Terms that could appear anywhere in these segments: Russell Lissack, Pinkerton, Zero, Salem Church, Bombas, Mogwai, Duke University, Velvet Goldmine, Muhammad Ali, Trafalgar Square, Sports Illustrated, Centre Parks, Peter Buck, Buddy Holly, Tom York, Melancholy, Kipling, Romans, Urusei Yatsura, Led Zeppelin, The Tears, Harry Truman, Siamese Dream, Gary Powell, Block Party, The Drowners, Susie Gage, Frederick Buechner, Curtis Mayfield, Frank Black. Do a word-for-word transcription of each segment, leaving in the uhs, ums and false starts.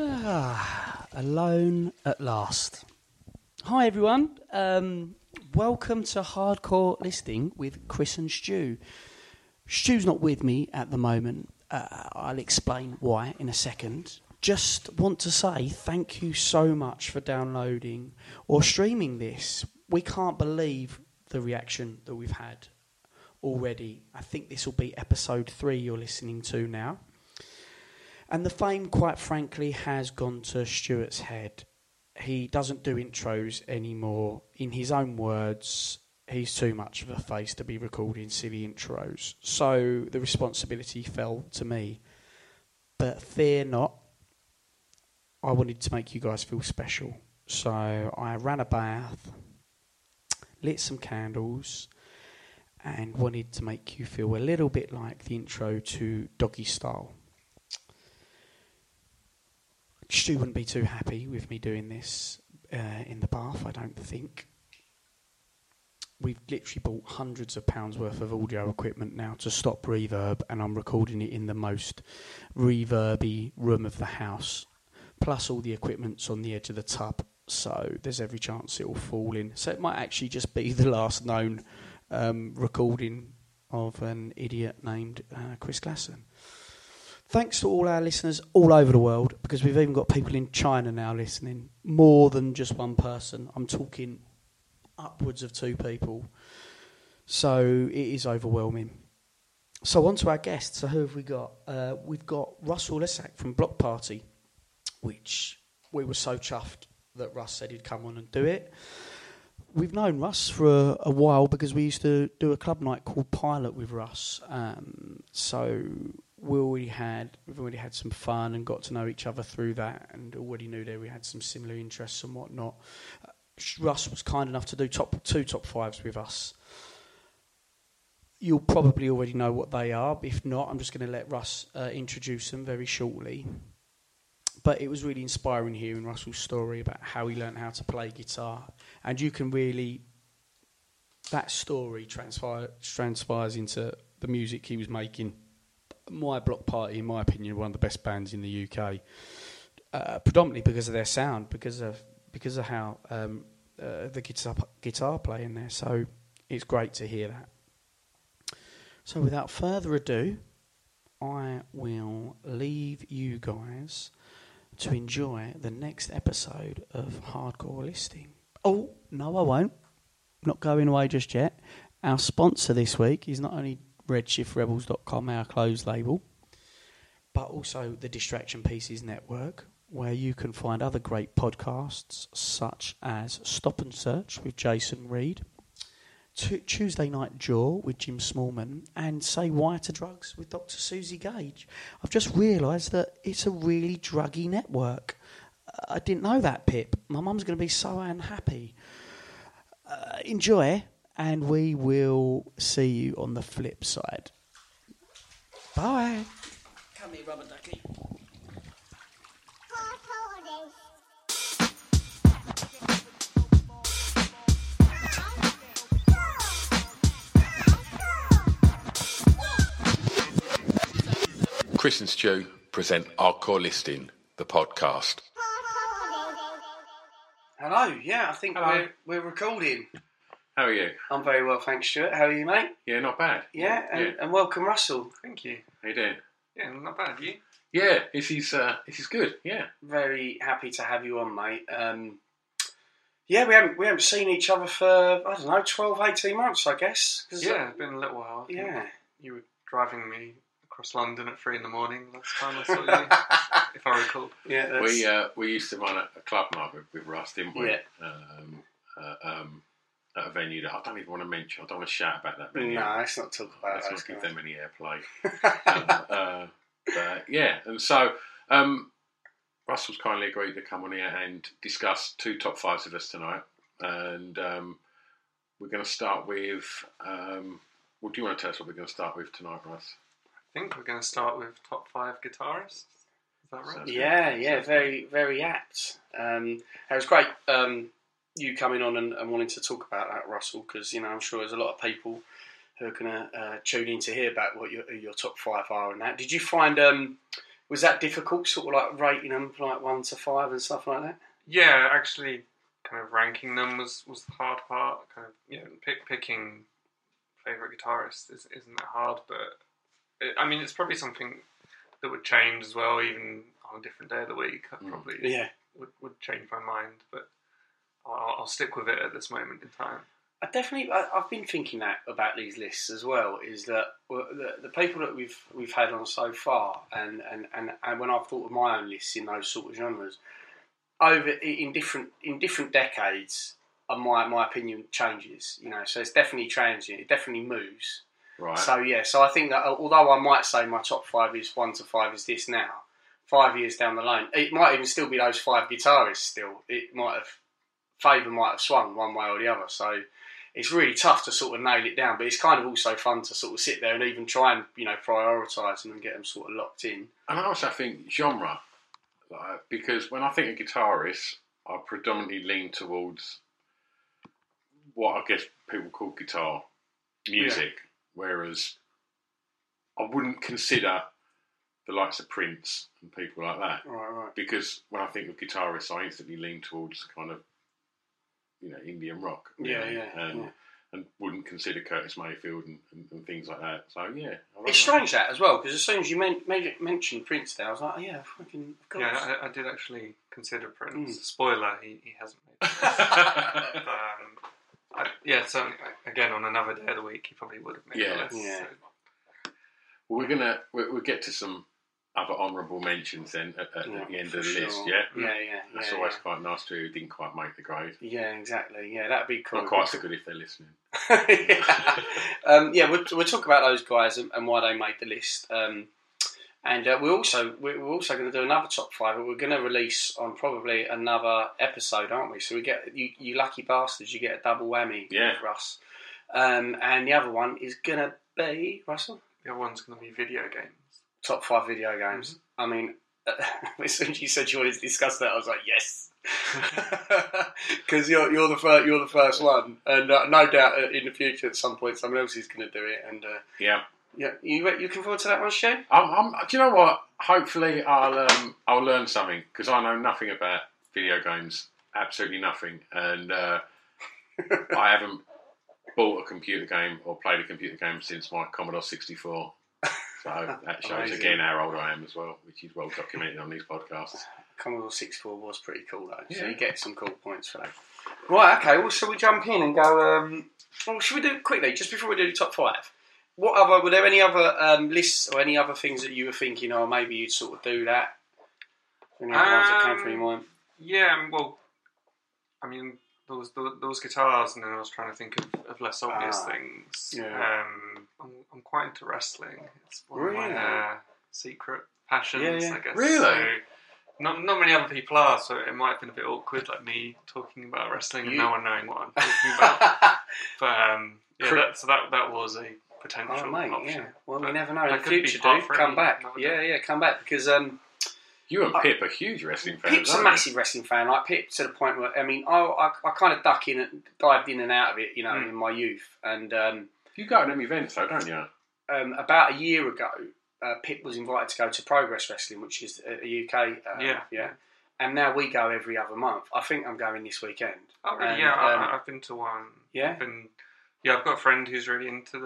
Ah, alone at last. Hi everyone, um, welcome to Hardcore Listening with Chris and Stu. Stu's not with me at the moment, uh, I'll explain why in a second. Just want to say thank you so much for downloading or streaming this. We can't believe the reaction that we've had already. I think this will be episode three you're listening to now. And the fame, quite frankly, has gone to Stuart's head. He doesn't do intros anymore. In his own words, he's too much of a face to be recording silly intros. So the responsibility fell to me. But fear not, I wanted to make you guys feel special. So I ran a bath, lit some candles, and wanted to make you feel a little bit like the intro to Doggy Style. Stu wouldn't be too happy with me doing this uh, in the bath, I don't think. We've literally bought hundreds of pounds worth of audio equipment now to stop reverb, and I'm recording it in the most reverby room of the house. Plus all the equipment's on the edge of the tub, so there's every chance it will fall in. So it might actually just be the last known um, recording of an idiot named uh, Chris Glasson. Thanks to all our listeners all over the world, because we've even got people in China now listening. More than just one person. I'm talking upwards of two people. So it is overwhelming. So on to our guests. So who have we got? Uh, we've got Russell Lissack from Block Party, which we were so chuffed that Russ said he'd come on and do it. We've known Russ for a, a while because we used to do a club night called Pilot with Russ. Um, so... We already had, we've already had some fun and got to know each other through that, and already knew that we had some similar interests and whatnot. Uh, Russ was kind enough to do top two top fives with us. You'll probably already know what they are. If not, I'm just going to let Russ uh, introduce them very shortly. But it was really inspiring hearing Russell's story about how he learned how to play guitar, and you can really, that story transpire, transpires into the music he was making. My Block Party, in my opinion, one of the best bands in the U K, uh, predominantly because of their sound, because of because of how um, uh, the guitar guitar play in there. So it's great to hear that. So without further ado, I will leave you guys to enjoy the next episode of Hardcore Listing. Oh no, I won't. Not going away just yet. Our sponsor this week is not only redshift rebels dot com, our clothes label, but also the Distraction Pieces Network, where you can find other great podcasts such as Stop and Search with Jason Reed, T- Tuesday Night Jaw with Jim Smallman, and Say Why to Drugs with Doctor Susie Gage. I've just realised that it's a really druggy network. I didn't know that, Pip. My mum's going to be so unhappy. Uh, enjoy. And we will see you on the flip side. Bye. Come here, rubber ducky. Chris and Stu present Hardcore Listing, the podcast. Hello, yeah, I think Hello. we're we're recording. How are you? I'm very well, thanks, Stuart. How are you, mate? Yeah, not bad. Yeah, yeah. And, and welcome, Russell. Thank you. How you doing? Yeah, not bad, you? Yeah, this is uh, this is good, yeah. Very happy to have you on, mate. Um, yeah, we haven't we haven't seen each other for, I don't know, twelve, eighteen months, I guess. Yeah, it's been a little while. Yeah. You were driving me across London at three in the morning last time I saw you, if I recall. Yeah, that's... we uh, we used to run a, a club night with, with Russ, didn't we? Yeah. Um, uh, um, at a venue that I don't even want to mention. I don't want to shout about that venue. No, let's not talk about. Let's not give them any airplay. um, uh, uh, yeah, and so um, Russell's kindly agreed to come on here and discuss two top fives of us tonight, and um, we're going to start with. Um, well, do you want to tell us what we're going to start with tonight, Russ? I think we're going to start with top five guitarists. Is that right? Yeah, yeah, very, very apt. Um, it was great um, you coming on and, and wanting to talk about that, Russell, because you know I'm sure there's a lot of people who are going to uh, tune in to hear about what your, your top five are and that. Did you find um, was that difficult, sort of like rating them like one to five and stuff like that? Yeah, actually, kind of ranking them was, was the hard part. Kind of, you know, pick, picking favourite guitarists is, isn't that hard, but I mean, it's probably something that would change as well, even on a different day of the week. That probably yeah. would, would change my mind, but I'll, I'll stick with it at this moment in time. I definitely, I, I've been thinking that about these lists as well, is that the, the people that we've we've had on so far, and, and, and, and when I've thought of my own lists in those sort of genres, over in different in different decades, my my opinion changes. You know, so it's definitely transient. It definitely moves. Right. So yeah, so I think that although I might say my top five is one to five is this now, five years down the line, it might even still be those five guitarists still. It might have, favour might have swung one way or the other. So it's really tough to sort of nail it down, but it's kind of also fun to sort of sit there and even try and, you know, prioritise them and get them sort of locked in. And I also think genre, like, because when I think of guitarists, I predominantly lean towards what I guess people call guitar music. Yeah. Whereas I wouldn't consider the likes of Prince and people like that. Right, right. Because when I think of guitarists, I instantly lean towards kind of, you know, Indian rock. Yeah, know, yeah, and, yeah. And wouldn't consider Curtis Mayfield and, and, and things like that. So, yeah. It's that. strange that as well, because as soon as you men- made it, mentioned Prince there, I was like, oh, yeah, fucking, of course. Yeah, I, I did actually consider Prince. Mm. Spoiler, he, he hasn't made it. um, I, yeah, certainly. Again, on another day of the week, you probably would have made yeah. the list. Yeah. So. Well, we're gonna we'll, we'll get to some other honourable mentions then at, at yeah, the end of the sure. list. Yeah, yeah, yeah. That's yeah, always yeah. quite nice to who didn't quite make the grade. Yeah, exactly. Yeah, that'd be cool. Not quite so good if they're listening. yeah, um, yeah we'll, we'll talk about those guys and, and why they made the list. Um, and uh, we're also we're also going to do another top five, but we're going to release on probably another episode, aren't we? So we get you, you lucky bastards, you get a double whammy yeah. for us. Um, and the other one is going to be, Russell? The other one's going to be video games. Top five video games. Mm-hmm. I mean, uh, as soon as you said you wanted to discuss that, I was like, yes. Because you're, you're, the you're the first one. And uh, no doubt uh, in the future at some point someone else is going to do it. And uh, yeah. Yeah. You looking forward to that one, Stu? I'm, I'm, do you know what? Hopefully I'll, um, I'll learn something, because I know nothing about video games. Absolutely nothing. And uh, I haven't... bought a computer game or played a computer game since my Commodore sixty-four, so that shows again how old I am as well, which is well documented on these podcasts. Commodore sixty-four was pretty cool though, yeah. So you get some cool points for that. Right, okay, well shall we jump in and go, um, well should we do it quickly, just before we do the top five, what other, were there any other um, lists or any other things that you were thinking, or oh, maybe you'd sort of do that? Any other um, ones that came through your mind? Yeah, well, I mean, Those, those guitars, and then I was trying to think of, of less obvious ah, things. Yeah. Um, I'm, I'm quite into wrestling. It's one really? of my uh, secret passions, yeah, yeah. I guess. Really? So not not many other people are, so it might have been a bit awkward, like me talking about wrestling you? and no one knowing what I'm talking about. But um, yeah, that, so that that was a potential oh, mate, option. Yeah. Well, but we never know. In the future, dude, come back. Yeah, yeah, come back because. Um, You and Pip are huge wrestling fans. Pip's aren't a massive you? wrestling fan. Like Pip, to the point where I mean, I I, I kind of duck in, and dived in and out of it, you know, mm. in my youth. And um, you go to them events, though, don't you? Um, about a year ago, uh, Pip was invited to go to Progress Wrestling, which is a U K, uh, yeah, yeah. And now we go every other month. I think I'm going this weekend. Oh, really? And, yeah, um, I, I've been to one. Yeah? I've been, yeah, I've got a friend who's really into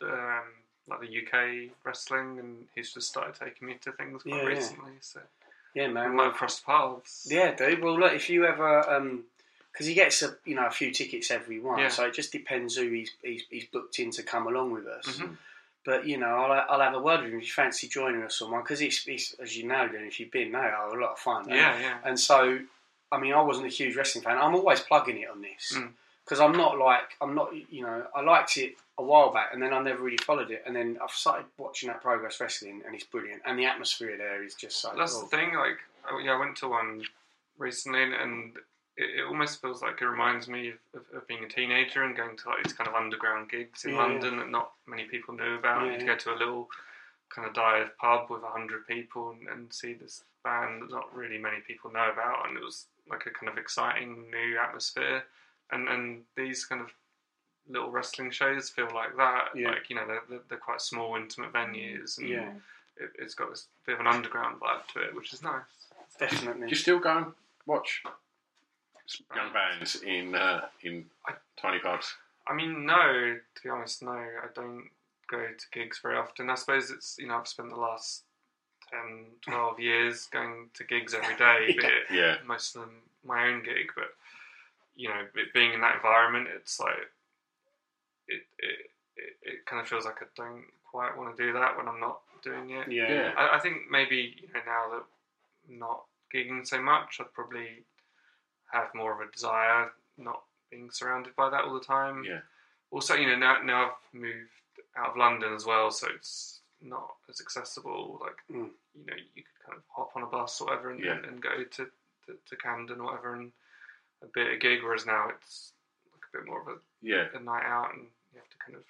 the um, like the U K wrestling, and he's just started taking me to things quite yeah, recently. Yeah. So yeah, man, we might well, cross paths. Yeah, dude. Well, look, if you ever, because um, he gets a you know a few tickets every one, yeah. so it just depends who he's, he's he's booked in to come along with us. Mm-hmm. But, you know, I'll I'll have a word with him if you fancy joining us or one, because it's, it's, as you know, then if you've been there, no, a lot of fun. Right? Yeah, yeah. And so, I mean, I wasn't a huge wrestling fan. I'm always plugging it on this, because mm. I'm not like, I'm not, you know, I liked it a while back, and then I never really followed it, and then I've started watching that Progress Wrestling, and it's brilliant, and the atmosphere there is just so That's cool. the thing, like, yeah, I went to one recently, and it, it almost feels like it reminds me of, of, of being a teenager and going to like these kind of underground gigs in yeah, London yeah. that not many people knew about. Yeah, You'd yeah. go to a little kind of dive pub with a hundred people and, and see this band that not really many people know about, and it was like a kind of exciting new atmosphere. And and these kind of little wrestling shows feel like that. Yeah. Like, you know, they're, they're quite small, intimate venues, and yeah. it, it's got this bit of an underground vibe to it, which is nice. Definitely. Do you still go and watch young bands in uh, in I, tiny pubs? I mean, no, to be honest, no. I don't go to gigs very often. I suppose it's, you know, I've spent the last ten, twelve years going to gigs every day, yeah. but yeah. most of them my own gig. But, you know, it, being in that environment, it's like, it it, it it kind of feels like I don't quite want to do that when I'm not doing it. Yeah. yeah. I, I think maybe, you know, now that I'm not gigging so much, I'd probably have more of a desire not being surrounded by that all the time. Yeah. Also, you know, now now I've moved out of London as well, so it's not as accessible. Like, mm. you know, you could kind of hop on a bus or whatever and, yeah. and, and go to, to, to Camden or whatever and a bit of gig, whereas now it's like a bit more of a, yeah. a night out, and you have to kind of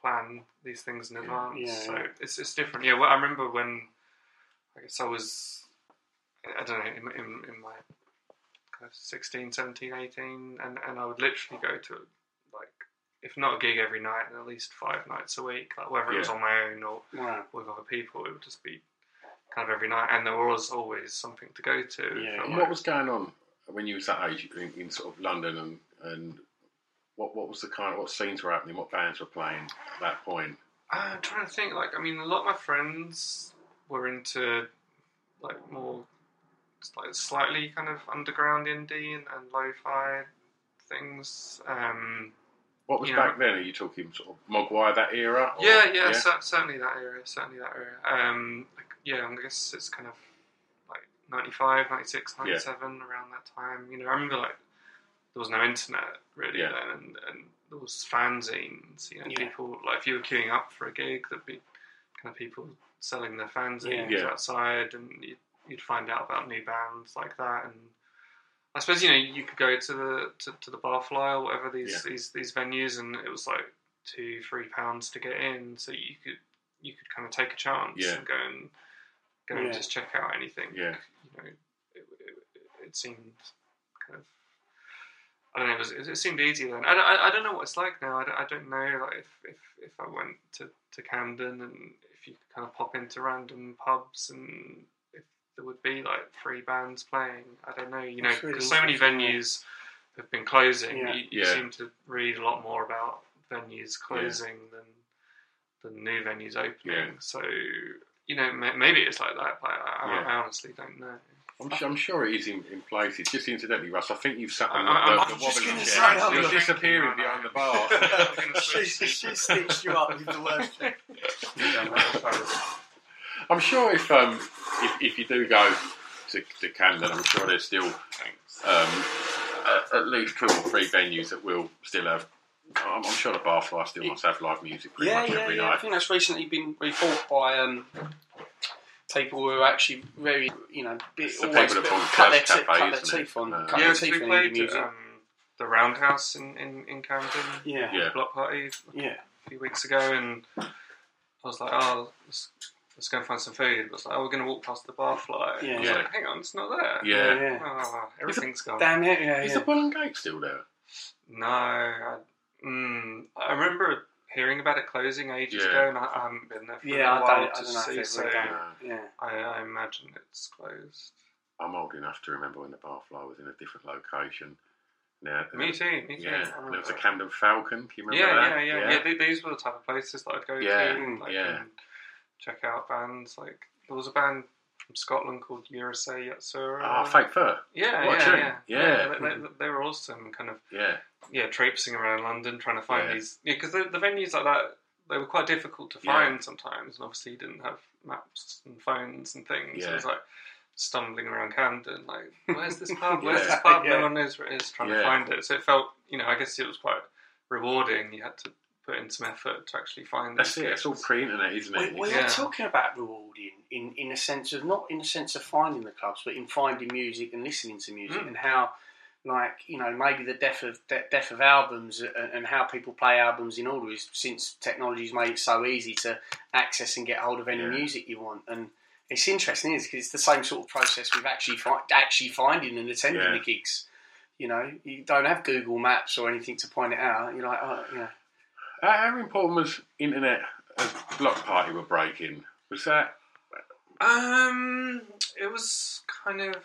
plan these things in advance. Yeah, yeah, so yeah. it's it's different. Yeah, well, I remember when, I guess I was, I don't know, in, in, in my... sixteen, seventeen, eighteen, and, and I would literally go to, like, if not a gig every night, then at least five nights a week, like whether yeah. it was on my own or yeah. with other people. It would just be kind of every night, and there was always something to go to. Yeah. What like. was going on when you was that age in, in sort of London, and, and what what was the kind of, what scenes were happening, what bands were playing at that point? I'm trying to think, like, I mean, a lot of my friends were into, like, more like slightly kind of underground indie and, and lo-fi things. Um, what was back know, then? Are you talking sort of Mogwai, that era? Or, yeah, yeah, yeah? C- certainly that era, certainly that era. Um, like, yeah, I guess it's kind of like ninety-five, ninety-six, ninety-seven, yeah. around that time. You know, I remember like there was no internet really yeah. then, and, and there was fanzines. You know, yeah. people, like if you were queuing up for a gig, there'd be kind of people selling their fanzines yeah. outside, and you'd You'd find out about new bands like that, and I suppose, you know, you could go to the to, to the Barfly or whatever these, yeah. these these venues, and it was like two three pounds to get in, so you could you could kind of take a chance yeah. and go and go yeah. and just check out anything. Yeah, you know, it, it, it seemed kind of I don't know. It, was, it seemed easy then. I don't, I, I don't know what it's like now. I don't, I don't know. Like if, if if I went to to Camden, and if you could kind of pop into random pubs and there would be like three bands playing. I don't know, you know, because so many venues have been closing. Yeah. You, you yeah. seem to read a lot more about venues closing yeah. than than new venues opening. Yeah. So, you know, maybe it's like that, but I, yeah. I honestly don't know. I'm, I'm sure it is in, in places. Just incidentally, Russ, I think you've sat on I, the, the wobbling chair. You're disappearing right behind the bar. she, she sticks you up with the worst thing. I'm sure if um if, if you do go to, to Camden, I'm sure there's still um at, at least two or three venues that will still have. I'm, I'm sure the Barfly still must have live music pretty yeah, much yeah, every yeah. night. I think that's recently been bought by um people who are actually very you know bit, the always people that bought cut, their, cafe, cut their teeth on uh, cut yeah, their teeth on indie music. Um, the Roundhouse in, in, in Camden, yeah, yeah. Block Party, yeah, a few weeks ago, and I was like, oh. Let's go and find some food. It was like, oh, we're going to walk past the Barfly. Yeah. I was yeah. like, hang on, it's not there. Yeah. yeah, yeah. Oh, everything's gone. Damn it, yeah. Is yeah. the Bull and Gate still there? No. I, mm, I remember hearing about it closing ages yeah. ago, and I, I haven't been there for yeah, a while I don't, to I don't see, know so, so yeah. I, I imagine it's closed. I'm old enough to remember when the Barfly was in a different location. Now, me was, too, me too. Yeah, oh, there was a Camden Falcon, do you remember yeah, that? Yeah, yeah, yeah, yeah. These were the type of places that I'd go yeah, to and, like, yeah. and check out bands. Like there was a band from Scotland called Urusei Yatsura. Ah, oh, Fake Fur. Yeah, what yeah, yeah. yeah. yeah they, they, they were awesome, kind of. Yeah. Yeah, traipsing around London trying to find yeah. these. Yeah, because the, the venues like that, they were quite difficult to find yeah. sometimes, and obviously you didn't have maps and phones and things. Yeah. So it was like stumbling around Camden, like, where's this pub? Where's yeah, this pub? Yeah. No one is, is trying yeah. to find it. So it felt, you know, I guess it was quite rewarding. You had to put in some effort to actually find That's it. Games. It's all pre-internet, isn't it? We, we're yeah. talking about rewarding in, in a sense of, not in a sense of finding the clubs, but in finding music and listening to music mm. and how, like, you know, maybe the death of de- death of albums and, and how people play albums in order is since technology's made it so easy to access and get hold of any yeah. music you want. And it's interesting, isn't it? Because it's the same sort of process with actually fi- actually finding and attending yeah. the gigs. You know, you don't have Google Maps or anything to point it out. You're like, oh, yeah. How important was internet as Block Party were breaking? Was that? Um, it was kind of.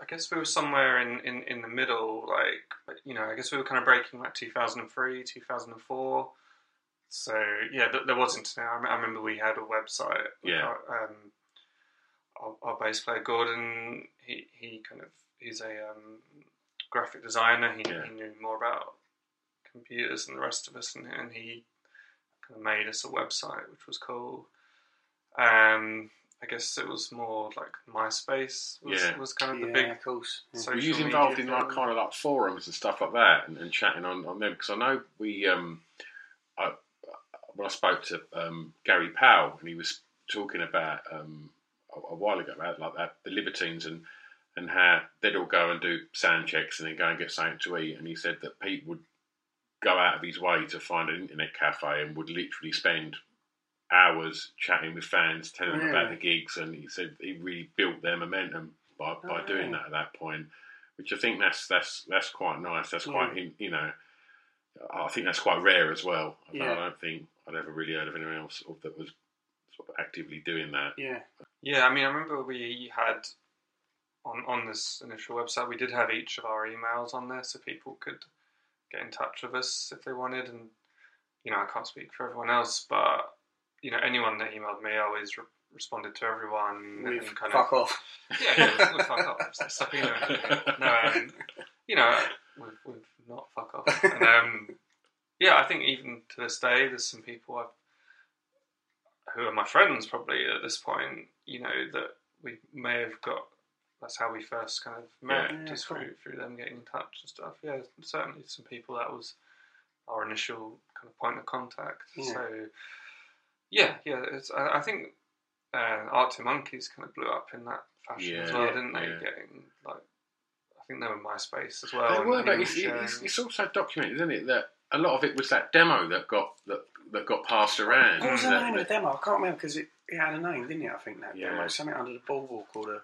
I guess we were somewhere in, in, in the middle. Like, you know, I guess we were kind of breaking like two thousand three, two thousand four. So yeah, th- there wasn't internet. I remember we had a website. Yeah. Our, um, Our, our bass player Gordon, he, he kind of he's a um, graphic designer. He, yeah. he knew more about computers than the rest of us, and, and he kind of made us a website, which was cool. Um, I guess it was more like MySpace was, yeah. was kind of the yeah, big. Of course. Were you involved in like kind of like forums and stuff like that, and, and chatting on, on them? Because I know we, um, I when I spoke to um, Gary Powell, and he was talking about. Um, a while ago about like that, the Libertines and and how they'd all go and do sound checks and then go and get something to eat, and he said that Pete would go out of his way to find an internet cafe and would literally spend hours chatting with fans, telling them yeah. about the gigs, and he said he really built their momentum by, by oh, doing yeah. that at that point, which I think that's that's that's quite nice. That's yeah. quite, you know, I think that's quite rare as well. I don't, yeah. I don't think I'd ever really heard of anyone else that was sort of actively doing that. Yeah. Yeah, I mean, I remember we had, on, on this initial website, we did have each of our emails on there so people could get in touch with us if they wanted. And, you know, I can't speak for everyone else, but, you know, anyone that emailed me, I always re- responded to everyone. With and kind fuck of, off. Yeah, yeah, with fuck off. So, you know, no, um, you know with, with not fuck off. And, um, yeah, I think even to this day, there's some people I've, who are my friends probably at this point, you know, that we may have got, that's how we first kind of met, yeah, just cool. through, through them getting in touch and stuff. Yeah, certainly some people, that was our initial kind of point of contact. Yeah. So, yeah, yeah, it's, I, I think uh, Arctic Monkeys kind of blew up in that fashion yeah, as well, yeah, didn't they? Yeah. Getting, like, I think they were MySpace as well. They were, but it's, it's, it's also documented, isn't it, that a lot of it was that demo that got that, that got passed around. What was the name of the demo? I can't remember because it, it had a name, didn't it? I think that yeah. demo. Something under the bulwark or the...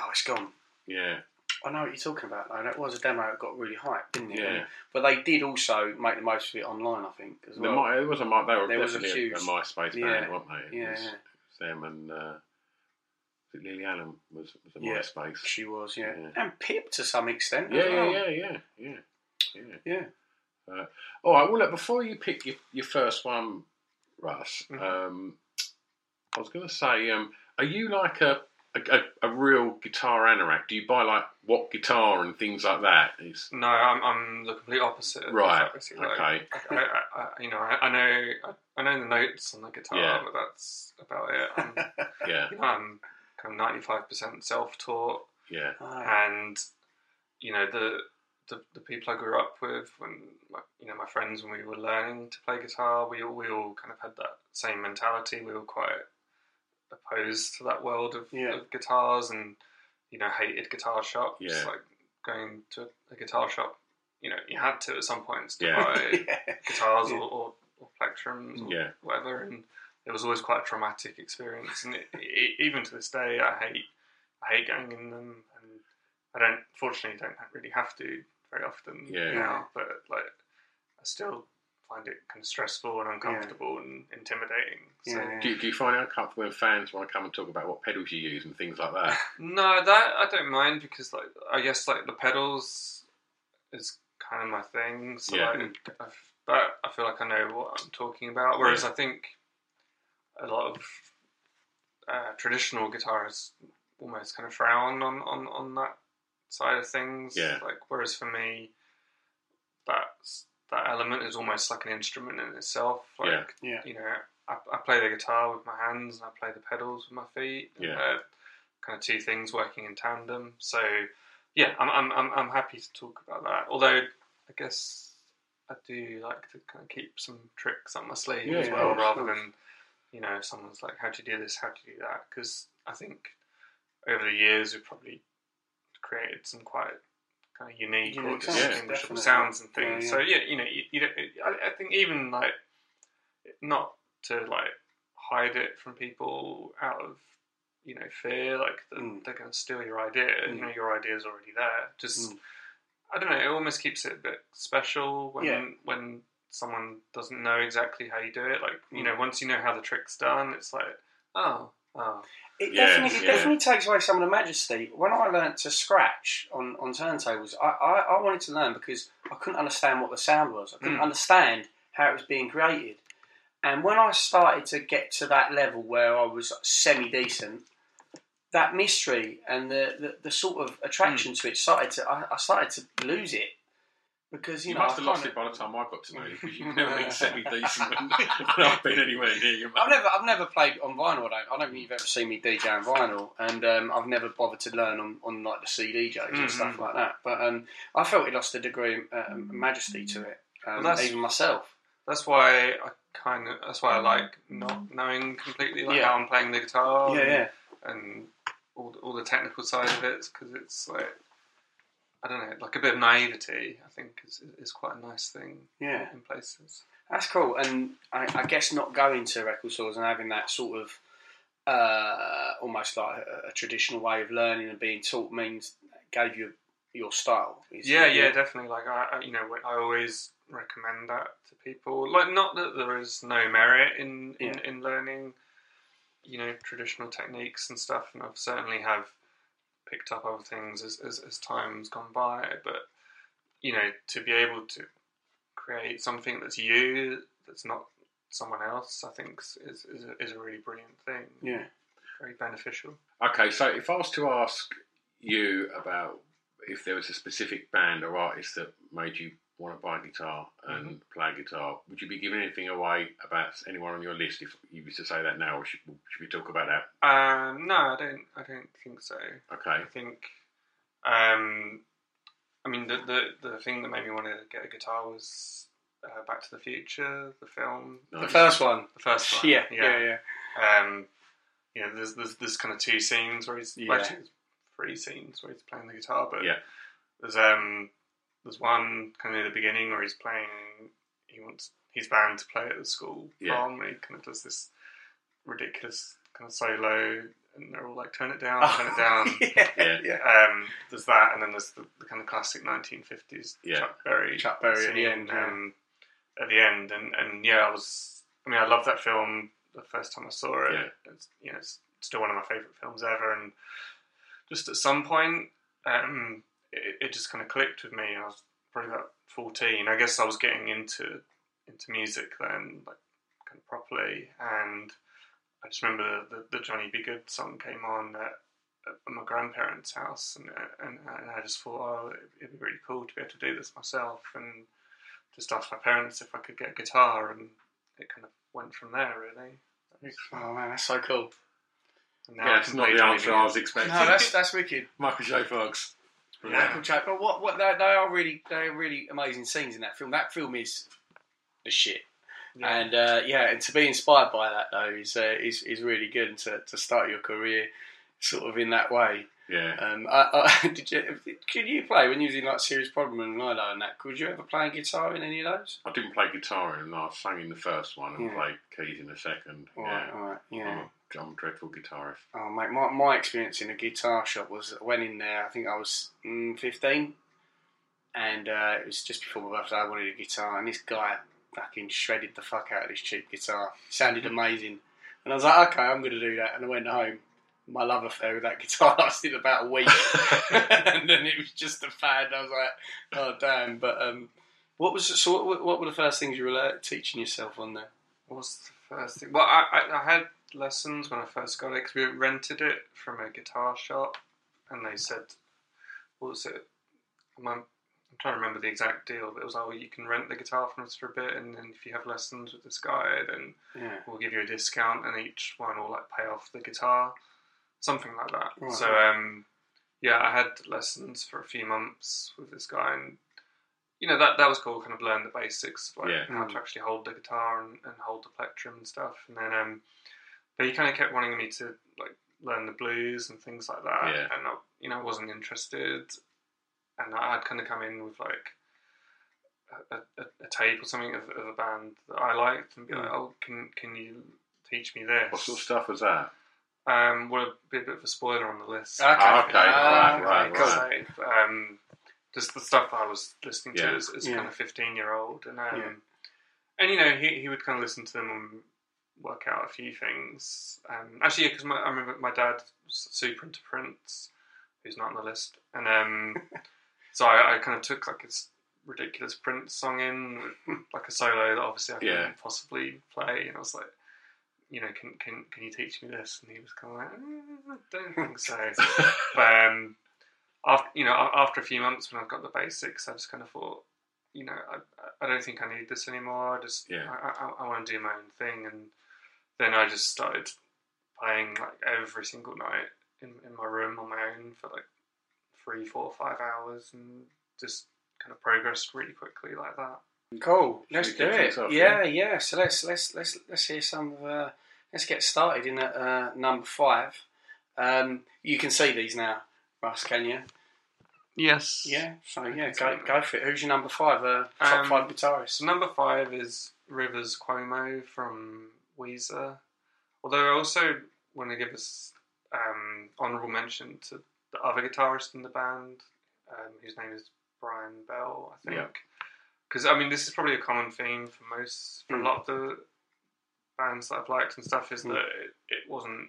Oh, it's gone. Yeah. I know what you're talking about, though. That was a demo that got really hyped, didn't it? Yeah. But they did also make the most of it online, I think, as well. Might, it was a, they were there was a, huge, a MySpace band, yeah, weren't they? It yeah. was them and... Uh, Lily Allen was, was a MySpace. Yeah, she was, yeah. yeah. And Pip to some extent. Yeah, yeah, well. yeah, yeah, yeah, yeah. Yeah. Uh, all right, well, look, before you pick your, your first one, Russ, mm-hmm. um, I was going to say, um, are you like a, a, a real guitar anorak? Do you buy, like, what guitar and things like that? It's... No, I'm, I'm the complete opposite. Right, okay. Like, I, I, I, you know, I, I know I know the notes on the guitar, yeah. but that's about it. I'm, yeah. you know, I'm kind of ninety-five percent self-taught. Yeah. And, you know, the... The, the people I grew up with, when my, you know, my friends, when we were learning to play guitar, we all, we all kind of had that same mentality. We were quite opposed to that world of, yeah. of guitars, and, you know, hated guitar shops. Yeah. Like going to a guitar shop, you know, you had to at some points to yeah. buy yeah. guitars yeah. Or, or, or plectrums or yeah. whatever, and it was always quite a traumatic experience. And it, it, even to this day, I hate I hate going in them, and I don't, fortunately, don't really have to. Very often yeah. now, but like I still find it kind of stressful and uncomfortable yeah. and intimidating. So. Yeah, yeah. Do, do you find it uncomfortable when fans want to come and talk about what pedals you use and things like that? No, that I don't mind because, like, I guess like the pedals is kind of my thing. So yeah. like, I've, but I feel like I know what I'm talking about. Whereas yeah. I think a lot of uh, traditional guitarists almost kind of frown on, on, on that side of things. Yeah. Like, whereas for me, that's... that element is almost like an instrument in itself. Like, yeah. Yeah. you know, I, I play the guitar with my hands and I play the pedals with my feet. And yeah. they're kind of two things working in tandem. So, yeah, I'm I'm I'm I'm happy to talk about that. Although, I guess I do like to kind of keep some tricks up my sleeve yeah, as well, yeah, rather sure. than, you know, if someone's like, how do you do this? How do you do that? Because I think over the years we've probably created some quite... kind of unique yeah, or distinguishable yeah, sounds and things. Yeah, yeah. So yeah, you know, you, you don't, I, I think even like not to like hide it from people out of you know fear, like the, mm. they're going to steal your idea. Mm. You know, your idea's already there. Just mm. I don't know. It almost keeps it a bit special when yeah. when someone doesn't know exactly how you do it. Like you mm. know, once you know how the trick's done, it's like oh. Oh. It, yeah, definitely, it yeah. definitely takes away some of the majesty. When I learnt to scratch on, on turntables, I, I, I wanted to learn because I couldn't understand what the sound was. I couldn't mm. understand how it was being created. And when I started to get to that level where I was semi-decent, that mystery and the, the, the sort of attraction mm. to it started to... I, I started to lose it. Because, you, you know, must have lost it by the time I got to know you, because you've never been semi-decent when I've been anywhere near you. I've never, I've never played on vinyl, I don't, I don't think you've ever seen me DJing vinyl, and um, I've never bothered to learn on, on like the C D J's mm-hmm. and stuff like that, but um, I felt it lost a degree of uh, majesty to it, um, well, even myself. That's why I kind of, that's why I like not knowing completely like yeah. how I'm playing the guitar, yeah, and, yeah. and all, all the technical side of it, because it's like... I don't know, like a bit of naivety, I think, is, is quite a nice thing yeah. in places. That's cool. And I, I guess not going to record stores and having that sort of uh, almost like a, a traditional way of learning and being taught means gave you your style. Yeah, yeah, yeah, definitely. Like, I, you know, I always recommend that to people. Like, not that there is no merit in, in, yeah. in learning, you know, traditional techniques and stuff. And I've certainly have... picked up other things as, as, as time's gone by, but you know, to be able to create something that's you, that's not someone else, I think is is a, is a really brilliant thing. Yeah, very beneficial. Okay, so if I was to ask you about if there was a specific band or artist that made you want to buy a guitar and mm-hmm. play guitar, would you be giving anything away about anyone on your list if you used to say that now, or should, should we talk about that? Um, no, I don't. I don't think so. Okay. I think, um, I mean, the the, the thing that made me want to get a guitar was uh, Back to the Future, the film, nice. the first one, the first one. Yeah, yeah, yeah. yeah. Um, you know, there's, there's there's kind of two scenes where he's yeah. well, actually, three scenes where he's playing the guitar, but yeah, there's um. There's one kind of near the beginning where he's playing, he wants his band to play at the school prom, yeah. and he kind of does this ridiculous kind of solo, and they're all like, turn it down, turn it down. yeah, yeah. yeah. Um, there's that, and then there's the, the kind of classic nineteen fifties yeah. Chuck Berry. Chuck Berry at the end. Yeah. Um, at the end, and, and yeah, I was, I mean, I loved that film the first time I saw it. Yeah. It's, you know, it's still one of my favourite films ever, and just at some point, um, It, it just kind of clicked with me. I was probably about fourteen. I guess I was getting into into music then, like kind of properly. And I just remember the, the, the Johnny B. Goode song came on at, at my grandparents' house, and, and and I just thought, oh, it'd be really cool to be able to do this myself. And just asked my parents if I could get a guitar, and it kind of went from there, really. Oh man, that's so cool. Now yeah, that's not the answer anything. I was expecting. No, that's that's wicked. Michael J. Fox. Yeah. Jack, but what, what they, they are really they are really amazing scenes in that film. That film is the shit, yeah. and uh, yeah, and to be inspired by that though is uh, is is really good, and to to start your career sort of in that way. Yeah. Um. I, I, did you could you play when you was in like Serious Problem and Lilo and that? Could you ever play guitar in any of those? I didn't play guitar in them. I sang in the first one and yeah. played keys in the second. All yeah. Right, all right. Yeah. Um, I'm a dreadful guitarist. Oh, mate, my, my experience in a guitar shop was I went in there, I think I was mm, fifteen, and uh, it was just before my birthday, I wanted a guitar, and this guy fucking shredded the fuck out of this cheap guitar. It sounded amazing. And I was like, okay, I'm going to do that. And I went home. My love affair with that guitar lasted about a week. And then it was just a fad. I was like, oh, damn. But um, what was so? What, what were the first things you were like, teaching yourself on there? What was the first thing? Well, I, I, I had lessons when I first got it because we rented it from a guitar shop. And they said, what was it? My, I'm trying to remember the exact deal, but it was like, well, you can rent the guitar from us for a bit, and then if you have lessons with this guy, then yeah. we'll give you a discount, and each one will like pay off the guitar, something like that. Right. So um, yeah, I had lessons for a few months with this guy, and you know that that was cool. Kind of learn the basics, of, like yeah. how mm. to actually hold the guitar and, and hold the plectrum and stuff. And then, um, but he kind of kept wanting me to like learn the blues and things like that, yeah. and I, you know, wasn't interested. And I had kind of come in with like a, a, a tape or something of, of a band that I liked, and be like, "Oh, can can you teach me this?" What sort of stuff was that? Um, well, be a bit of a spoiler on the list. Okay, okay, uh, right, right, right. So, um, just the stuff that I was listening yeah. to as, as yeah. kind of fifteen-year-old, and um, yeah. and you know, he he would kind of listen to them and work out a few things. Um, actually, because yeah, I remember my dad was super into Prince, who's not on the list, and um. So I, I kind of took like this ridiculous Prince song in, like a solo that obviously I couldn't yeah. possibly play, and I was like, you know, can can can you teach me this? And he was kind of like, eh, I don't think so. But um, after you know, after a few months when I got the basics, I just kind of thought, you know, I I don't think I need this anymore. I just yeah. I I, I want to do my own thing, and then I just started playing like every single night in in my room on my own for like. Three, four, five hours, and just kind of progressed really quickly like that. Cool. Let's do it. Off, yeah, yeah, yeah. So let's let's let's let's hear some. Of, uh, let's get started in at uh, number five. Um, you can see these now, Russ. Can you? Yes. Yeah. So yeah, go go for it. Who's your number five? Uh, top um, five guitarist. Number five is Rivers Cuomo from Weezer. Although I also want to give us um, honourable mention to. The other guitarist in the band, um, whose name is Brian Bell, I think. Because, yeah. I mean, this is probably a common theme for most, for mm. a lot of the bands that I've liked and stuff, is mm. that it, it wasn't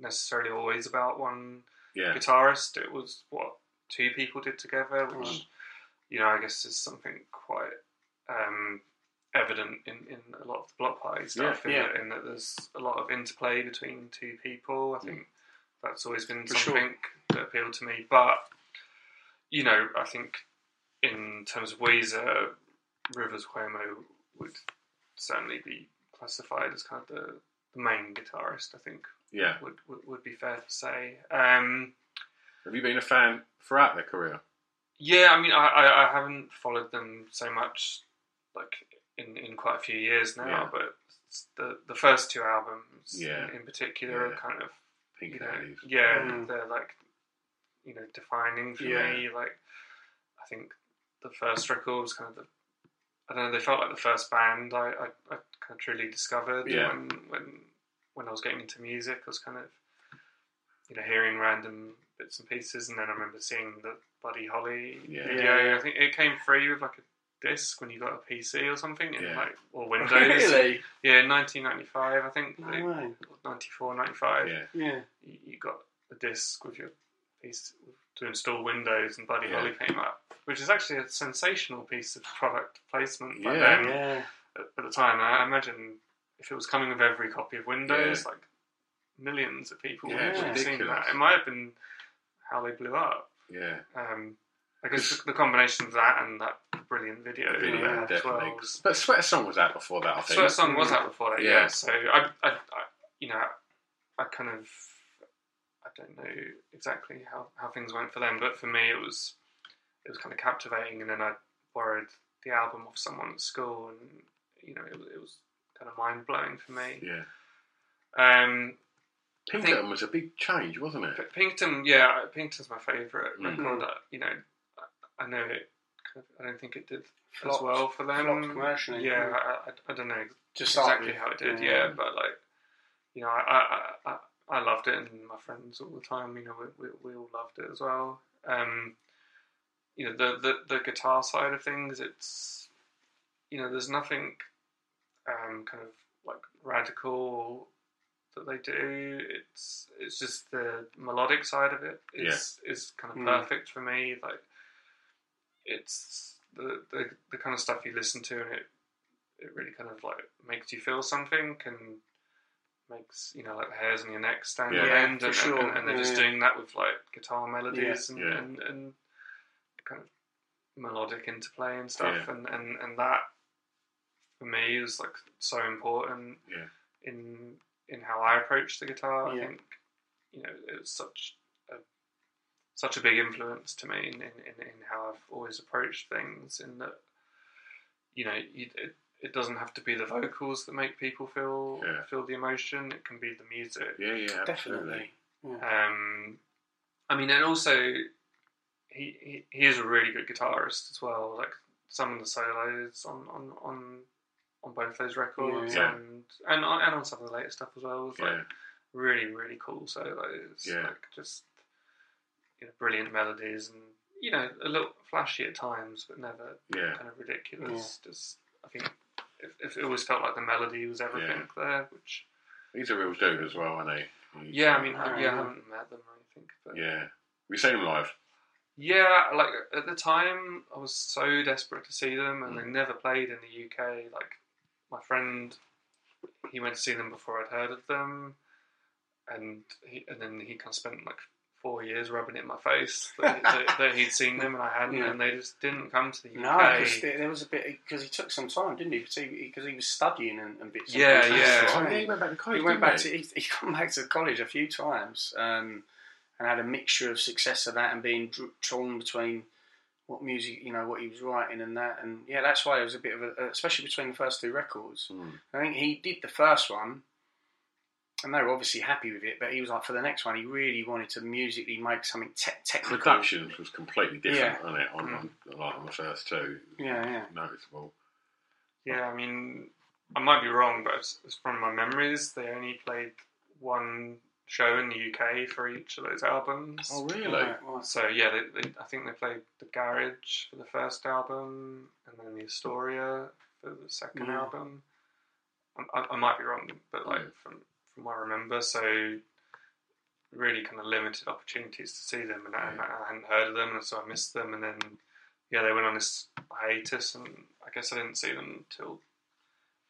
necessarily always about one yeah. guitarist. It was what two people did together, which, mm. you know, I guess is something quite um, evident in, in a lot of the Block Party stuff, yeah. in, yeah. in that there's a lot of interplay between two people, I think. Mm. That's always been For something sure. that appealed to me. But, you know, I think in terms of Weezer, Rivers Cuomo would certainly be classified as kind of the, the main guitarist, I think. Yeah. Would, would would be fair to say. Um, Have you been a fan throughout their career? Yeah, I mean, I, I, I haven't followed them so much, like, in, in quite a few years now. Yeah. But the, the first two albums yeah. in, in particular yeah. are kind of... You know, yeah, mm. they're like, you know, defining for yeah. me. Like, I think the first record was kind of the, I don't know, they felt like the first band I, I, I kind of truly discovered yeah. when, when when I was getting into music. I was kind of, you know, hearing random bits and pieces, and then I remember seeing the Buddy Holly yeah. video. I think it came free with like a disc when you got a P C or something, and yeah. like or Windows. Really? Yeah, nineteen ninety-five, I think. No they, way. ninety-four, ninety-five Yeah. yeah. You, you got a disc with your piece to install Windows, and Buddy yeah. Holly came up, which is actually a sensational piece of product placement by yeah. then. Yeah. At, at the time, I imagine if it was coming with every copy of Windows, yeah. like millions of people yeah. would have yeah. seen that. It might have been how they blew up. Yeah. Um, I guess the combination of that and that brilliant video. video yeah, definitely. Well. But Sweater Song was out before that, I think. Sweater Song was out before that, yeah. yeah. So I, I, I, you know, I kind of, I don't know exactly how, how things went for them, but for me it was, it was kind of captivating. And then I borrowed the album off someone at school, and you know, it, it was kind of mind blowing for me. Yeah. Um. Pinkerton think, was a big change, wasn't it? Pinkerton, yeah, Pinkerton's my favourite mm. record. You know. I know it. I don't think it did flopped, as well for them commercially. Yeah, I, I, I don't know just exactly how it did. Yeah, yeah, but like, you know, I, I I I loved it, and my friends all the time. You know, we we, we all loved it as well. Um, you know, the, the the guitar side of things. It's you know, there's nothing um, kind of like radical that they do. It's it's just the melodic side of it is yeah. is kind of perfect mm. for me. Like it's the, the the kind of stuff you listen to, and it it really kind of like makes you feel something and makes, you know, like the hairs on your neck stand yeah, yeah, and, sure. and, and they're yeah. just doing that with like guitar melodies yeah. And, yeah. and and kind of melodic interplay and stuff yeah. and, and and that for me is like so important yeah. in in how I approach the guitar. Yeah. I think, you know, it's such a such a big influence to me in, in, in how I've always approached things, in that, you know, you, it, it doesn't have to be the vocals that make people feel yeah. feel the emotion. It can be the music. Yeah, yeah, absolutely. Yeah. Um, I mean, and also he, he he is a really good guitarist as well. Like some of the solos on on, on, on both those records yeah. and and on, and on some of the later stuff as well was like yeah. really really cool solos. Yeah. Like just, you know, brilliant melodies and, you know, a little flashy at times, but never yeah. kind of ridiculous. Yeah. Just I think. If it always felt like the melody was everything yeah. there, which... He's a real dude as well, aren't he? He's yeah, I mean, I, yeah, I haven't met them or anything. But... Yeah. We seen them live? Yeah, like, at the time, I was so desperate to see them, and mm. they never played in the U K. Like, my friend, he went to see them before I'd heard of them, and he, and then he kind of spent, like, four years rubbing it in my face that, that, that he'd seen them and I hadn't, yeah. and they just didn't come to the U K. No, because there was a bit, because he took some time, didn't he? Because he, he was studying and, and bits. Yeah, and yeah. Right. yeah. He went back to college. He went back he? to he, he come back to college a few times, um, and had a mixture of success of that and being torn between what music, you know, what he was writing and that, and yeah, that's why it was a bit of a, especially between the first two records. Mm. I think he did the first one. And they were obviously happy with it, but he was like, for the next one, he really wanted to musically make something te- technical. Productions was completely different, yeah. wasn't it? On, mm. on, like on the first two, yeah, yeah, noticeable. Yeah, I mean, I might be wrong, but it's, it's from my memories, they only played one show in the U K for each of those albums. Oh, really? Right, right. So yeah, they, they, I think they played the Garage for the first album, and then the Astoria for the second yeah. album. I, I might be wrong, but like from. From what I remember, so really kind of limited opportunities to see them, and I, and I hadn't heard of them, and so I missed them. And then, yeah, they went on this hiatus, and I guess I didn't see them until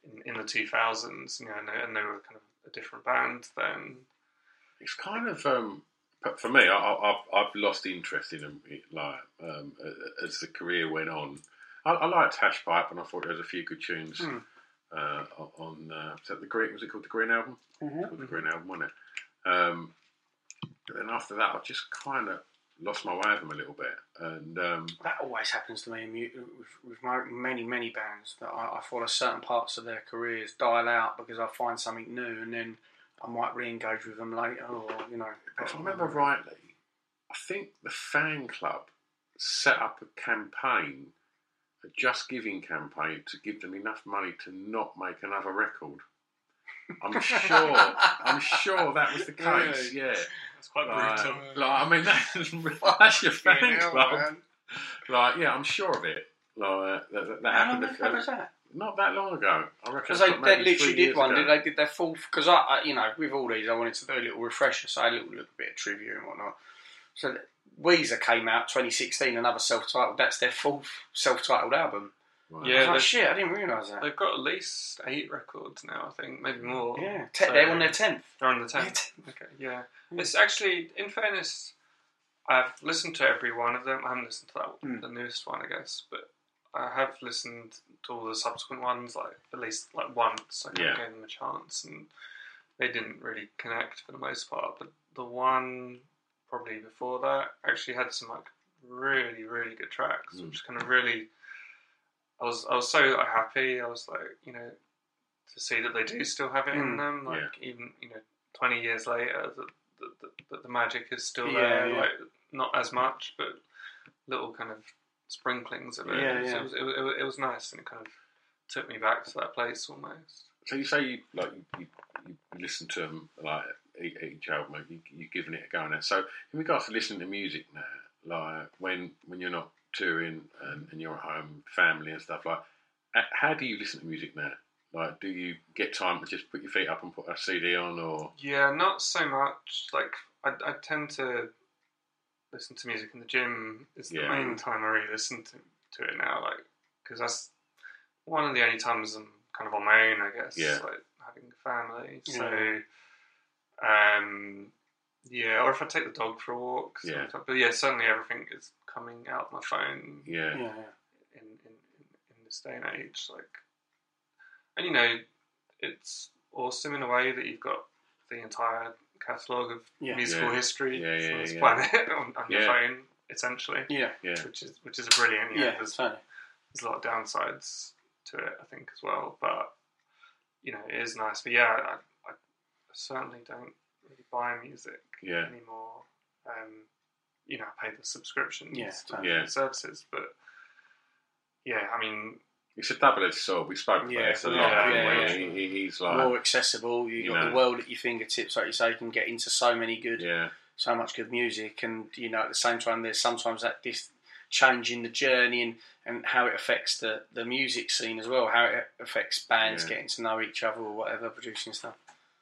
in, in the two thousands, you know, and they, and they were kind of a different band then. It's kind of, um, for me, I, I've, I've lost interest in them, like, um, as the career went on. I, I liked Hash Pipe, and I thought there was a few good tunes. Hmm. Uh, on uh, was, that the Green, was it called the Green Album? Mm-hmm. It was called the Green Album, wasn't it? Um, but then after that, I just kind of lost my way with them a little bit. And um, that always happens to me with, with my, many, many bands that I, I follow certain parts of their careers dial out because I find something new, and then I might re-engage with them later, or you know. If I remember rightly, I think the fan club set up a campaign. A Just Giving campaign to give them enough money to not make another record. I'm sure. I'm sure that was the case. Yeah, yeah. That's quite like, brutal. Like, I mean, that's, that's your fan club. Like, yeah, I'm sure of it. Like, that, that, that happened. How long was that? Not that long ago. I reckon. Because they, they literally did one. Ago. Did they? Did their full? Because I, I, you know, with all these, I wanted to do a little refresher, so a little, little bit of trivia and whatnot. So. That, Weezer came out twenty sixteen, another self-titled. That's their fourth self-titled album. Wow. Yeah, I was like, shit, I didn't realise that. They've got at least eight records now, I think, maybe more. Yeah, Te- so, they're on their tenth. They're on the tenth. Yeah, okay, yeah. Mm. It's actually, in fairness, I've listened to every one of them. I haven't listened to that one, mm. the newest one, I guess, but I have listened to all the subsequent ones, like at least like once. I yeah. gave them a chance, and they didn't really connect for the most part. But the one. Probably before that, actually had some like really, really good tracks, mm. which kind of really, I was I was so like, happy. I was like, you know, to see that they do still have it mm. in them, like yeah. even you know, twenty years later, that the, the, the magic is still yeah, there, yeah. like not as much, but little kind of sprinklings of it. Yeah, yeah. So it, was, it, was, it was nice, and it kind of took me back to that place almost. So you say you like you, you listen to them like. Each album, you, you're giving it a go now. So, in regards to listening to music now, like when when you're not touring and, and you're at home, family and stuff, like how do you listen to music now? Like, do you get time to just put your feet up and put a C D on, or...? Yeah, not so much. Like, I, I tend to listen to music in the gym. It's the yeah. main time I really listen to, to it now, like, because that's one of the only times I'm kind of on my own, I guess. Yeah. Like, having a family. So, yeah. um... Yeah, or if I take the dog for a walk. Yeah. But yeah, suddenly everything is coming out my phone. Yeah. yeah. In, in in this day and age, like, and you know, it's awesome in a way that you've got the entire catalogue of yeah. musical yeah. history yeah, yeah, on this yeah. planet on, on yeah. your phone, essentially. Yeah. yeah. Which is which is brilliant. Yeah. yeah there's, there's a lot of downsides to it, I think, as well. But you know, it is nice. But yeah, I, I certainly don't really buy music yeah. anymore. Um, you know, I pay the subscriptions yeah, to yeah. services, but yeah, I mean, it's a double-edged sword. We spoke about yeah, it a lot. Yeah, yeah, yeah. He, he's like more accessible. You've you got know. the world at your fingertips, like you say. You can get into so many good, yeah. so much good music, and you know, at the same time, there's sometimes that dis- change in the journey and, and how it affects the, the music scene as well. How it affects bands yeah. getting to know each other or whatever, producing stuff.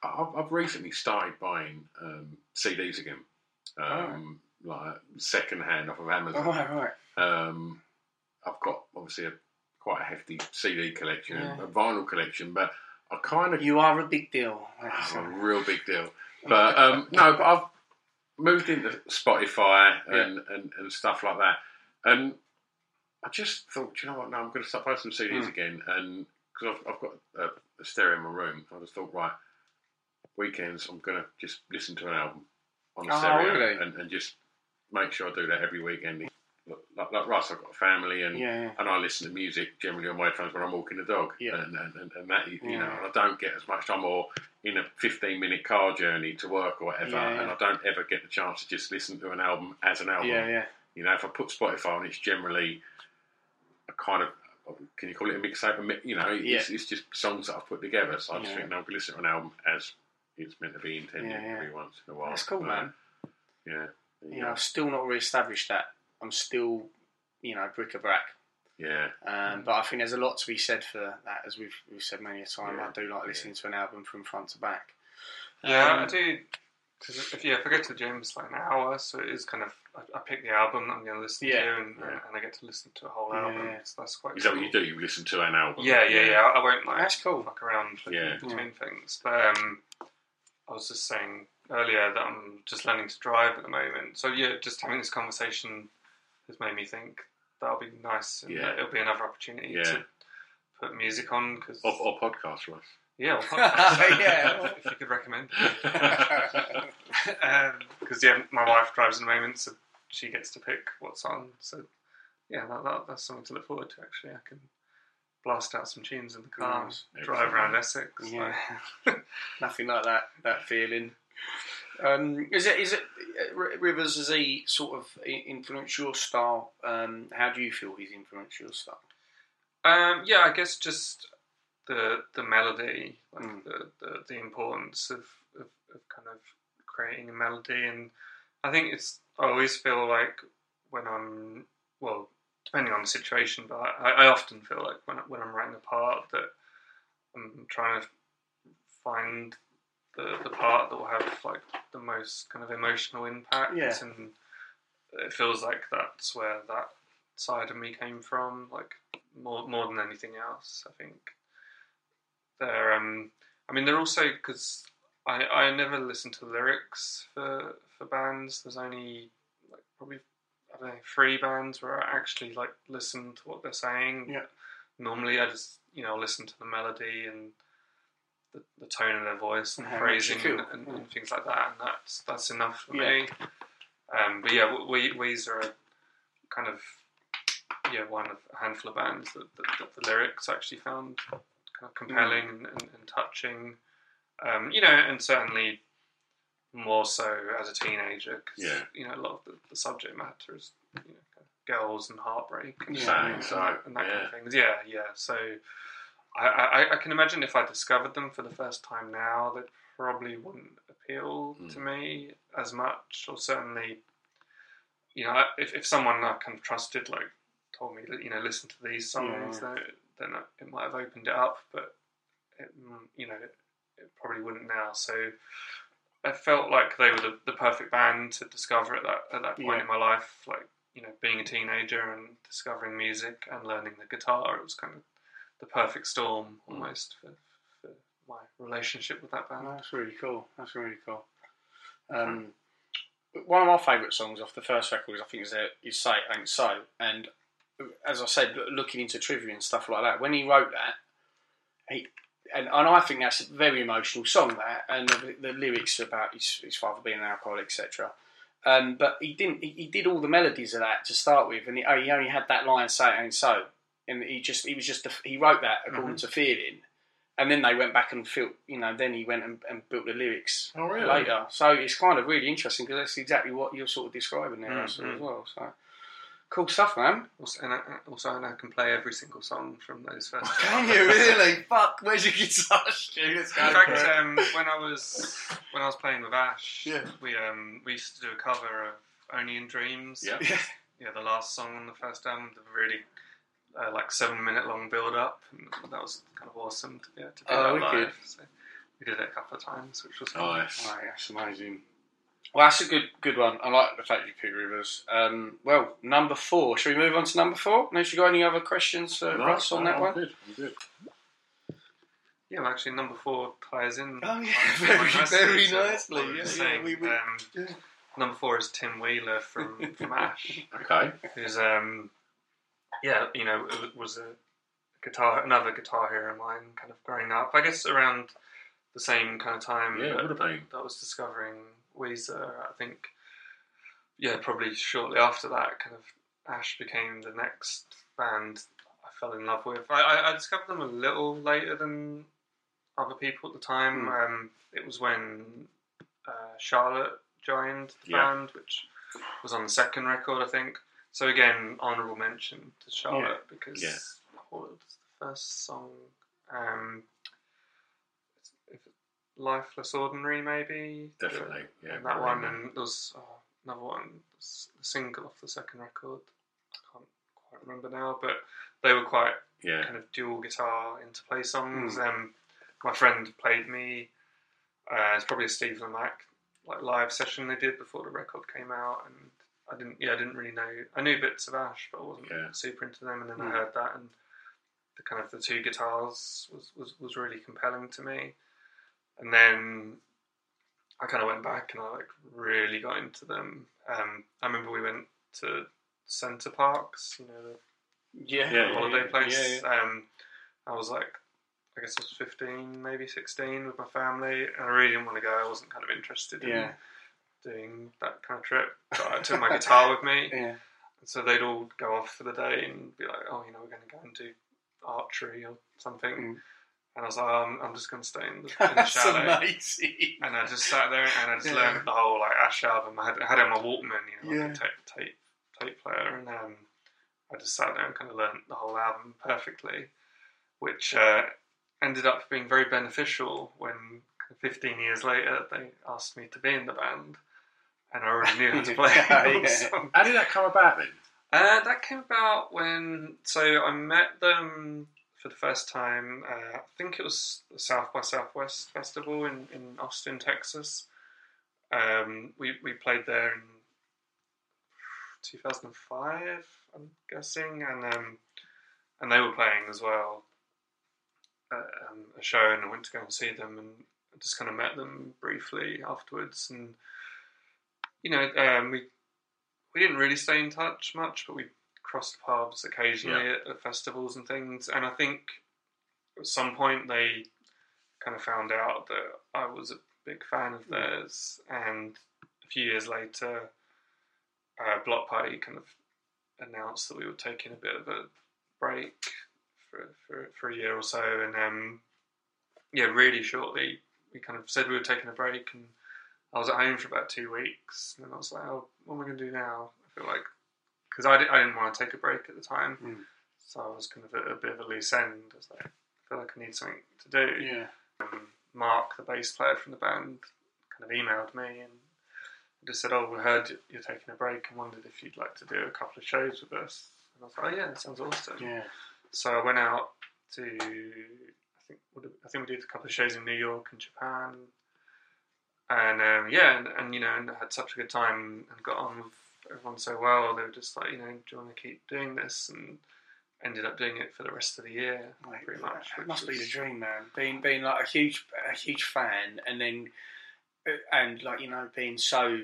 I've recently started buying um, C Ds again, um, oh. like secondhand off of Amazon. Oh, right, right. Um, I've got obviously a quite a hefty C D collection, yeah. a vinyl collection, but I kind of you are a big deal. I'm a real big deal, but um, no, but I've moved into Spotify and, yeah. and, and stuff like that, and I just thought, do you know what? No, I'm going to start buying some C Ds mm. again, and because I've, I've got a, a stereo in my room, I just thought, right. Weekends, I'm going to just listen to an album on a oh, stereo really? and, and just make sure I do that every weekend. Like, like Russ, I've got a family and yeah, yeah. and I listen to music generally on my headphones when I'm walking the dog. Yeah. And, and, and that, you yeah. know, I don't get as much time or in a fifteen minute car journey to work or whatever, yeah, yeah. and I don't ever get the chance to just listen to an album as an album. Yeah, yeah. You know, if I put Spotify on, it's generally a kind of, can you call it a mixtape? You know, it's, yeah. it's just songs that I've put together. So I just yeah. think, no, I'm going to listen to an album as it's meant to be intended yeah, yeah. every once in a while. That's cool, but, man. Yeah. You yeah. know, I've still not re-established that. I'm still, you know, bric-a-brac. Yeah. Um, but I think there's a lot to be said for that, as we've, we've said many a time. Yeah. I do like listening yeah. to an album from front to back. Yeah, um, I do. Because if, yeah, if I go to the gym, it's like an hour, so it is kind of, I, I pick the album that I'm going to listen yeah. to, and, yeah. and I get to listen to a whole album. Yeah. So that's quite Is cool. that what you do? You listen to an album? Yeah, yeah, yeah. yeah. I won't, like, that's cool. fuck around yeah. between yeah. things. But, um... I was just saying earlier that I'm just learning to drive at the moment. So, yeah, just having this conversation has made me think that'll be nice. And yeah. it'll be another opportunity yeah. to put music on. Cause... Or, or podcast, Russ. Yeah, or podcast. yeah. If you could recommend. Because, um, yeah, my wife drives at the moment, so she gets to pick what's on. So, yeah, that, that, that's something to look forward to, actually. I can blast out some tunes in the car, mm, drive around Essex. Yeah. Like. Nothing like that. That feeling. Um, is it? Is it? Rivers, has he sort of influenced your style? Um, how do you feel he's influenced your style? Um, yeah, I guess just the the melody, like mm. the, the the importance of, of of kind of creating a melody, and I think it's. I always feel like when I'm well. depending on the situation, but I, I often feel like when, when I'm writing a part that I'm trying to find the, the part that will have like the most kind of emotional impact, yeah. and it feels like that's where that side of me came from, like more more than anything else. I think they're, um, I mean, they're also because I I never listened to lyrics for for bands. There's only like probably. I don't know, three bands where I actually like listen to what they're saying. Yeah. Normally, I just you know listen to the melody and the, the tone of their voice and, and phrasing and, and, yeah. and things like that, and that's that's enough for yeah. me. Um, but yeah, we Weezer are kind of yeah one of a handful of bands that, that, that the lyrics actually found kind of compelling mm. and, and, and touching. Um, you know, and certainly. More so as a teenager, because yeah. you know a lot of the, the subject matter is you know, kind of girls and heartbreak and, yeah. and, so, and that yeah. kind of things. Yeah, yeah. So I, I, I can imagine if I discovered them for the first time now, they probably wouldn't appeal mm. to me as much, or certainly, you know, if if someone I kind of trusted like told me that you know listen to these songs, yeah. they then it might have opened it up, but it, you know, it probably wouldn't now. So I felt like they were the, the perfect band to discover at that at that point yeah. in my life. Like, you know, being a teenager and discovering music and learning the guitar, it was kind of the perfect storm almost for, for my relationship with that band. Oh, that's really cool. That's really cool. Um, one of my favourite songs off the first record, I think, is uh, "You Say It Ain't So." And as I said, looking into trivia and stuff like that, when he wrote that, he and, and I think that's a very emotional song. That and the, the lyrics about his, his father being an alcoholic, et cetera. Um, but he didn't. He, he did all the melodies of that to start with, and he, he only had that line "Say It Ain't So," and he just he was just he wrote that according mm-hmm. to feeling. And then they went back and built, you know, then he went and, and built the lyrics oh, really? later. So it's kind of really interesting because that's exactly what you're sort of describing there mm-hmm. also as well. So cool stuff, man. Also, and I, also, and I can play every single song from those first. Can you really? Fuck, where's your guitar? In fact, um, when I was when I was playing with Ash, yeah. we um we used to do a cover of "Only in Dreams." Yeah, yeah, yeah the last song on the first album, the really. Uh, like seven minute long build up, and that was kind of awesome to be able to do oh, that live. So we did it a couple of times, which was fun. Nice. Oh, that's amazing. Well, that's a good good one. I like the fact you picked Rivers. Um, well, number four. Should we move on to number four? Now, have you got any other questions for no, Russ on no, that I'm one? Good. I'm good. Yeah, well, actually, number four ties in. Oh yeah, very, very nicely. Yeah, yeah, we, we, um, yeah. Number four is Tim Wheeler from from Ash. Okay, who's um. Yeah, you know, it was a guitar, another guitar hero of mine, kind of growing up. I guess around the same kind of time. Yeah, that, would have been. That was discovering Weezer. I think, yeah, probably shortly after that, kind of Ash became the next band I fell in love with. I, I discovered them a little later than other people at the time. Mm. Um, it was when uh, Charlotte joined the yeah. band, which was on the second record, I think. So again, honourable mention to Charlotte yeah. because yeah. what was the first song? Um, if Lifeless Ordinary, maybe? Definitely, the, yeah. And that one, and there was oh, another one, the single off the second record. I can't quite remember now, but they were quite yeah. kind of dual guitar interplay songs. Mm. Um, my friend played me, uh, it's probably a Steve Lamack like live session they did before the record came out, and I didn't, yeah, I didn't really know. I knew bits of Ash, but I wasn't yeah. super into them. And then mm. I heard that, and the kind of the two guitars was, was, was really compelling to me. And then I kind of went back, and I like really got into them. Um, I remember we went to Centre Parks, you know, the yeah, yeah, holiday yeah, place. Yeah, yeah. Um, I was like, I guess I was fifteen, maybe sixteen, with my family, and I really didn't want to go. I wasn't kind of interested. Yeah. in doing that kind of trip, so I took my guitar with me, yeah. and so they'd all go off for the day and be like, "Oh, you know, we're going to go and do archery or something." Mm. And I was like, oh, I'm, "I'm just going to stay in the, in the shallow." That's amazing. And I just sat there and I just yeah. learned the whole like Ash album. I had, I had it on my Walkman, you know, yeah. like a tape, tape tape player, and um, I just sat there and kind of learned the whole album perfectly, which uh, ended up being very beneficial when fifteen years later they asked me to be in the band. And I already knew how to play. yeah, yeah. How did that come about then? Uh, that came about when... So I met them for the first time. Uh, I think it was the South by Southwest Festival in, in Austin, Texas. Um, we, we played there in two thousand five, I'm guessing. And, um, and they were playing as well. Uh, um, a show, and I went to go and see them. And I just kind of met them briefly afterwards. And... You know, um, we we didn't really stay in touch much, but we crossed paths occasionally yeah. at, at festivals and things. And I think at some point they kind of found out that I was a big fan of theirs. And a few years later, uh, Block Party kind of announced that we were taking a bit of a break for for, for a year or so. And um, yeah, really shortly, we kind of said we were taking a break, and I was at home for about two weeks, and I was like, oh, what am I going to do now? I feel like, because I, I didn't want to take a break at the time, mm. so I was kind of at a bit of a loose end. I was like, I feel like I need something to do. Yeah. Um, Mark, the bass player from the band, kind of emailed me and just said, oh, we heard you're taking a break and wondered if you'd like to do a couple of shows with us. And I was like, oh yeah, that sounds awesome. Yeah. So I went out to, I think, we'll do, I think we did a couple of shows in New York and Japan. And um, yeah, and, and you know, and I had such a good time and got on with everyone so well. They were just like, you know, do you want to keep doing this? And ended up doing it for the rest of the year, like, pretty much. It must was... be the dream, man. Being being like a huge a huge fan, and then and like, you know, being so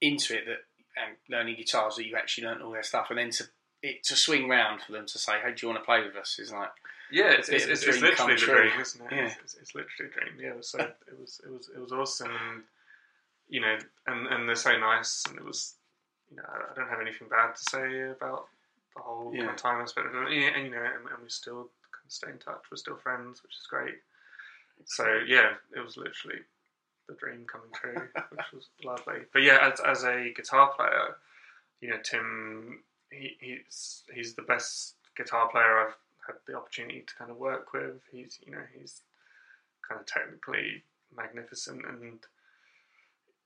into it that, and learning guitars, that you actually learned all their stuff, and then to it to swing round for them to say, "Hey, do you want to play with us?" is like, yeah, it's, it's, it's literally come the true. Dream, isn't it? Yeah. It's, it's, it's literally a dream. Yeah, so it was, it was, it was awesome. And, you know, and, and they're so nice, and it was, you know, I don't have anything bad to say about the whole yeah. kind of time I spent with them. And you know, and, and we still kind of stay in touch. We're still friends, which is great. So yeah, it was literally the dream coming true, which was lovely. But yeah, as, as a guitar player, you know, Tim, he, he's he's the best guitar player I've had the opportunity to kind of work with. He's, you know, he's kind of technically magnificent, and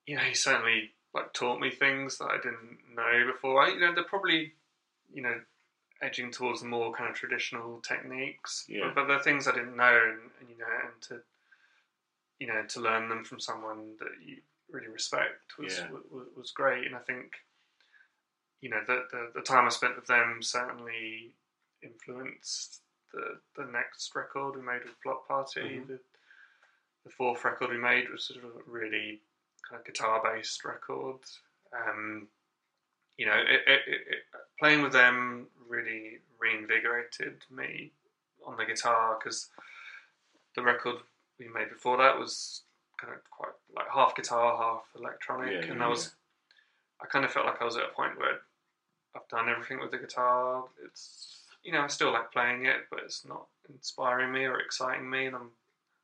you know, he certainly like taught me things that I didn't know before. I, you know, they're probably, you know, edging towards more kind of traditional techniques, yeah. but, but they're things I didn't know, and, and you know, and to you know to learn them from someone that you really respect was yeah. was, was great. And I think, you know, the, the the time I spent with them certainly influenced the the next record we made with Block Party. Mm-hmm. the, the fourth record we made was sort of a really kind of guitar-based record. Um, you know, it, it, it, playing with them really reinvigorated me on the guitar, because the record we made before that was kind of quite like half guitar, half electronic, yeah, and I was, yeah. I kind of felt like I was at a point where I've done everything with the guitar. It's, you know, I still like playing it, but it's not inspiring me or exciting me, and I'm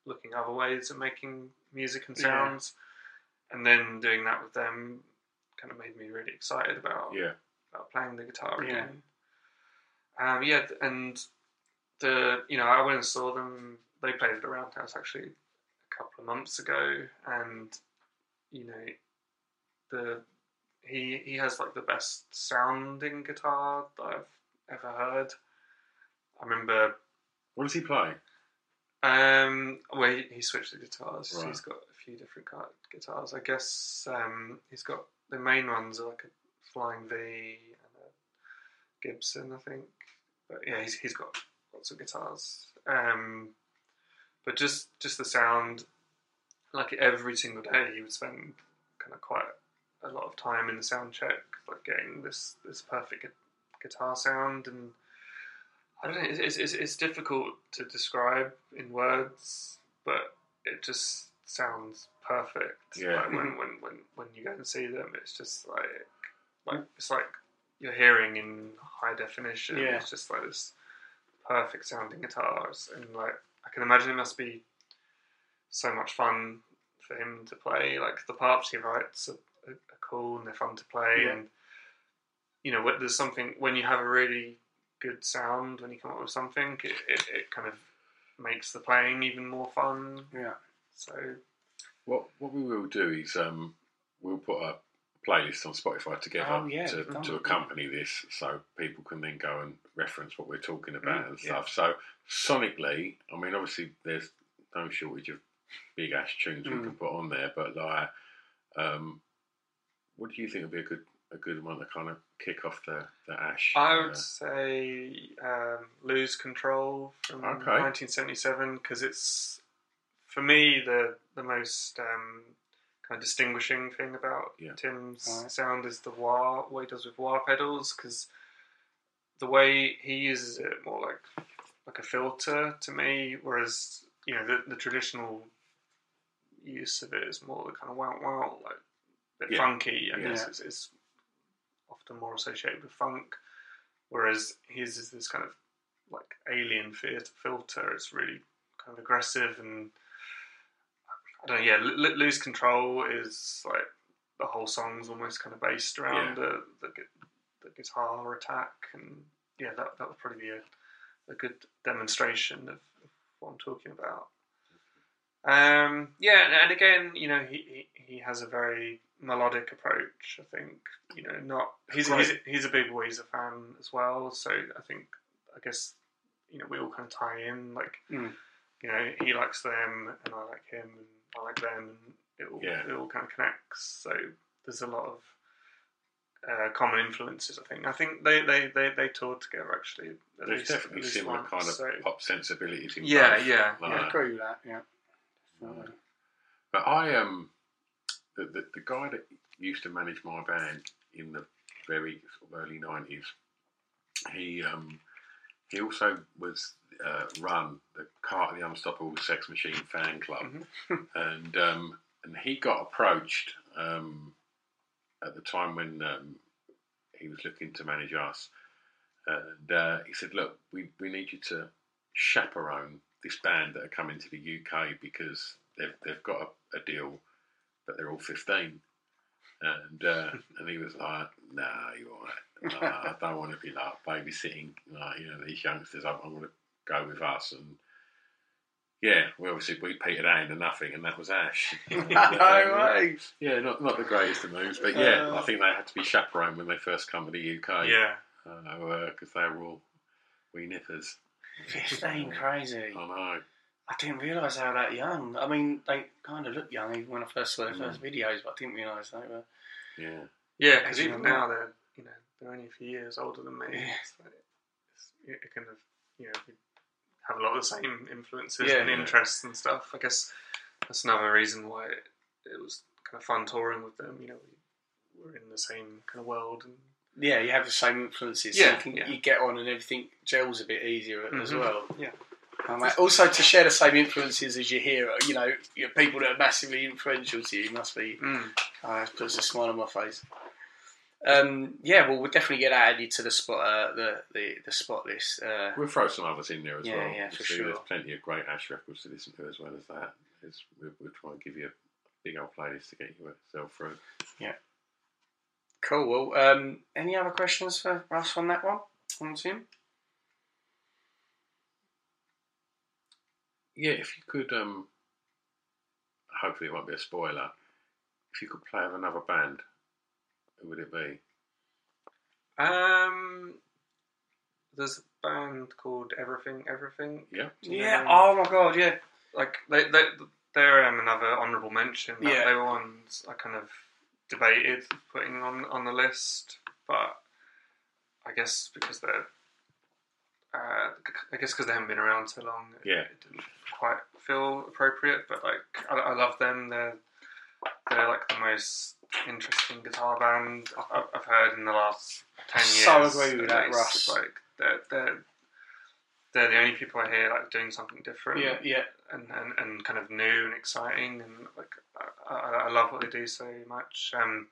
looking other ways at making music and sounds. Yeah. And then doing that with them kind of made me really excited about yeah. about playing the guitar again. Yeah. Um, yeah, and the you know, I went and saw them. They played at the Roundhouse actually a couple of months ago, and you know, the he he has like the best sounding guitar that I've ever heard. I remember. What does he play? Um, well, he, he switched the guitars. Right. He's got a few different guitars. I guess um, he's got the main ones are like a Flying V and a Gibson, I think. But yeah, he's he's got lots of guitars. Um, but just just the sound, like every single day, he would spend kind of quite a lot of time in the sound check, like getting this this perfect gu- guitar sound and. I don't know, it's, it's it's difficult to describe in words, but it just sounds perfect. Yeah. Like when, when, when, when you go and see them, it's just like, like it's like you're hearing in high definition. Yeah. It's just like this perfect sounding guitars, and like I can imagine it must be so much fun for him to play. Like the parts he writes are, are cool and they're fun to play, yeah. and you know, there's something when you have a really good sound when you come up with something, it, it, it kind of makes the playing even more fun. Yeah. So what what we will do is um, we'll put a playlist on Spotify together oh, yeah, to, to accompany this, so people can then go and reference what we're talking about mm, and stuff. Yeah. So sonically, I mean, obviously there's no shortage of big Ash tunes mm. we can put on there, but like, um, what do you think would be a good a good one to kind of kick off the, the Ash? I would uh, say um, Lose Control from okay. nineteen seventy-seven, because it's, for me, the the most um, kind of distinguishing thing about yeah. Tim's right. sound is the wah, what he does with wah pedals, because the way he uses it more like like a filter to me, whereas, you know, the, the traditional use of it is more the kind of wow wow, like a bit yeah. funky, I yeah. guess it's, it's often more associated with funk, whereas his is this kind of like alien theatre filter. It's really kind of aggressive, and I don't know, yeah, L- L- Lose Control is like the whole song's almost kind of based around yeah. the, the the guitar attack, and yeah, that that would probably be a, a good demonstration of what I'm talking about. Um, yeah, and, and again, you know, he, he he has a very melodic approach, I think, you know, not he's, he's he's a big Weezer fan as well, so I think I guess you know, we all kind of tie in, like, mm. you know, he likes them and I like him and I like them, and it all, yeah. it all kind of connects. So there's a lot of uh, common influences, I think. I think they, they, they, they toured together, actually. There's definitely similar once, kind of so. pop sensibilities in yeah, both. Yeah, like, yeah. I agree with that, yeah. Definitely. But I, um, the, the, the guy that used to manage my band in the very sort of early nineties, he um, he also was uh, run the Cart of the Unstoppable Sex Machine fan club, mm-hmm. and um, and he got approached um, at the time when um, he was looking to manage us, and uh, he said, "Look, we, we need you to chaperone this band that are coming to the U K because they've they've got a, a deal, but they're all fifteen." And uh, and he was like, "Nah, you're all right. Nah, I don't want to be like babysitting, like, you know, these youngsters. I'm, I'm going to go with us." And yeah, we obviously we petered out into nothing, and that was Ash. And, no uh, way. Yeah, not not the greatest of moves, but yeah, uh, I think they had to be chaperoned when they first come to the U K. Yeah, because uh, they were all wee nippers. Fifteen, crazy. I know. I didn't realise they were that young. I mean, they kind of looked young even when I first saw their mm. first videos, but I didn't realise they were. Yeah, yeah. Because even now they're, you know, they're only a few years older than me. Yeah. It's like, it's, it kind of, you know, we have a lot of the same influences yeah, and yeah. interests and stuff. I guess that's another reason why it, it was kind of fun touring with them. You know, we were in the same kind of world. And yeah, you have the same influences. Yeah, so you, can, yeah. you get on and everything gels a bit easier mm-hmm. as well. Yeah. Um, also, to share the same influences as your hero, you know, your people that are massively influential to you must be, mm. uh, puts a smile on my face. Um, yeah, well, we'll definitely get added to the spot, uh, the, the, the spot list. Uh, we'll throw some others in there as yeah, well. Yeah, for sure. There's plenty of great Ash records to listen to as well as that. It's, we'll, we'll try and give you a big old playlist to get yourself through. Yeah. Cool. Well, um, any other questions for Russ on that one? On to him? Yeah, if you could, um, hopefully it won't be a spoiler, if you could play with another band, who would it be? Um, there's a band called Everything Everything. Yeah. Yeah, know? Oh my God, yeah. Like, they, they, they're um, another honourable mention. That yeah. They were ones I kind of debated putting on, on the list, but I guess because they're... Uh, I guess because they haven't been around so long, it, yeah. it didn't quite feel appropriate. But like, I, I love them. They're they're like the most interesting guitar band I've, I've heard in the last ten years. So agree with that, Russ. Like, they're they're they're the only people I hear like doing something different. Yeah, yeah. And, and, and kind of new and exciting, and like I, I love what they do so much. Um,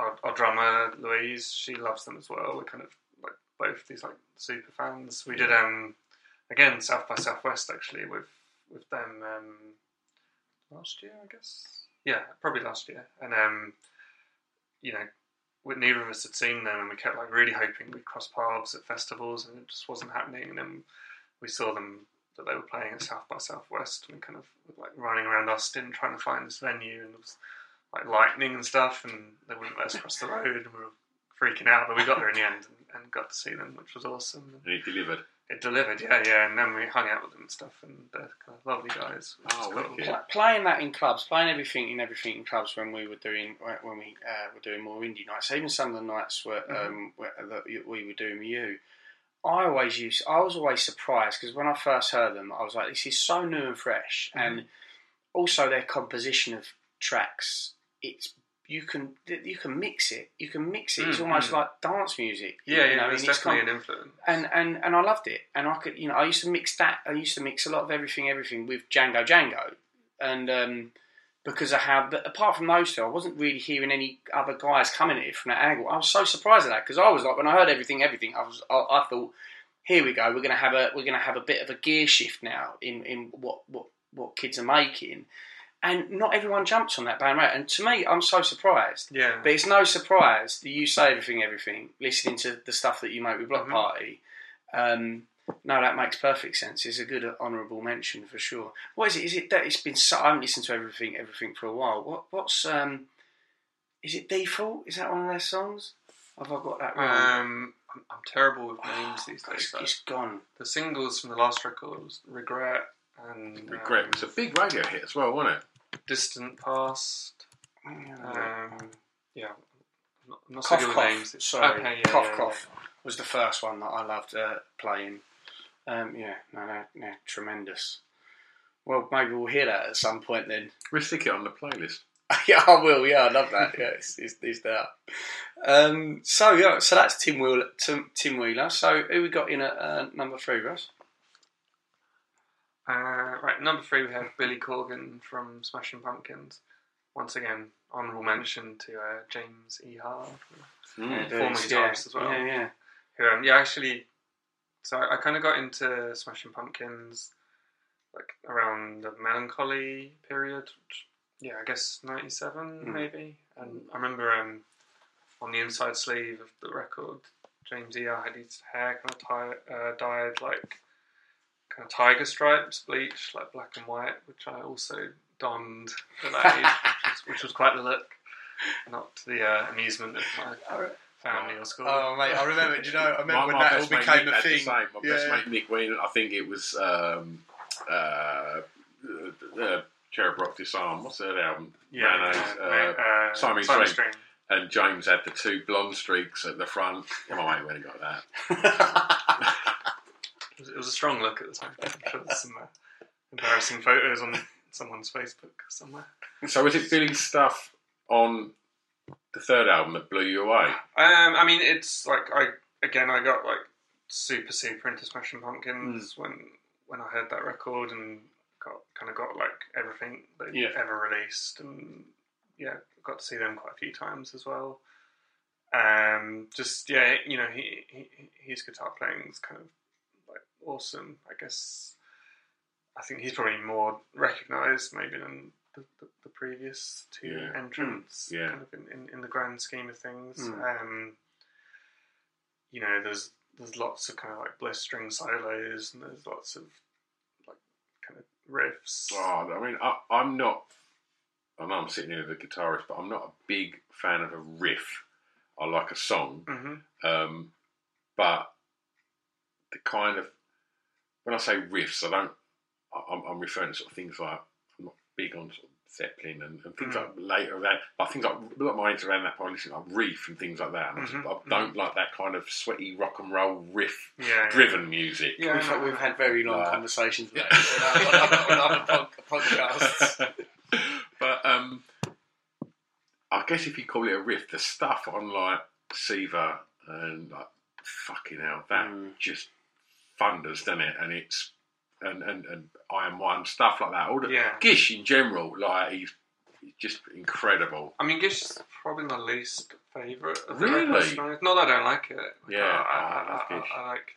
our, our drummer Louise, she loves them as well. We kind of. Both these like super fans. We did um again South by Southwest actually with with them um last year I guess yeah probably last year and um you know we, neither of us had seen them and we kept like really hoping we'd cross paths at festivals and it just wasn't happening, and then we saw them that they were playing at South by Southwest and we kind of were, like running around Austin trying to find this venue and it was like lightning and stuff and they wouldn't let us cross the road and we were freaking out, but we got there in the end and, and got to see them, which was awesome. And it delivered. It delivered, yeah, yeah. And then we hung out with them and stuff, and they're kind of lovely guys. Oh, cool. Pl- playing that in clubs, playing everything in everything in clubs when we were doing when we uh, were doing more indie nights. So even some of the nights were, mm-hmm. um, were, that we were doing with you. I always used. I was always surprised because when I first heard them, I was like, "This is so new and fresh," mm-hmm. and also their composition of tracks. It's You can you can mix it. You can mix it. It's mm, almost mm. like dance music. Yeah, you know? yeah, it's definitely it's an influence. And, and and I loved it. And I could, you know, I used to mix that. I used to mix a lot of everything, everything with Django Django, and um, because I have. But apart from those two, I wasn't really hearing any other guys coming at it from that angle. I was so surprised at that because I was like, when I heard everything, everything, I was, I, I thought, here we go. We're gonna have a we're gonna have a bit of a gear shift now in in what what, what kids are making. And not everyone jumps on that bandwagon. And to me, I'm so surprised. Yeah. But it's no surprise that you say everything, everything, listening to the stuff that you make with Block mm-hmm. Party. Um, no, that makes perfect sense. It's a good honourable mention for sure. What is it? Is it that it's been so... I haven't listened to everything, everything for a while. What? What's... Um, is it Default? Is that one of their songs? Have I got that wrong? Um, I'm, I'm terrible with names oh, these days. It's gone. The singles from the last record was Regret and... Regret um, was a big radio hit as well, wasn't it? Distant Past. Um, yeah. I'm not, I'm not cough, so good with names. Sorry. Okay, yeah, cough, yeah, cough yeah. was the first one that I loved uh, playing. Um, yeah, no, no, no, tremendous. Well, maybe we'll hear that at some point then. We'll stick it on the playlist. Yeah, I will. Yeah, I love that. Yeah, it's, it's, it's there. Um, so yeah, so that's Tim Wheeler. Tim, Tim Wheeler. So who we got in at uh, number three, Russ? Uh, right, number three we have Billy Corgan from Smashing Pumpkins. Once again, honourable mention to uh, James E. Iha, mm, former guitarist yeah. as well. Yeah, yeah. Who, um, yeah, actually. So I kind of got into Smashing Pumpkins like around the Melancholy period. Which, yeah, I guess ninety-seven mm. maybe. And I remember um, on the inside sleeve of the record, James E R had his hair kind of tie- uh, dyed like kind of tiger stripes, bleached, like black and white, which I also donned at that age, which, was, which was quite the look, not to the uh, amusement of my family or school. Oh mate, I remember. Do you know? I remember my, when my that all became Nick a thing. My yeah. best mate Nick, when I think it was. Um, uh, uh, Cherub Rock Disarm, what's that album? Yeah, Manos, uh, uh, uh, Simon, Simon String. String. And James had the two blonde streaks at the front. Come on, mate, where he got that? it, was, it was a strong look at the time. I'm sure there's some uh, embarrassing photos on someone's Facebook somewhere. So was it Billy's stuff on the third album that blew you away? Um, I mean, it's like, I again, I got like super, super into Smashing Pumpkins mm. when, when I heard that record and Got, kind of got like everything they've yeah. ever released, and yeah, got to see them quite a few times as well. Um, just yeah, you know, he, he his guitar playing is kind of like awesome. I guess I think he's probably more recognised maybe than the, the, the previous two yeah. entrants, mm. yeah. kind of in, in, in the grand scheme of things. Mm. Um, you know, there's there's lots of kind of like blessed string solos, and there's lots of riffs. Oh, I mean, I, I'm not. I know I'm sitting here with a guitarist, but I'm not a big fan of a riff. I like a song, mm-hmm. um, but the kind of when I say riffs, I don't. I, I'm, I'm referring to sort of things like I'm not big on sort of Zeppelin and, and things mm-hmm. like later that. But things like a lot of my head's around that point, listening like Reef and things like that. And mm-hmm. I, just, I don't mm-hmm. like that kind of sweaty rock and roll riff yeah, driven yeah. music. Yeah, we've, like, we've had very long uh, conversations about it on other, on other pod, podcasts. But um, I guess if you call it a riff, the stuff on like Siva and like fucking hell, that mm. just thunders, doesn't it? And it's And, and and I Am One, stuff like that. All the yeah. Gish in general, like he's just incredible. I mean, Gish is probably my least favourite. Really? Not that I don't like it. Like, yeah, I, I, I, I, I, I like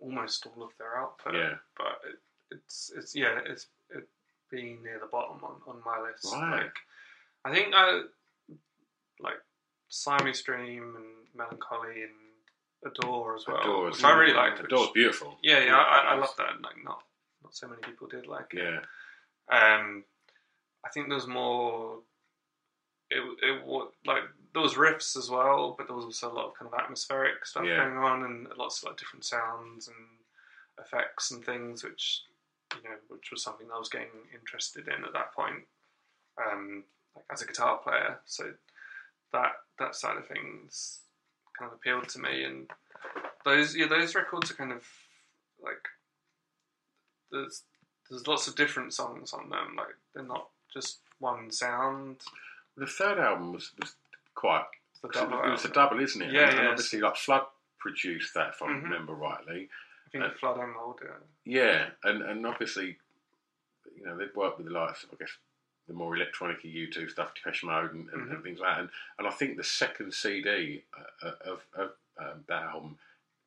almost all of their output. Yeah, but it, it's it's yeah, it's it being near the bottom on, on my list. Right. Like, I think I like Siamese Dream and Melancholy and Adore as well, Adore, which I really liked. Adore's which, beautiful. Yeah, yeah, yeah I, I love that. Like not. Not so many people did like it. Yeah. Um, I think there's more. It it like there was riffs as well, but there was also a lot of kind of atmospheric stuff yeah. going on, and lots of like different sounds and effects and things, which you know, which was something I was getting interested in at that point, um, like as a guitar player. So that that side of things kind of appealed to me, and those yeah those records are kind of like. There's, there's lots of different songs on them. Like they're not just one sound. The third album was, was quite. The double it was album. A double, isn't it? Yeah, and, yeah. And obviously, like Flood produced that, if I mm-hmm. remember rightly. I think and, Flood and Mulder. Yeah, and and obviously, you know, they'd worked with the likes of, I guess, the more electronic U two stuff, Depeche Mode, and, and, mm-hmm. and things like that. And and I think the second C D of of, of um, that album.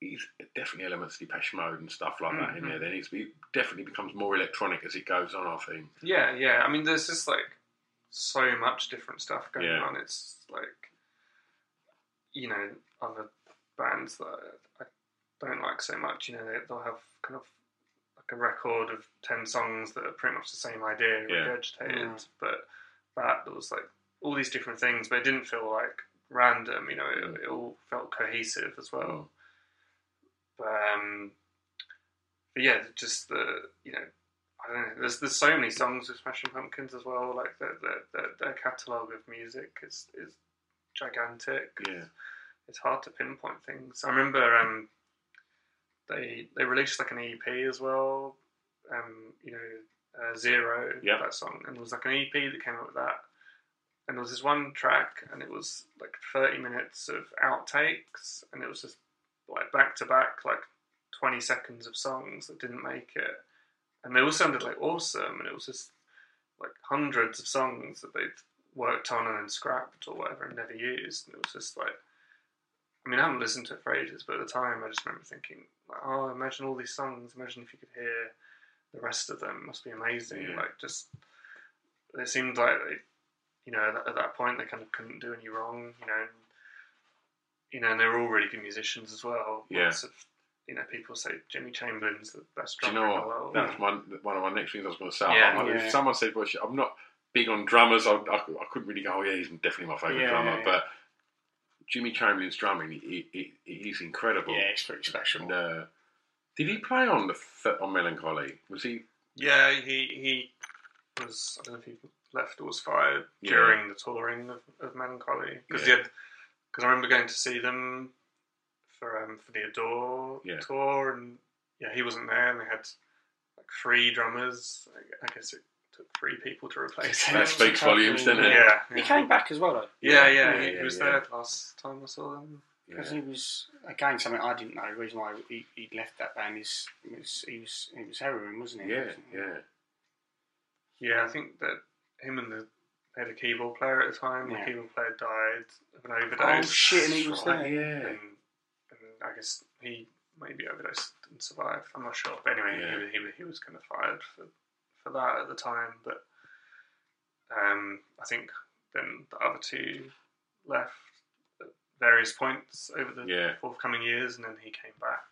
He's definitely elements of Depeche Mode and stuff like that mm-hmm. in there. Then it's, it definitely becomes more electronic as it goes on, I think. Yeah, yeah. I mean, there's just like so much different stuff going yeah. on. It's like, you know, other bands that I don't like so much, you know, they, they'll have kind of like a record of ten songs that are pretty much the same idea, yeah. regurgitated. Mm. But that, there was like all these different things, but it didn't feel like random, you know, it, it all felt cohesive as well. Mm. But, um, but yeah, just the, you know, I don't know, there's there's so many songs with Smashing Pumpkins as well. Like their their, their, their catalogue of music is is gigantic. Yeah, it's, it's hard to pinpoint things. I remember um, they they released like an E P as well. Um, you know, uh, Zero, yeah. that song, and there was like an E P that came out with that. And there was this one track, and it was like thirty minutes of outtakes, and it was just like back to back, like twenty seconds of songs that didn't make it. And they all sounded like awesome, and it was just like hundreds of songs that they'd worked on and then scrapped or whatever and never used. And it was just like, I mean, I haven't listened to it for ages, but at the time I just remember thinking, like, oh, imagine all these songs, imagine if you could hear the rest of them, it must be amazing. Yeah. Like, just, it seemed like they, you know, at that point they kind of couldn't do any wrong, you know, and, you know, and they were all really good musicians as well. Yeah. Lots of, you know, people say Jimmy Chamberlain's the best drummer in the world. Do you know what? That's one, one of my next things I was going to say. Yeah, like, yeah. If someone said, well, I'm not big on drummers, I, I, I couldn't really go, oh, yeah, he's definitely my favourite yeah, drummer. Yeah, yeah. But Jimmy Chamberlain's drumming, he, he, he, he's incredible. Yeah, it's pretty special. And, uh, did he play on the th- on Melancholy? Was he? Yeah, he he was, I don't know if he left or was fired yeah. during the touring of, of Melancholy. Because yeah. I remember going to see them for um, for the Adore yeah. tour, and yeah, he wasn't there, and they had like three drummers. I guess it took three people to replace him. That speaks volumes, doesn't it? Yeah, yeah. He came back as well, though. Yeah, yeah, yeah, yeah he yeah, was yeah. there the last time I saw them. Because yeah. he was, again, something I didn't know. The reason why he, he left that band is he was he was, he was heroin, wasn't he? Yeah, wasn't he? yeah, yeah. I think that him and the they had a keyboard player at the time. Yeah. The keyboard player died of an overdose. Oh shit! And he was right. there. Yeah. And, I guess he maybe overdosed and survived. I'm not sure, but anyway, yeah. he, he he was kind of fired for, for that at the time. But um, I think then the other two left at various points over the yeah. forthcoming years, and then he came back.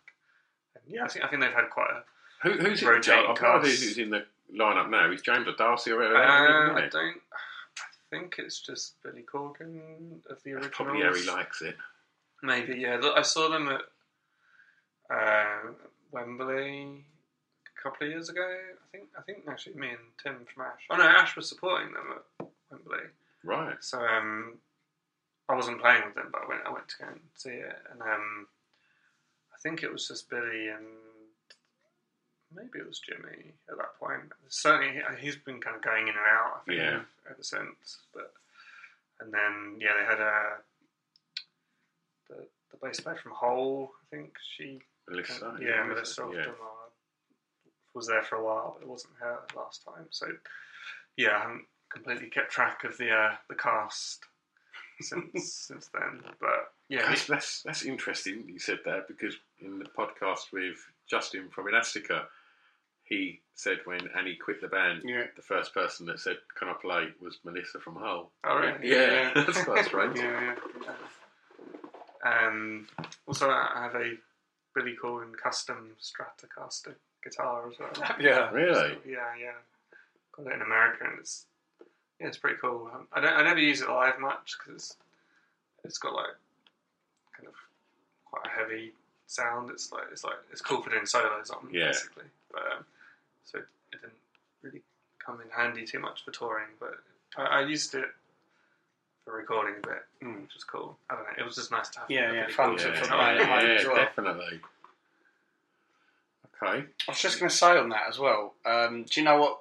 And yeah, I think I think they've had quite a Who, who's rotating in, cast. Who's in the lineup now? Is James or Darcy or whatever? Uh, I don't. I think it's just Billy Corgan of the original. Probably how he likes it. Maybe, yeah. I saw them at uh, Wembley a couple of years ago. I think I think actually me and Tim from Ash. Oh no, Ash was supporting them at Wembley. Right. So um, I wasn't playing with them, but I went I went to go and see it, and um, I think it was just Billy and maybe it was Jimmy at that point. Certainly, he's been kind of going in and out. I think yeah. ever since. But and then yeah, they had a. The, the bass player from Hole, I think she... Melissa. Uh, yeah, Melissa. Melissa yeah. was there for a while, but it wasn't her last time. So, yeah, I haven't completely kept track of the uh, the cast since since then. But, yeah. That's, that's, that's interesting you said that, because in the podcast with Justin from Elastica, he said when Annie quit the band, yeah. the first person that said, can I play, was Melissa from Hole. Oh, right. Yeah, yeah. yeah. that's quite strange. Yeah, yeah. yeah. Um, also, I have a Billy Corgan custom Stratocaster guitar as well. Yeah, really? So, yeah, yeah. Got it in America, and it's yeah, it's pretty cool. I don't, I never use it live much because it's, it's got like kind of quite a heavy sound. It's like it's like it's cool for doing solos on yeah. basically. But um, so it didn't really come in handy too much for touring. But I, I used it. For recording a bit, mm. which was cool. I don't know, it was just nice to have yeah, a yeah, fun yeah, yeah, yeah, yeah, yeah, definitely. Okay. I was just going to say on that as well. Um, do you know what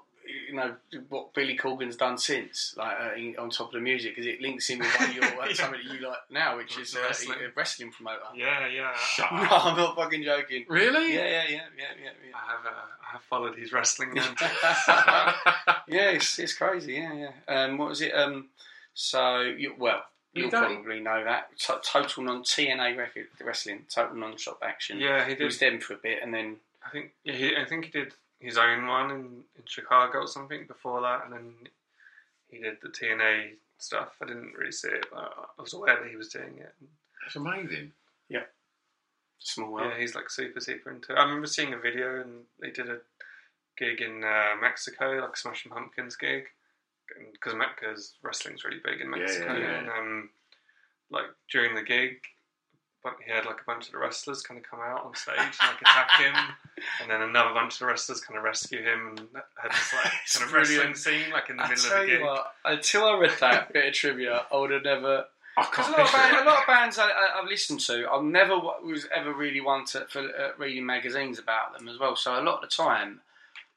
you know what Billy Corgan's done since, like uh, in, on top of the music, because it links in with like, your, uh, something that you like now, which is uh, wrestling. a wrestling promoter. Yeah, yeah. Shut up. No, I'm not fucking joking. Really? Yeah, yeah, yeah, yeah, yeah. yeah. I have, uh, I have followed his wrestling. yeah, it's it's crazy. Yeah, yeah. Um, what was it? Um. So, you, well, you'll you probably know that. T- total non T N A record, wrestling, Total Non-Stop Action. Yeah, he did. It was them for a bit, and then... I think yeah, he, I think he did his own one in, in Chicago or something before that, and then he did the T N A stuff. I didn't really see it, but I was aware that he was doing it. That's amazing. Yeah. Small world. Yeah, he's like super, super into it. I remember seeing a video, and they did a gig in uh, Mexico, like a Smashing Pumpkins gig. Because wrestling's really big in Mexico, yeah, yeah, yeah. and um, like during the gig, he had like a bunch of the wrestlers kind of come out on stage and like attack him, and then another bunch of the wrestlers kind of rescue him, and had this like kind of wrestling scene like in the I'll middle tell of the gig. You what, until I read that bit of trivia, I would have never. I can't. A lot, of band, a lot of bands I, I, I've listened to, I never was ever really one to for uh, reading magazines about them as well. So a lot of the time,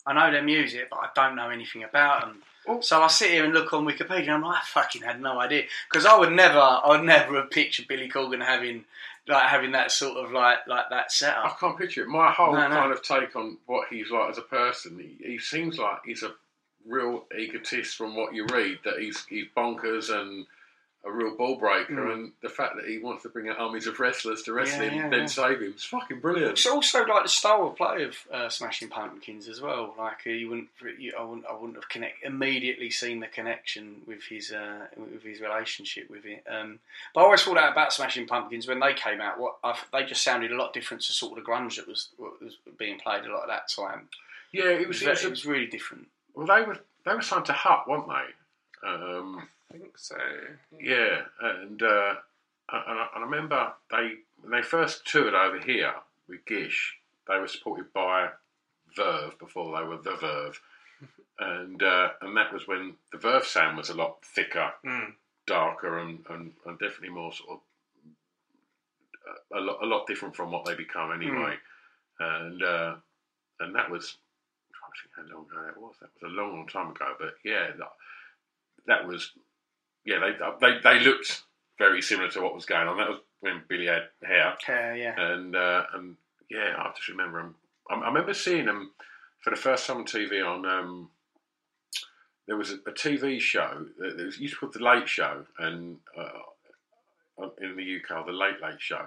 I know their music, but I don't know anything about them. Ooh. So I sit here and look on Wikipedia, and I'm like, I fucking had no idea, because I would never, I would never have pictured Billy Corgan having like having that sort of like like that setup. I can't picture it. My whole no, no. kind of take on what he's like as a person, he, he seems like he's a real egotist from what you read. That he's he's bonkers and a real ball breaker, mm. and the fact that he wants to bring out armies of wrestlers to wrestle yeah, him, yeah, then yeah. save him, it's fucking brilliant. It's also like the style of play of uh, Smashing Pumpkins as well. Like uh, you wouldn't, you, I wouldn't, I wouldn't have connect immediately seen the connection with his, uh, with his relationship with it. Um, but I always thought out about Smashing Pumpkins when they came out. What I, they just sounded a lot different to sort of the grunge that was what was being played a lot at that time. Yeah, it was. It was, it was, a, it was really different. Well, they were they were signed to Hut, weren't they? Um, I think so. Yeah, and uh, and I remember they when they first toured over here with Gish, they were supported by Verve before they were the Verve, and uh, and that was when the Verve sound was a lot thicker, mm. darker, and, and, and definitely more sort of a lot a lot different from what they become anyway, mm. and uh, and that was I'm trying to think how long ago that was. That was a long, long time ago, but yeah, that, that was. Yeah, they, they they looked very similar to what was going on. That was when Billy had hair. Hair, uh, yeah. And, uh, and yeah, I just remember him. I, I remember seeing him for the first time on T V on... Um, there was a, a T V show. It was used to called The Late Show, and uh, in the U K, The Late Late Show.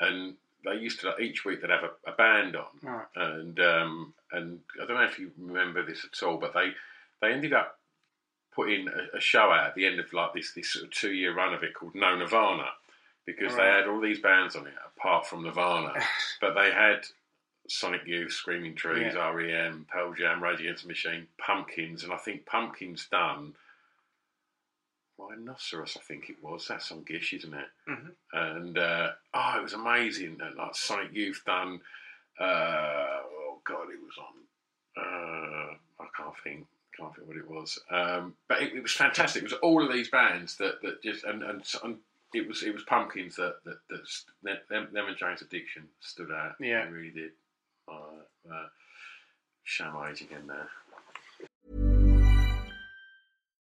And they used to, like, each week they'd have a, a band on. Right. And, um, and I don't know if you remember this at all, but they, they ended up put in a, a show out at the end of like this, this sort of two-year run of it called No Nirvana, because right. they had all these bands on it apart from Nirvana, but they had Sonic Youth, Screaming Trees, yeah. R E M, Pearl Jam, Rage Against the Machine, Pumpkins, and I think Pumpkins done Rhinoceros, I think it was. That's some Gish, isn't it? Mm-hmm. And uh, oh, it was amazing. Like Sonic Youth done. Uh, oh God, it was on. Uh, I can't think. Can't think what it was, um, but it, it was fantastic. It was all of these bands that, that just and, and and it was it was Pumpkins that that, that, that them, them and Jane's Addiction stood out. Yeah, they really did. Uh, uh, Sham age again there.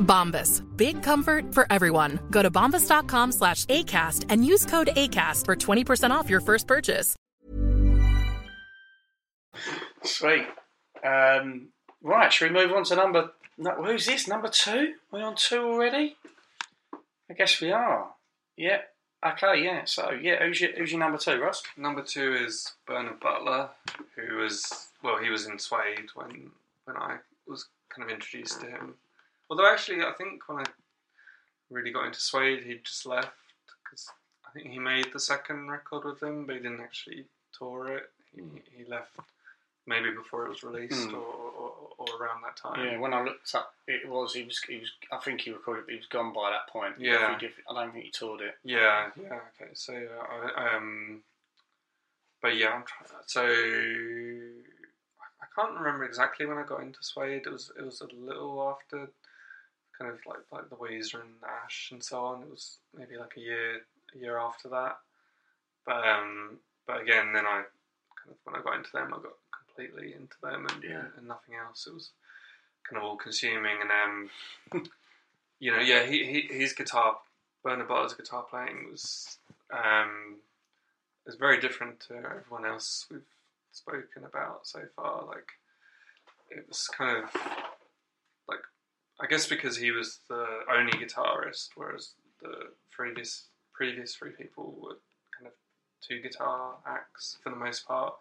Bombas. Big comfort for everyone. Go to bombas dot com slash A C A S T and use code ACAST for twenty percent off your first purchase. Sweet. Um, right, should we move on to number... No, who's this? Number two? We're on two already? I guess we are. Yeah. Okay, yeah. So, yeah, who's your, who's your number two, Russ? Number two is Bernard Butler, who was... Well, he was in Suede when, when I was kind of introduced to him. Although, actually, I think when I really got into Suede, he just left, because I think he made the second record with them, but he didn't actually tour it. He, he left maybe before it was released, mm. or, or or around that time. Yeah, when I looked up, it was he was he was. I think he recorded, but he was gone by that point. Yeah, did, I don't think he toured it. Yeah, yeah. Okay, so uh, I, um, but yeah, I'm trying. So I can't remember exactly when I got into Suede. It was it was a little after, kind of like like the Weezer and Ash and so on. It was maybe like a year a year after that. But um, but again, then I kind of when I got into them, I got completely into them and, yeah. and nothing else. It was kind of all consuming, and um, you know, yeah, he, he his guitar, Bernard Butler's guitar playing was um, is very different to everyone else we've spoken about so far. Like it was kind of like I guess because he was the only guitarist, whereas the previous previous three people were kind of two guitar acts for the most part,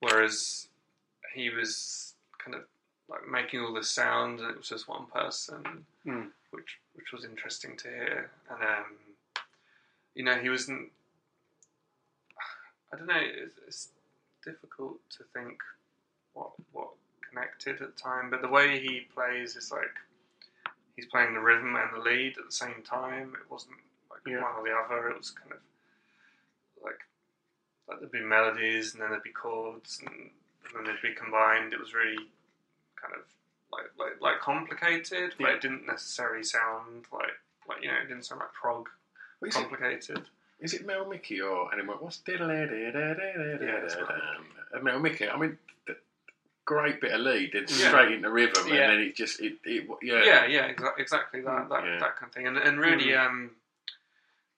whereas he was kind of like making all this sound and it was just one person, mm. which which was interesting to hear. And um, you know, he wasn't, I don't know, it's, it's difficult to think what what connected at the time, but the way he plays is like he's playing the rhythm and the lead at the same time. It wasn't like yeah. one or the other. It was kind of like like there'd be melodies and then there'd be chords and, and then they'd be combined. It was really kind of like like, like complicated, but yeah. it didn't necessarily sound like, like you know, it didn't sound like prog what complicated. Is it, is it Mel Mickey or anyone? What's yeah, Mel Mickey? I mean, the great bit of lead, then yeah. straight into rhythm, yeah. and then it just it, it yeah yeah yeah exa- exactly that that, yeah. that kind of thing, and and really mm. um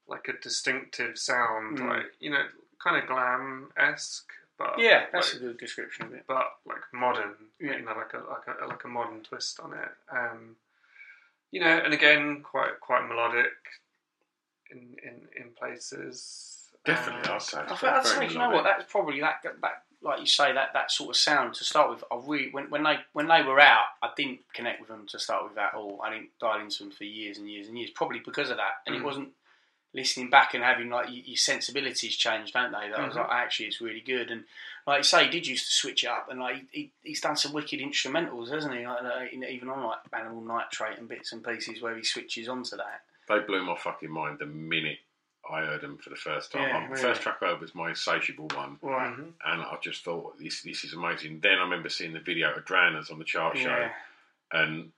like a distinctive sound, mm. like you know. Kind of glam-esque, but yeah, that's like, a good description of it. But like modern, yeah. you know, like a like a like a modern twist on it. Um, you know, and again, quite quite melodic in in, in places. Definitely, um, I'd say. I think that's like, you know what, that's probably that that like you say that that sort of sound to start with. I really when when they when they were out, I didn't connect with them to start with at all. I didn't dial into them for years and years and years, probably because of that, and mm. it wasn't. Listening back and having like your sensibilities change, don't they? That mm-hmm. I was like, actually, it's really good. And like you say, he did used to switch it up, and like he, he's done some wicked instrumentals, hasn't he? Like even on like Animal Nitrate and bits and pieces where he switches onto that. They blew my fucking mind the minute I heard them for the first time. Yeah, really. The first track I heard was my Insatiable one, right. and I just thought this this is amazing. Then I remember seeing the video of Dranners on the chart show, yeah. and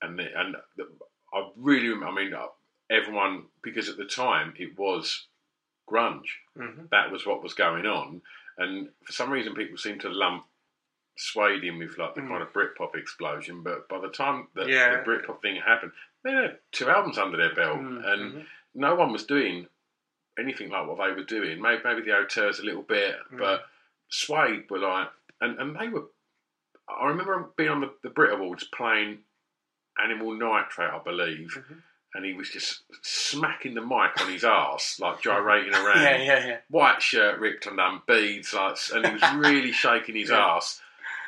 and the, and the, I really remember. I mean. I, Everyone, because at the time it was grunge. Mm-hmm. That was what was going on, and for some reason people seem to lump Suede in with like the mm. kind of Britpop explosion. But by the time that yeah. the Britpop thing happened, they had two albums under their belt, mm-hmm. and mm-hmm. no one was doing anything like what they were doing. Maybe, maybe the Auteurs a little bit, mm. but Suede were like, and, and they were. I remember being on the, the Brit Awards playing Animal Nitrate, I believe. Mm-hmm. And he was just smacking the mic on his arse, like gyrating around. yeah, yeah, yeah. White shirt ripped and done beads, like, and he was really shaking his yeah. arse.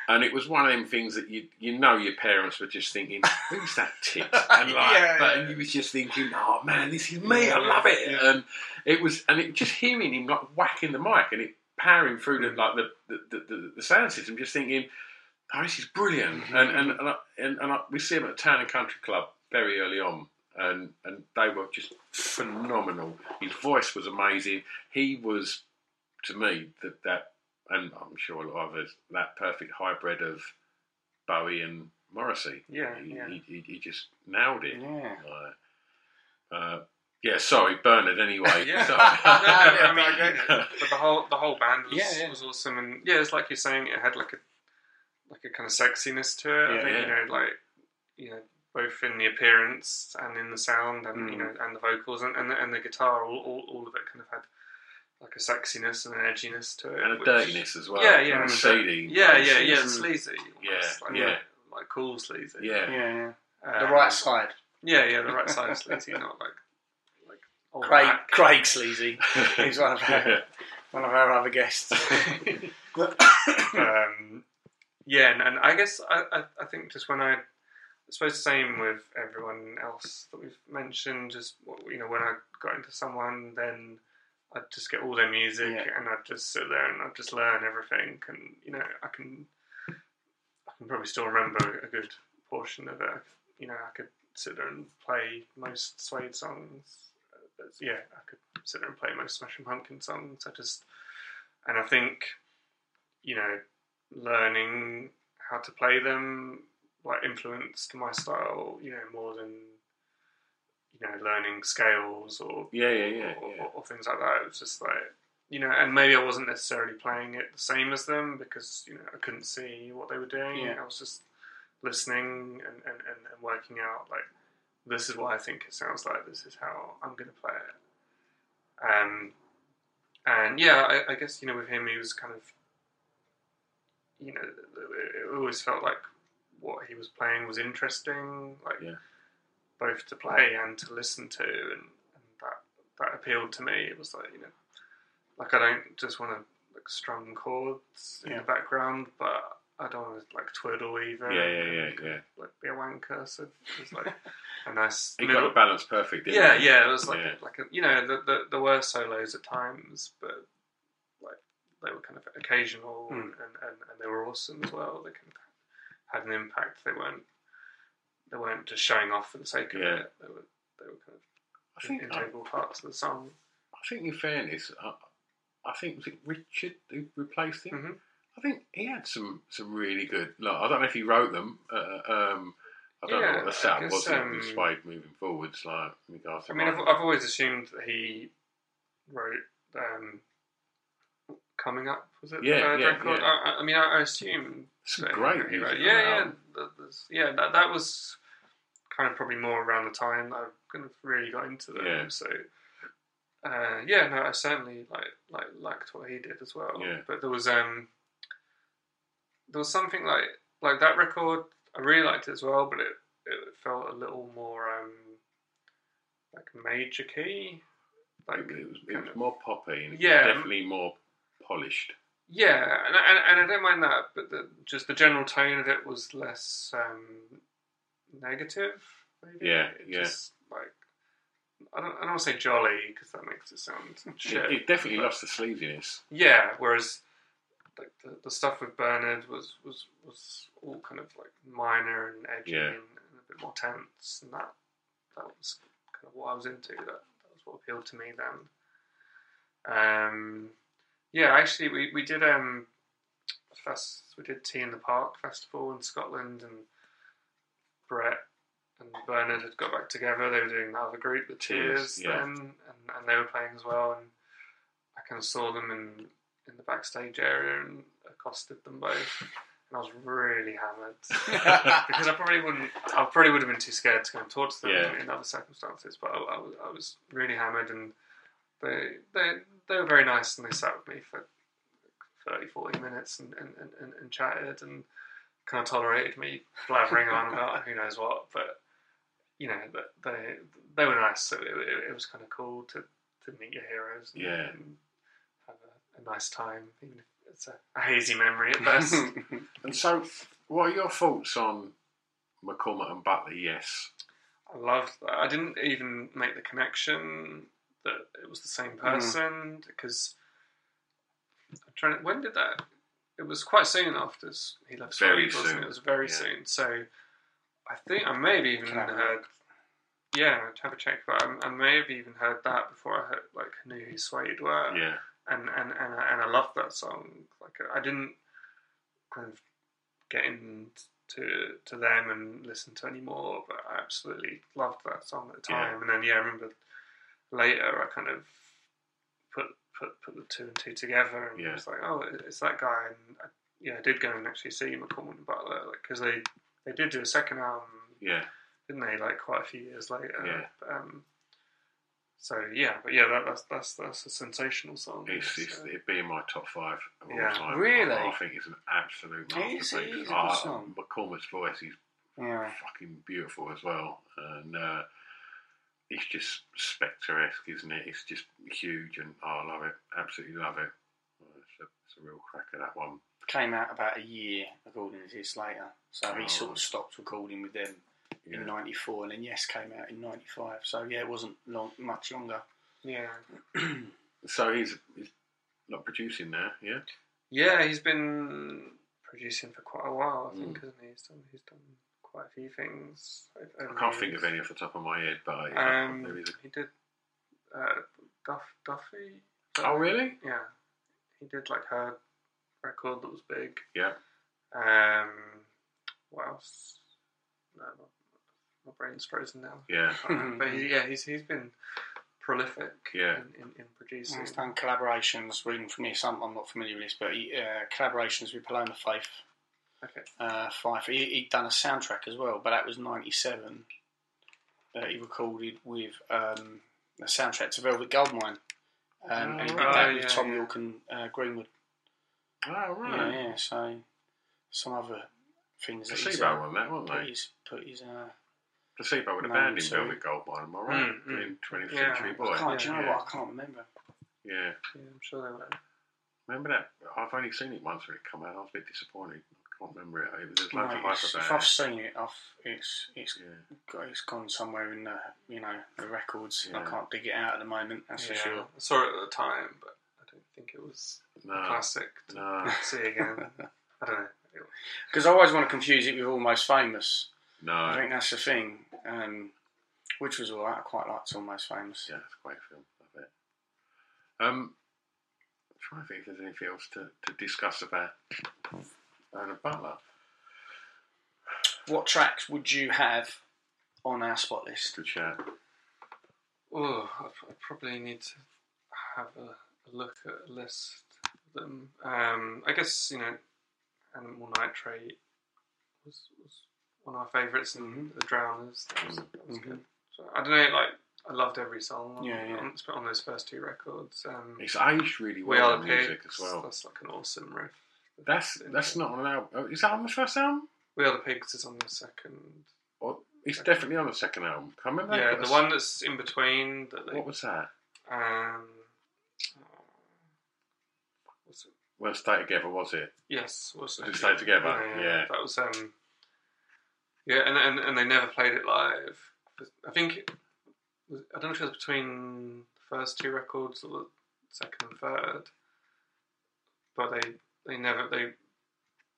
And it was one of them things that you you know your parents were just thinking, who's that tit? And like, yeah, but yeah. he was just thinking, oh man, this is me, I love it. Yeah. And it was, and it just hearing him like whacking the mic and it powering through the like the the, the, the, the sound system, just thinking, oh, this is brilliant. Mm-hmm. And and and, I, and, and I, we see him at the Town and Country Club very early on. And and they were just phenomenal. His voice was amazing. He was, to me, that, that and I'm sure a lot of us, that perfect hybrid of Bowie and Morrissey. Yeah, he, yeah. He, he, he just nailed it. Yeah. Uh, uh, yeah. Sorry, Bernard. Anyway. yeah. Sorry. no, no, I mean, but the whole the whole band was, yeah, yeah. was awesome, and yeah, it's like you're saying, it had like a like a kind of sexiness to it. Yeah, I think yeah. you know, like you know. Both in the appearance and in the sound, and mm. you know, and the vocals and and the, and the guitar, all, all all of it kind of had like a sexiness and an edginess to it, and a which, dirtiness as well. Yeah, yeah, and shady. Yeah, yeah, yeah, and sleazy. Almost, yeah, like, yeah, like, like cool sleazy. Yeah, yeah, yeah. Um, the right side. Yeah, yeah, the right side of sleazy, not like like old Craig Mac. Craig Sleazy. He's one of our yeah. one of our other guests. um, yeah, and, and I guess I, I I think just when I. I suppose the same with everyone else that we've mentioned, just, you know, when I got into someone, then I'd just get all their music yeah. and I'd just sit there and I'd just learn everything. And, you know, I can I can probably still remember a good portion of it. You know, I could sit there and play most Suede songs. Yeah, I could sit there and play most Smashing Pumpkins songs. I just, and I think, you know, learning how to play them, like, influenced my style, you know, more than, you know, learning scales or yeah, yeah, yeah, or, yeah. Or, or things like that. It was just like, you know, and maybe I wasn't necessarily playing it the same as them because, you know, I couldn't see what they were doing. Yeah. I was just listening and, and, and, and working out, like, this is what I think it sounds like, this is how I'm going to play it. Um, and, yeah, I, I guess, you know, with him, he was kind of, you know, it always felt like what he was playing was interesting, like, yeah. both to play and to listen to, and, and that that appealed to me. It was like, you know, like, I don't just want to, like, strum chords in yeah. the background, but I don't want to, like, twiddle either. Yeah, yeah, and, yeah, and, yeah. Like, be a wanker, so it was, like, a nice... He middle... got the balance perfect, didn't yeah, he? Yeah, it was, like, yeah. like a, you know, the, the, there were solos at times, but, like, they were kind of occasional, mm. and, and, and they were awesome as well. They kind of had an impact. They weren't they weren't just showing off for the sake of yeah. it. They were, they were kind of I think integral I, parts of the song. I think, in fairness, I, I think, was it Richard who replaced him? Mm-hmm. I think he had some, some really good... Like, I don't know if he wrote them. Uh, um, I don't yeah, know what the setup guess, was um, in Suede moving forwards. Like, in regards to I mean, I've, I've always assumed that he wrote um, Coming Up, was it? Yeah, the third yeah, record? yeah. I, I mean, I, I assume... It's great. He wrote. Yeah, yeah. That, yeah, that, that was kind of probably more around the time I kind of really got into them. Yeah. So... Uh, yeah, no, I certainly like, like liked what he did as well. Yeah. But there was... um. There was something like like that record. I really liked it as well, but it, it felt a little more um, like major key. Like it was, it was of, more poppy and yeah, definitely more polished. Yeah, and, and and I don't mind that, but the, just the general tone of it was less um, negative. Maybe. Yeah, it yeah. Just, like I don't I don't want to say jolly because that makes it sound shit. It, it definitely but, lost the sleaziness. Yeah, whereas. Like the, the stuff with Bernard was, was, was all kind of like minor and edgy yeah. and, and a bit more tense, and that that was kind of what I was into. That, that was what appealed to me then. Um, yeah, actually, we we did um, fest, we did Tea in the Park festival in Scotland, and Brett and Bernard had got back together. They were doing the other group, the Tears, yeah. then, and, and they were playing as well. And I kind of saw them in. in the backstage area and accosted them both, and I was really hammered because I probably wouldn't I probably would have been too scared to go and talk to them yeah. in other circumstances, but I, I, was, I was really hammered, and they they they were very nice, and they sat with me for thirty forty minutes and, and, and, and chatted and kind of tolerated me blabbering on about who knows what, but you know, they they were nice, so it, it, it was kind of cool to, to meet your heroes and, yeah and, a nice time, even if it's a, a hazy memory at best. And so, what are your thoughts on McCormack and Butler? Yes, I loved that. I didn't even make the connection that it was the same person mm. because I'm trying to, when did that? It was quite soon after he left. Very Sweet, soon. It? it was very yeah. soon. So, I think I may have even Can heard. I yeah, have a check, but I, I may have even heard that before I heard, like knew who Suede were. Yeah. And and and I, and I loved that song. Like I didn't kind of get into to them and listen to any more, but I absolutely loved that song at the time. Yeah. And then yeah, I remember later I kind of put put, put the two and two together, and yeah. I was like, oh, it's that guy. And I, yeah, I did go and actually see McCormack and Butler because like, they they did do a second album, yeah, didn't they? Like quite a few years later, yeah. But, um, So yeah, but yeah, that, that's that's that's a sensational song. It's, it's, so. It'd be in my top five of all yeah. time. Really, I think it's an absolute masterpiece. It is, oh, song. McCormack's voice is yeah. fucking beautiful as well, and uh, it's just Spectre-esque, isn't it? It's just huge, and oh, I love it, absolutely love it. It's a, it's a real cracker, that one. Came out about a year according to this later, so oh. he sort of stopped recording with them. Yeah. In ninety-four, and then Yes came out in ninety-five, so yeah, it wasn't long, much longer. Yeah. So he's, he's not producing now, yeah? Yeah, he's been producing for quite a while, I think, mm. hasn't he? He's done, he's done quite a few things. I, I can't think of any off the top of my head, but I, um, there is a... he did uh, Duff, Duffy. Oh, really? Yeah. He did like her record that was big. Yeah. Um, what else? No, my, my brain's frozen now. Yeah. But he, yeah, he's he's been prolific. Yeah. In, in, in producing. He's done collaborations. Reading from here, some I'm not familiar with this, but he, uh, collaborations with Paloma Faith. Okay. Uh, Fife. He, he'd done a soundtrack as well, but that was ninety-seven. Uh, he recorded with um, a soundtrack to Velvet Goldmine. Um, oh, and he did right, that with yeah, Tom York yeah. and uh, Greenwood. Oh, right. Yeah, yeah, so some other things that he's, uh, one, that, wasn't that he's put his... Uh, Placebo with a band in Velvet Goldmine, am I right? Mm, mm. In twentieth yeah. Century Boy. I can't, do you know yeah. what? I can't remember. Yeah. Yeah, I'm sure they were. Remember that? I've only seen it once when it came out. I was a bit disappointed. I can't remember it. It was a loads no, of hype about it. If I've seen it, I've, it's it's yeah. got, it's gone somewhere in the you know the records. Yeah. I can't dig it out at the moment. That's yeah. for sure. I saw it at the time, but I don't think it was no. a classic to no. see again. I don't know. Because I always want to confuse it with Almost Famous. No, I think that's the thing, um, which was all right. I quite liked Almost Famous. Yeah, it's quite a film, I bet. Um, I'm trying to think if there's anything else to, to discuss about Bernard Butler. What tracks would you have on our spot list? Good shout. Oh, I probably need to have a look at a list of them. Um, I guess, you know, Animal Nitrate was... was one of my favourites, and mm-hmm. The Drowners. That was, that was mm-hmm. good. So, I don't know, like, I loved every song on, yeah, yeah. on, on those first two records. Um, it's aged really well, we the music Pigs, as well. That's like an awesome riff. That's that's, that's not on an album. Is that on the first album? We Are The Pigs is on the second. Or, it's second. Definitely on the second album. I remember yeah, that. Yeah, the one that's in between. That they, what was that? Um, what's it? We'll Stay Together, was it? Yes. We'll Stay Together. Stay Together, yeah, yeah. yeah. That was... um. Yeah, and, and and they never played it live. I think, it was, I don't know if it was between the first two records or the second and third, but they they never, they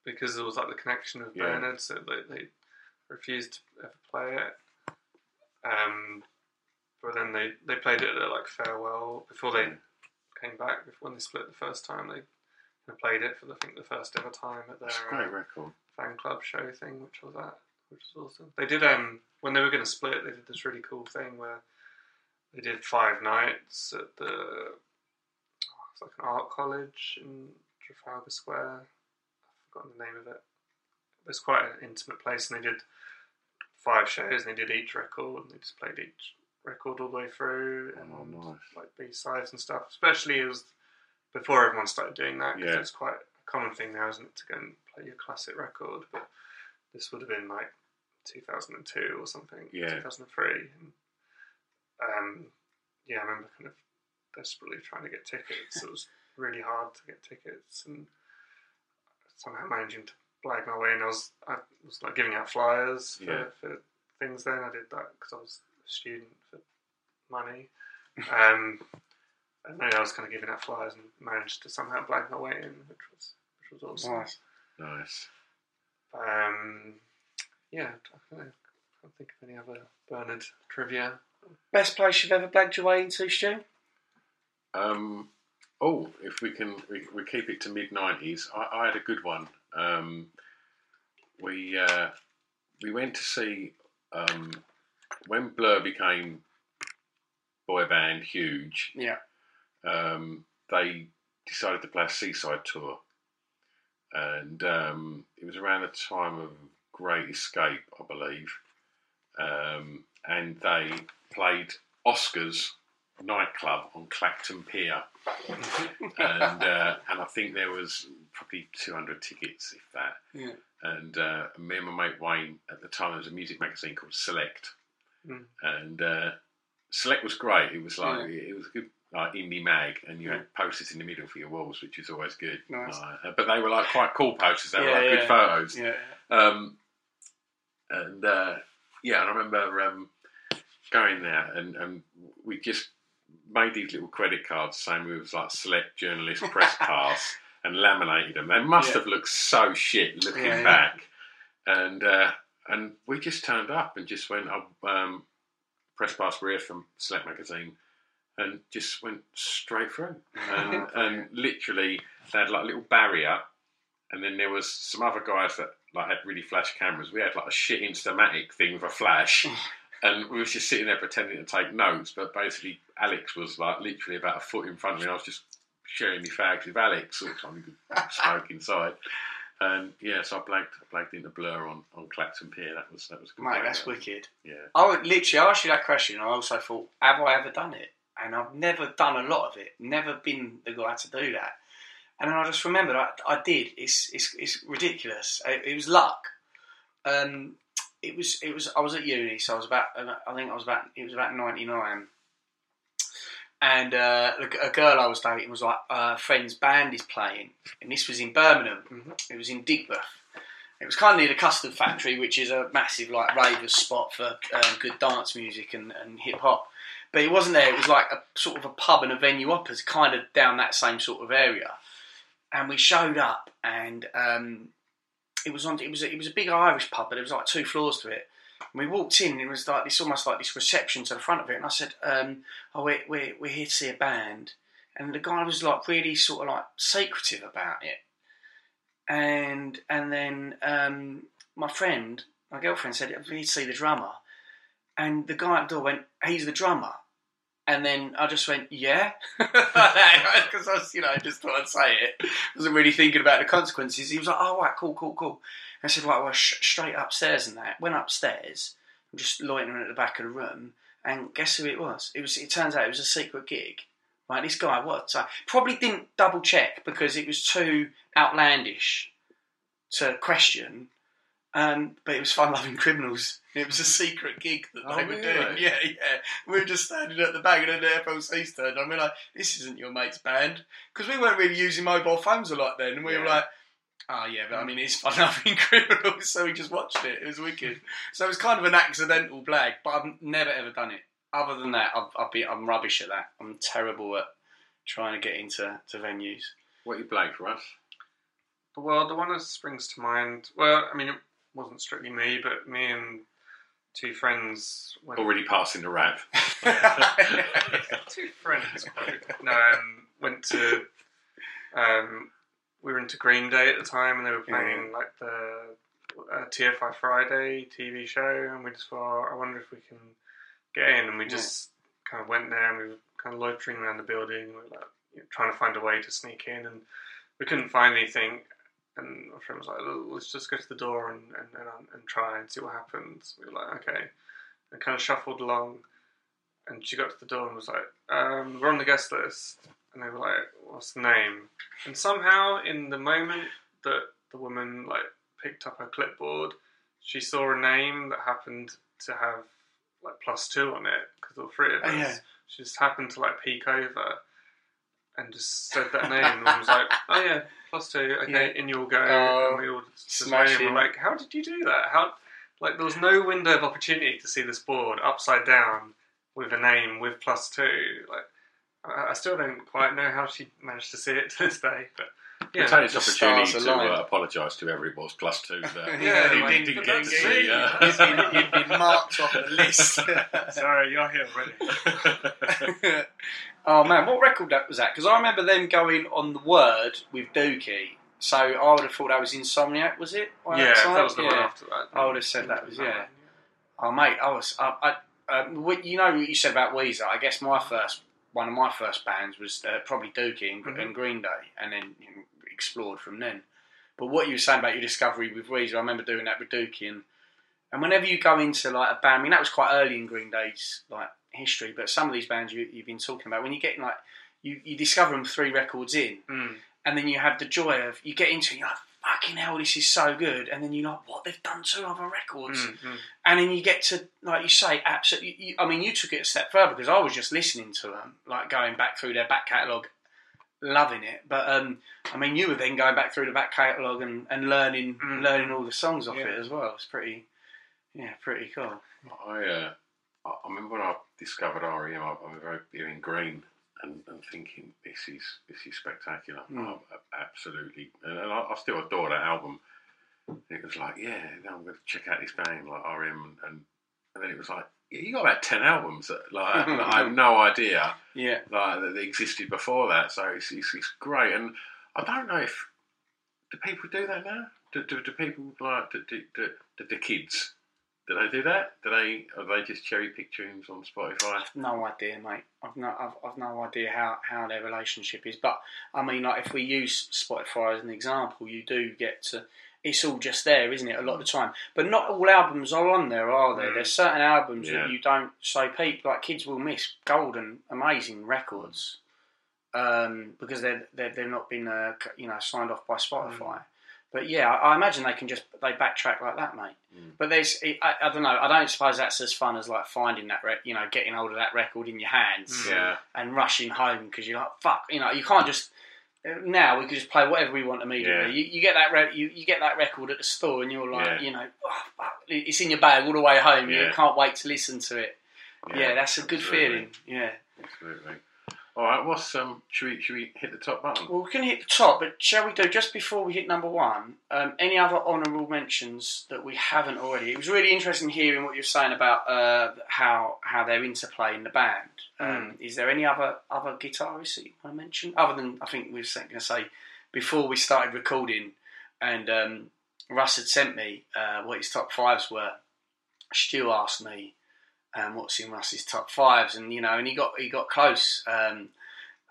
because there was like the connection with yeah. Bernard, so they, they refused to ever play it. Um, but then they, they played it at like farewell, before they came back, when they split the first time, they played it for I think the first ever time at their great record. fan club show thing, which was that. Which is awesome. They did, um, when they were going to split, they did this really cool thing where they did five nights at the, oh, it's like an art college in Trafalgar Square. I've forgotten the name of it. It's quite an intimate place, and they did five shows, and they did each record, and they just played each record all the way through, and oh, nice. like B-sides and stuff. Especially it was before everyone started doing that, because yeah. it's quite a common thing now, isn't it, to go and play your classic record, but... This would have been like two thousand two or something, yeah. two thousand three. And, um, yeah, I remember kind of desperately trying to get tickets. It was really hard to get tickets, and somehow managing to blag my way in. I was I was like giving out flyers for, yeah. for things then. I did that because I was a student for money, um, and then I was kind of giving out flyers and managed to somehow blag my way in, which was which was awesome. Nice. nice. Um, yeah, I can't think of any other Bernard trivia. Best place you've ever blagged your way into, Stu? Um, oh, if we can, we, we keep it to mid nineties. I, I had a good one. Um, we uh, we went to see um, when Blur became boy band huge. Yeah. Um, they decided to play a seaside tour. And um, it was around the time of Great Escape, I believe. Um, and they played Oscar's nightclub on Clacton Pier. and uh, and I think there was probably two hundred tickets, if that. Yeah. And uh, me and my mate Wayne, at the time, there was a music magazine called Select. Mm. And uh, Select was great. It was like, yeah. it was a good... like indie mag, and you had posters in the middle for your walls, which is always good. Nice. Uh, but they were like quite cool posters. They yeah, were like yeah, good yeah. photos. Yeah. Um, and uh, yeah, and I remember um, going there, and, and we just made these little credit cards saying we was like select journalist press pass and laminated them. They must yeah. have looked so shit looking yeah, yeah. back. And uh, and we just turned up and just went up, um, press pass we're here from Select Magazine, and just went straight through. And, and literally they had like a little barrier, and then there was some other guys that like had really flash cameras. We had like a shit Instamatic thing with a flash. And we were just sitting there pretending to take notes, but basically Alex was like literally about a foot in front of me. And I was just sharing my fags with Alex, or something, smoke inside. And yeah, so I blagged, I blagged into Blur on, on Clacton Pier. That was that was good. Mate, that's wicked. Yeah. I would, literally, I asked you that question, and I also thought, have I ever done it? And I've never done a lot of it. Never been the guy to do that. And then I just remembered, I, I did. It's it's it's ridiculous. It, it was luck. Um. It was, it was, I was at uni, so I was about, I think I was about, it was about ninety-nine. And uh, a girl I was dating was like, uh, friend's band is playing. And this was in Birmingham. Mm-hmm. It was in Digbeth. It was kind of near the Custard Factory, which is a massive, like, raver's spot for um, good dance music and, and hip hop. But it wasn't there. It was like a sort of a pub and a venue up, as kind of down that same sort of area. And we showed up and, um, It was on. It was. A, it was a big Irish pub, but there was like two floors to it. And we walked in, and it was like this, almost like this reception to the front of it. And I said, um, "Oh, we're we're we're here to see a band." And the guy was like really sort of like secretive about it. And and then um, my friend, my girlfriend, said, "We need to see the drummer." And the guy at the door went, "He's the drummer." And then I just went, yeah, because I was, you know, I just thought I'd say it. I wasn't really thinking about the consequences. He was like, oh, right, cool, cool, cool. And I said, right, well, sh- straight upstairs and that. Went upstairs, just loitering at the back of the room, and guess who it was? It was. It turns out it was a secret gig. Right, this guy, what? So probably didn't double check because it was too outlandish to question. Um, but it was Fun-Loving Criminals. It was a secret gig that they oh, were really? doing. Yeah, yeah. We were just standing at the back, and then the F L C's turned. And we're like, this isn't your mate's band. Because we weren't really using mobile phones a lot then. And we yeah. were like, oh, yeah, but I mean, it's Fun-Loving Criminals. So we just watched it. It was wicked. So it was kind of an accidental blag, but I've never, ever done it. Other than that, I've, I've been, I'm rubbish at that. I'm terrible at trying to get into to venues. What are you blagged for us? Well, the one that springs to mind, well, I mean, it wasn't strictly me, but me and two friends went already passing the rap. Two friends, no, um, went to. Um, we were into Green Day at the time, and they were playing yeah. like the uh, T F I Friday T V show, and we just thought, I wonder if we can get in, and we just yeah. kind of went there, and we were kind of loitering around the building, we were, like, you know, trying to find a way to sneak in, and we couldn't find anything. And my friend was like, let's just go to the door and, and, and, and try and see what happens. We were like, okay. And kind of shuffled along. And she got to the door and was like, um, we're on the guest list. And they were like, what's the name? And somehow, in the moment that the woman like picked up her clipboard, she saw a name that happened to have like plus two on it, because there were three of us. Oh, yeah. She just happened to like peek over and just said that name. And was like, oh yeah, plus two, okay, yeah. in you'll go. Oh, and we all just were like, how did you do that? How? Like, there was no window of opportunity to see this board upside down with a name with plus two. Like, I, I still don't quite know how she managed to see it to this day. But yeah, we take this opportunity to uh, apologise to everyone who was plus two there. yeah, you like, didn't get to see. Uh, you'd, be, you'd be marked off the list. Sorry, you're here already. Oh man, what record that was that? Because I remember them going on The Word with Dookie. So I would have thought that was Insomniac, was it? Or yeah, outside? That was the yeah. one after that. I would have said that was yeah. yeah. Oh mate, I was. I, I, uh, you know what you said about Weezer. I guess my first, one of my first bands was uh, probably Dookie and, mm-hmm. and Green Day, and then explored from then. But what you were saying about your discovery with Weezer, I remember doing that with Dookie, and and whenever you go into like a band, I mean that was quite early in Green Day's like history, but some of these bands you, you've been talking about, when you get like you, you discover them three records in, mm. and then you have the joy of you get into it, you're like, fucking hell, this is so good, and then you're like, what, they've done two other records, mm-hmm. and then you get to, like you say, absolutely. You, I mean, you took it a step further because I was just listening to them, like going back through their back catalogue, loving it. But um, I mean, you were then going back through the back catalogue and, and learning, mm-hmm. learning all the songs off yeah. it as well. It's pretty, yeah, pretty cool. I. Uh... I, I remember when I discovered R E M, I, I remember hearing Green and, and thinking, this is this is spectacular. Mm. I, I, absolutely. And I, I still adore that album. And it was like, yeah, now I'm going to check out this band, like R E M. And, and, and then it was like, yeah, you got about ten albums that, like, that I have no idea yeah. like, that they existed before that. So it's, it's, it's great. And I don't know if, do people do that now? Do, do, do people, like, do, do, do, do the kids, do they do that? Do they, are they just cherry pick tunes on Spotify? I've no idea, mate. I've no, I've, I've no idea how, how their relationship is. But, I mean, like, if we use Spotify as an example, you do get to, it's all just there, isn't it, a lot of the time? But not all albums are on there, are they? Mm. There's certain albums yeah. that you don't, so people, like, kids will miss golden, amazing records um, because they're, they're, they've not been, uh, you know, signed off by Spotify. Mm. But yeah, I imagine they can just, they backtrack like that, mate. Mm. But there's, I, I don't know, I don't suppose that's as fun as like finding that, rec- you know, getting hold of that record in your hands yeah. and, and rushing home because you're like, fuck, you know, you can't just, now we can just play whatever we want immediately. Yeah. You, you, get that re- you, you get that record at the store and you're like, yeah. you know, oh, fuck, it's in your bag all the way home. Yeah. You can't wait to listen to it. Yeah, yeah that's a good absolutely. feeling. Yeah. Absolutely. All right, what's um? Should we should we hit the top button? Well, we can hit the top, but shall we do just before we hit number one? Um, any other honourable mentions that we haven't already? It was really interesting hearing what you're saying about uh how how their interplay in the band. Um, mm. Is there any other other guitarists that you want to mention other than I think we were going to say before we started recording, and um, Russ had sent me uh, what his top fives were. Stu asked me. Um, what's in Russ's top fives, and you know, and he got he got close, um,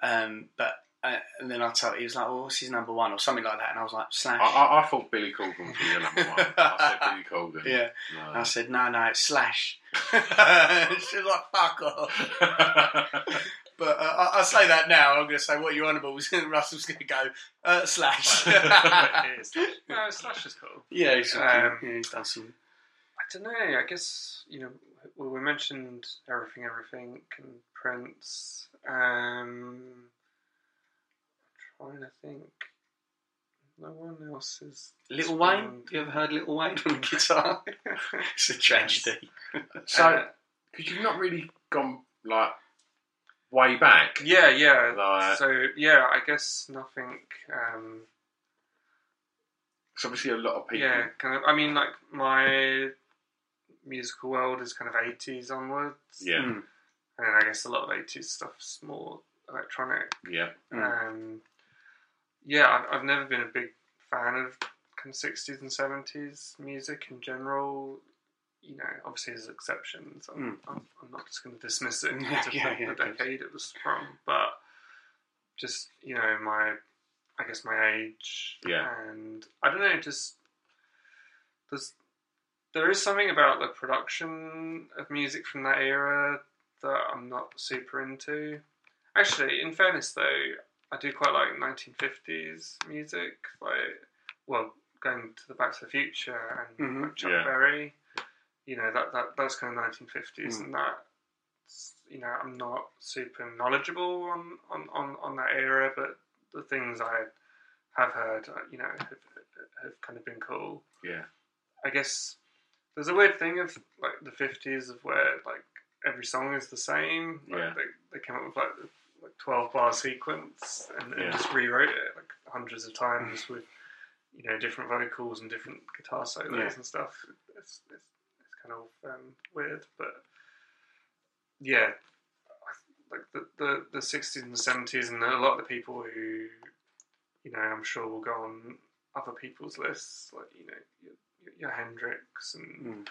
um, but uh, and then I told him, he was like, "Well, what's his number one?" or something like that, and I was like, "Slash." I, I, I thought Billy Corgan was your number one. I said Billy Corgan. Yeah. No. I said, "No, no, it's Slash." She was like, "Fuck off." But uh, I, I say that now, I'm going to say, what are your honourables? And Russell's going to go, uh, Slash. No, Slash is cool. Yeah, he's, um, yeah, he's done some. I don't know, I guess, you know, well, we mentioned Everything, Everything, and Prince. Um, I'm trying to think. No one else is... Little Wayne? Have you ever heard Little Wayne on the guitar? It's a tragedy. So, because you've not really gone, like, way back. Yeah, yeah. Like... So, yeah, I guess nothing... Um... It's obviously a lot of people... Yeah, kind of, I mean, like, my... musical world is kind of eighties onwards. Yeah. Mm. And I guess a lot of eighties stuff's more electronic. Yeah. Mm. Um, yeah, I've, I've never been a big fan of kind of sixties and seventies music in general. You know, obviously there's exceptions. I'm, mm. I'm, I'm not just going to dismiss it yeah, to yeah, yeah, the yeah, decade it was from, but just, you know, my, I guess my age. Yeah. And I don't know, just, there's, There is something about the production of music from that era that I'm not super into. Actually, in fairness though, I do quite like nineteen fifties music, like, well, going to the Back to the Future and mm-hmm. like Chuck yeah. Berry, you know, that, that that's kind of nineteen fifties mm. and that, you know, I'm not super knowledgeable on, on, on, on that era, but the things I have heard, you know, have, have kind of been cool. Yeah. I guess... There's a weird thing of like the fifties of where like every song is the same. Like, yeah. They, they came up with like a like twelve bar sequence and, and yeah. just rewrote it like hundreds of times with, you know, different vocals and different guitar solos yeah. and stuff. It's it's, it's kind of um, weird, but yeah, like the, the, the sixties and the seventies and a lot of the people who, you know, I'm sure will go on other people's lists, like, you know. Your Hendrix and mm.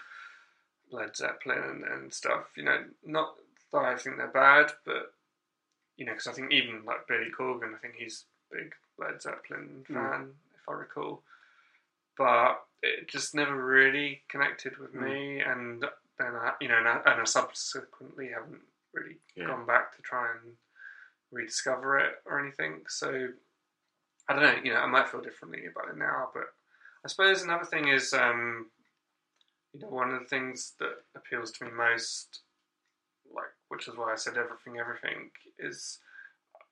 Led Zeppelin and, and stuff, you know, not that I think they're bad, but, you know, because I think even like Billy Corgan, I think he's a big Led Zeppelin fan, mm. if I recall, but it just never really connected with mm. me, and then I, you know, and I, and I subsequently haven't really yeah. gone back to try and rediscover it or anything, so I don't know, you know, I might feel differently about it now, but I suppose another thing is, um, you know, one of the things that appeals to me most, like, which is why I said everything, everything, is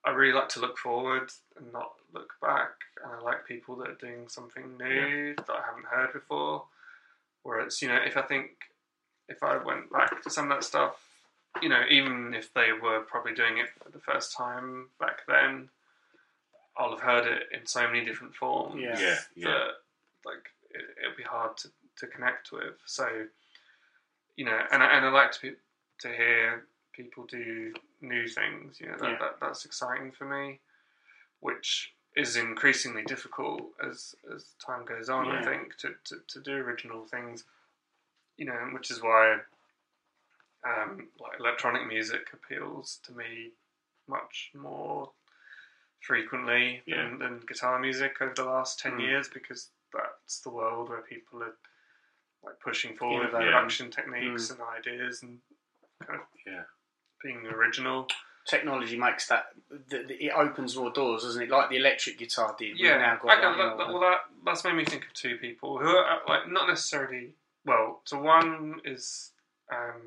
I really like to look forward and not look back. And I like people that are doing something new yeah. that I haven't heard before. Whereas, you know, if I think, if I went back to some of that stuff you know, even if they were probably doing it for the first time back then, I'll have heard it in so many different forms yeah. Yeah, yeah. that like it, it'll be hard to, to connect with. So, you know, and and I like to be, to hear people do new things. You know, that, yeah. that that's exciting for me, which is increasingly difficult as as time goes on. Yeah. I think to, to to do original things, you know, which is why um, like electronic music appeals to me much more frequently yeah. than, than guitar music over the last ten mm. years, because that's the world where people are like pushing forward yeah, their yeah. production techniques mm. and ideas and kind of yeah. being original. Technology makes that the, the, it opens more doors, doesn't it? Like the electric guitar did. Yeah, now got okay, that, that, well, that that's made me think of two people who are like not necessarily well. So one is um,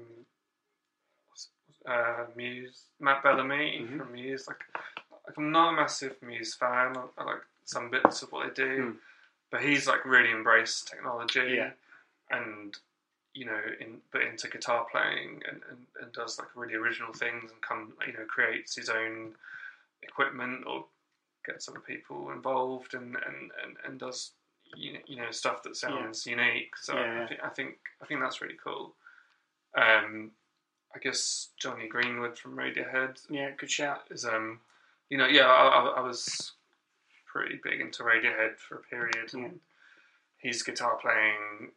uh, Muse, Matt Bellamy mm-hmm. from Muse. Like, like, I'm not a massive Muse fan. I, I like some bits of what they do, mm. but he's like really embraced technology. Yeah. And you know, in, but into guitar playing and, and, and does like really original things and come, you know, creates his own equipment or gets other people involved and, and, and, and does you know stuff that sounds yeah. unique. So yeah. I, th- I think I think that's really cool. Um, I guess Johnny Greenwood from Radiohead. Yeah, good shout. Is um, you know, yeah, I, I was pretty big into Radiohead for a period, and yeah. his guitar playing.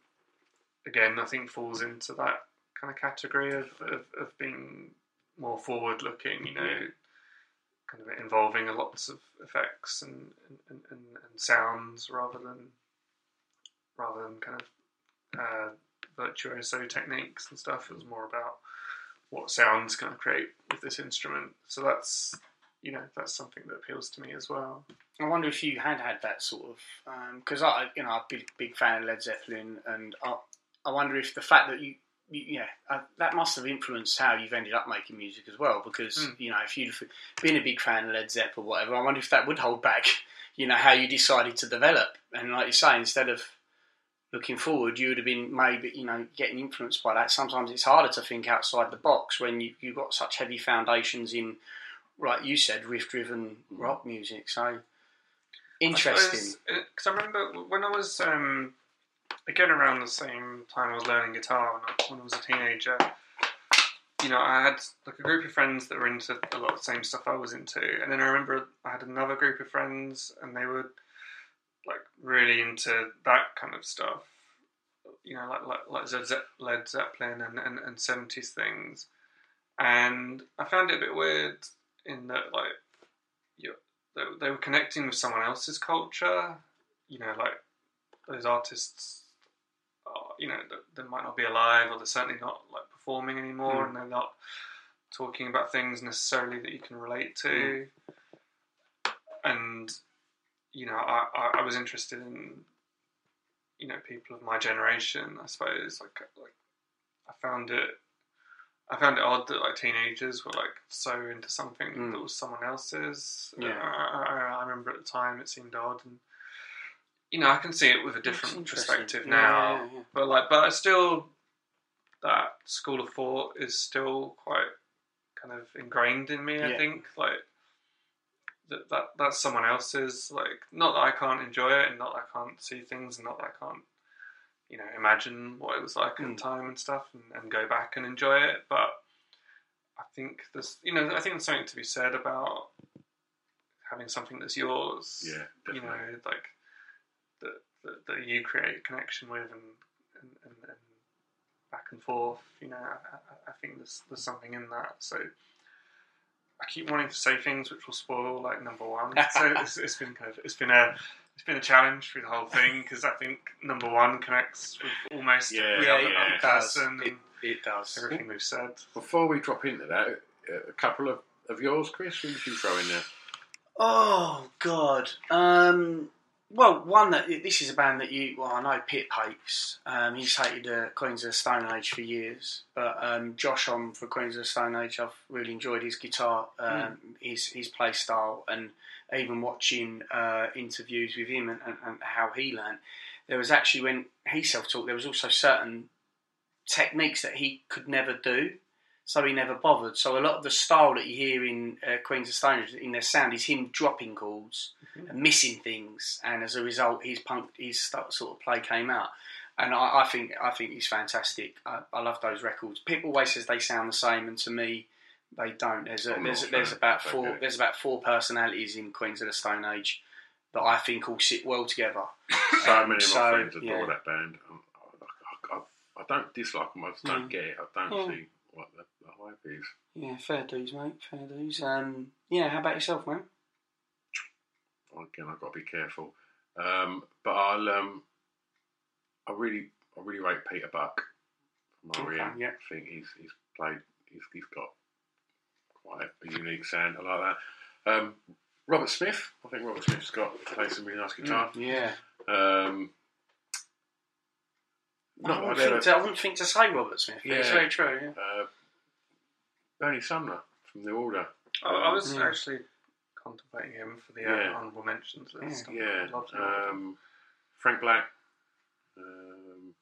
Again, I think falls into that kind of category of, of, of being more forward-looking, you know, yeah. kind of involving lots of effects and, and, and, and sounds rather than rather than kind of uh, virtuoso techniques and stuff. It was more about what sounds can I create with this instrument. So that's, you know, that's something that appeals to me as well. I wonder if you had had that sort of, because um, I, you know, I'm a big, big fan of Led Zeppelin, and I. I wonder if the fact that you, you yeah, uh, that must have influenced how you've ended up making music as well. Because mm. you know, if you'd been a big fan of Led Zepp or whatever, I wonder if that would hold back, you know, how you decided to develop. And like you say, instead of looking forward, you would have been maybe, you know, getting influenced by that. Sometimes it's harder to think outside the box when you you've got such heavy foundations in, like you said, riff-driven rock music. So interesting. Because I, I remember when I was. Um... Again, around the same time I was learning guitar when I, when I was a teenager, you know, I had like a group of friends that were into a lot of the same stuff I was into, and then I remember I had another group of friends, and they were like really into that kind of stuff, you know, like like, like Led, Ze- Led Zeppelin and, and, and seventies things, and I found it a bit weird in that like you they, they were connecting with someone else's culture, you know, like those artists. You know, they might not be alive, or they're certainly not like performing anymore, mm. and they're not talking about things necessarily that you can relate to. Mm. And you know, I, I, I was interested in you know people of my generation, I suppose. Like, like I found it, I found it odd that like teenagers were like so into something mm. that was someone else's. Yeah, I, I, I remember at the time it seemed odd. And, you know, I can see it with a different perspective now, yeah, yeah, yeah. but like, but I still, that school of thought is still quite kind of ingrained in me. Yeah. I think like that, that that's someone else's. Like, not that I can't enjoy it, and not that I can't see things, and not that I can't, you know, imagine what it was like mm. at the time and stuff, and, and go back and enjoy it. But I think there's, you know, I think there's something to be said about having something that's yours. Yeah, definitely. You know, like. That, that, that you create a connection with and, and, and, and back and forth, you know, I, I think there's there's something in that. So I keep wanting to say things which will spoil like number one. So it's, it's been kind of it's been a it's been a challenge through the whole thing, because I think number one connects with almost yeah, every yeah, other yeah. person. It does. It, it does everything we've said. Before we drop into that, a couple of, of yours, Chris, what did you throw in there? Oh God. Um. Well, one that this is a band that you well I know Pip hates. Um, he's hated uh, Queens of the Stone Age for years, but um, Josh on for Queens of the Stone Age. I've really enjoyed his guitar, um, mm. his his play style, and even watching uh, interviews with him and, and, and how he learned. There was actually when he self-taught, there was also certain techniques that he could never do. so he never bothered. So a lot of the style that you hear in uh, Queens of Stone Age, in their sound, is him dropping chords, mm-hmm. and missing things, and as a result, his punk, his sort of play came out. And I, I think I think he's fantastic. I, I love those records. People always says they sound the same, and to me, they don't. There's a, there's, sure. there's about four okay. there's about four personalities in Queens of the Stone Age that I think all sit well together. So um, many of so, my friends adore yeah. that band. I, I, I, I don't dislike them. I just don't mm. get it. I don't yeah. see what the, the hype is. Yeah, fair dues, mate. Fair dues. Um, yeah. How about yourself, mate? Again, I've got to be careful. Um, but I'll. Um, I really, I really rate Peter Buck from R E M. Okay, yeah. I think he's he's played. He's he's got quite a unique sound. I like that. Um, Robert Smith. I think Robert Smith's got played some really nice guitar. Mm, yeah. Um, not I, wouldn't think to, I wouldn't think to say Robert Smith. But yeah. It's very true. Yeah. Uh, Bernie Sumner from The Order. Um, I was yeah. actually contemplating him for the yeah. honourable mentions list. Yeah. yeah. Um, Frank Black. Um,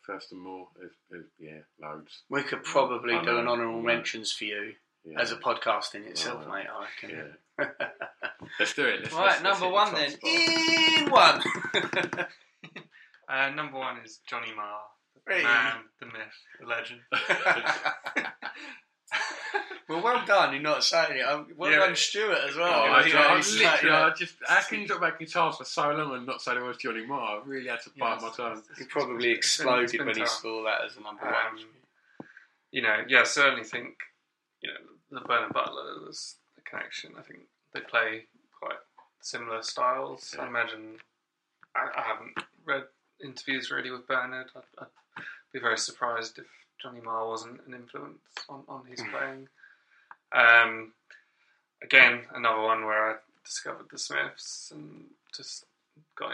first and more is, is, yeah, loads. We could probably do an honourable mentions for you yeah. as a podcast in itself, oh, mate, I reckon. Yeah. Let's do it. Let's, right, let's, number let's one the then. In one. uh, number one is Johnny Marr. The man, the myth, the legend. Well, well done. You're not saying it. I'm, well yeah, done, Stuart, as well. Oh, I, you know, I, literally, like, I just I couldn't talk about guitars for so long and not say the words Johnny Marr. I really had to bite yes, my tongue. He probably exploded when time. He saw that as a number um, one. You know, yeah, I certainly think you know the Bernard Butler was the connection. I think they play quite similar styles. Yeah. I imagine. I, I haven't read interviews really with Bernard. I'd, I'd be very surprised if Johnny Marr wasn't an influence on, on his playing. Um, again, another one where I discovered the Smiths and just got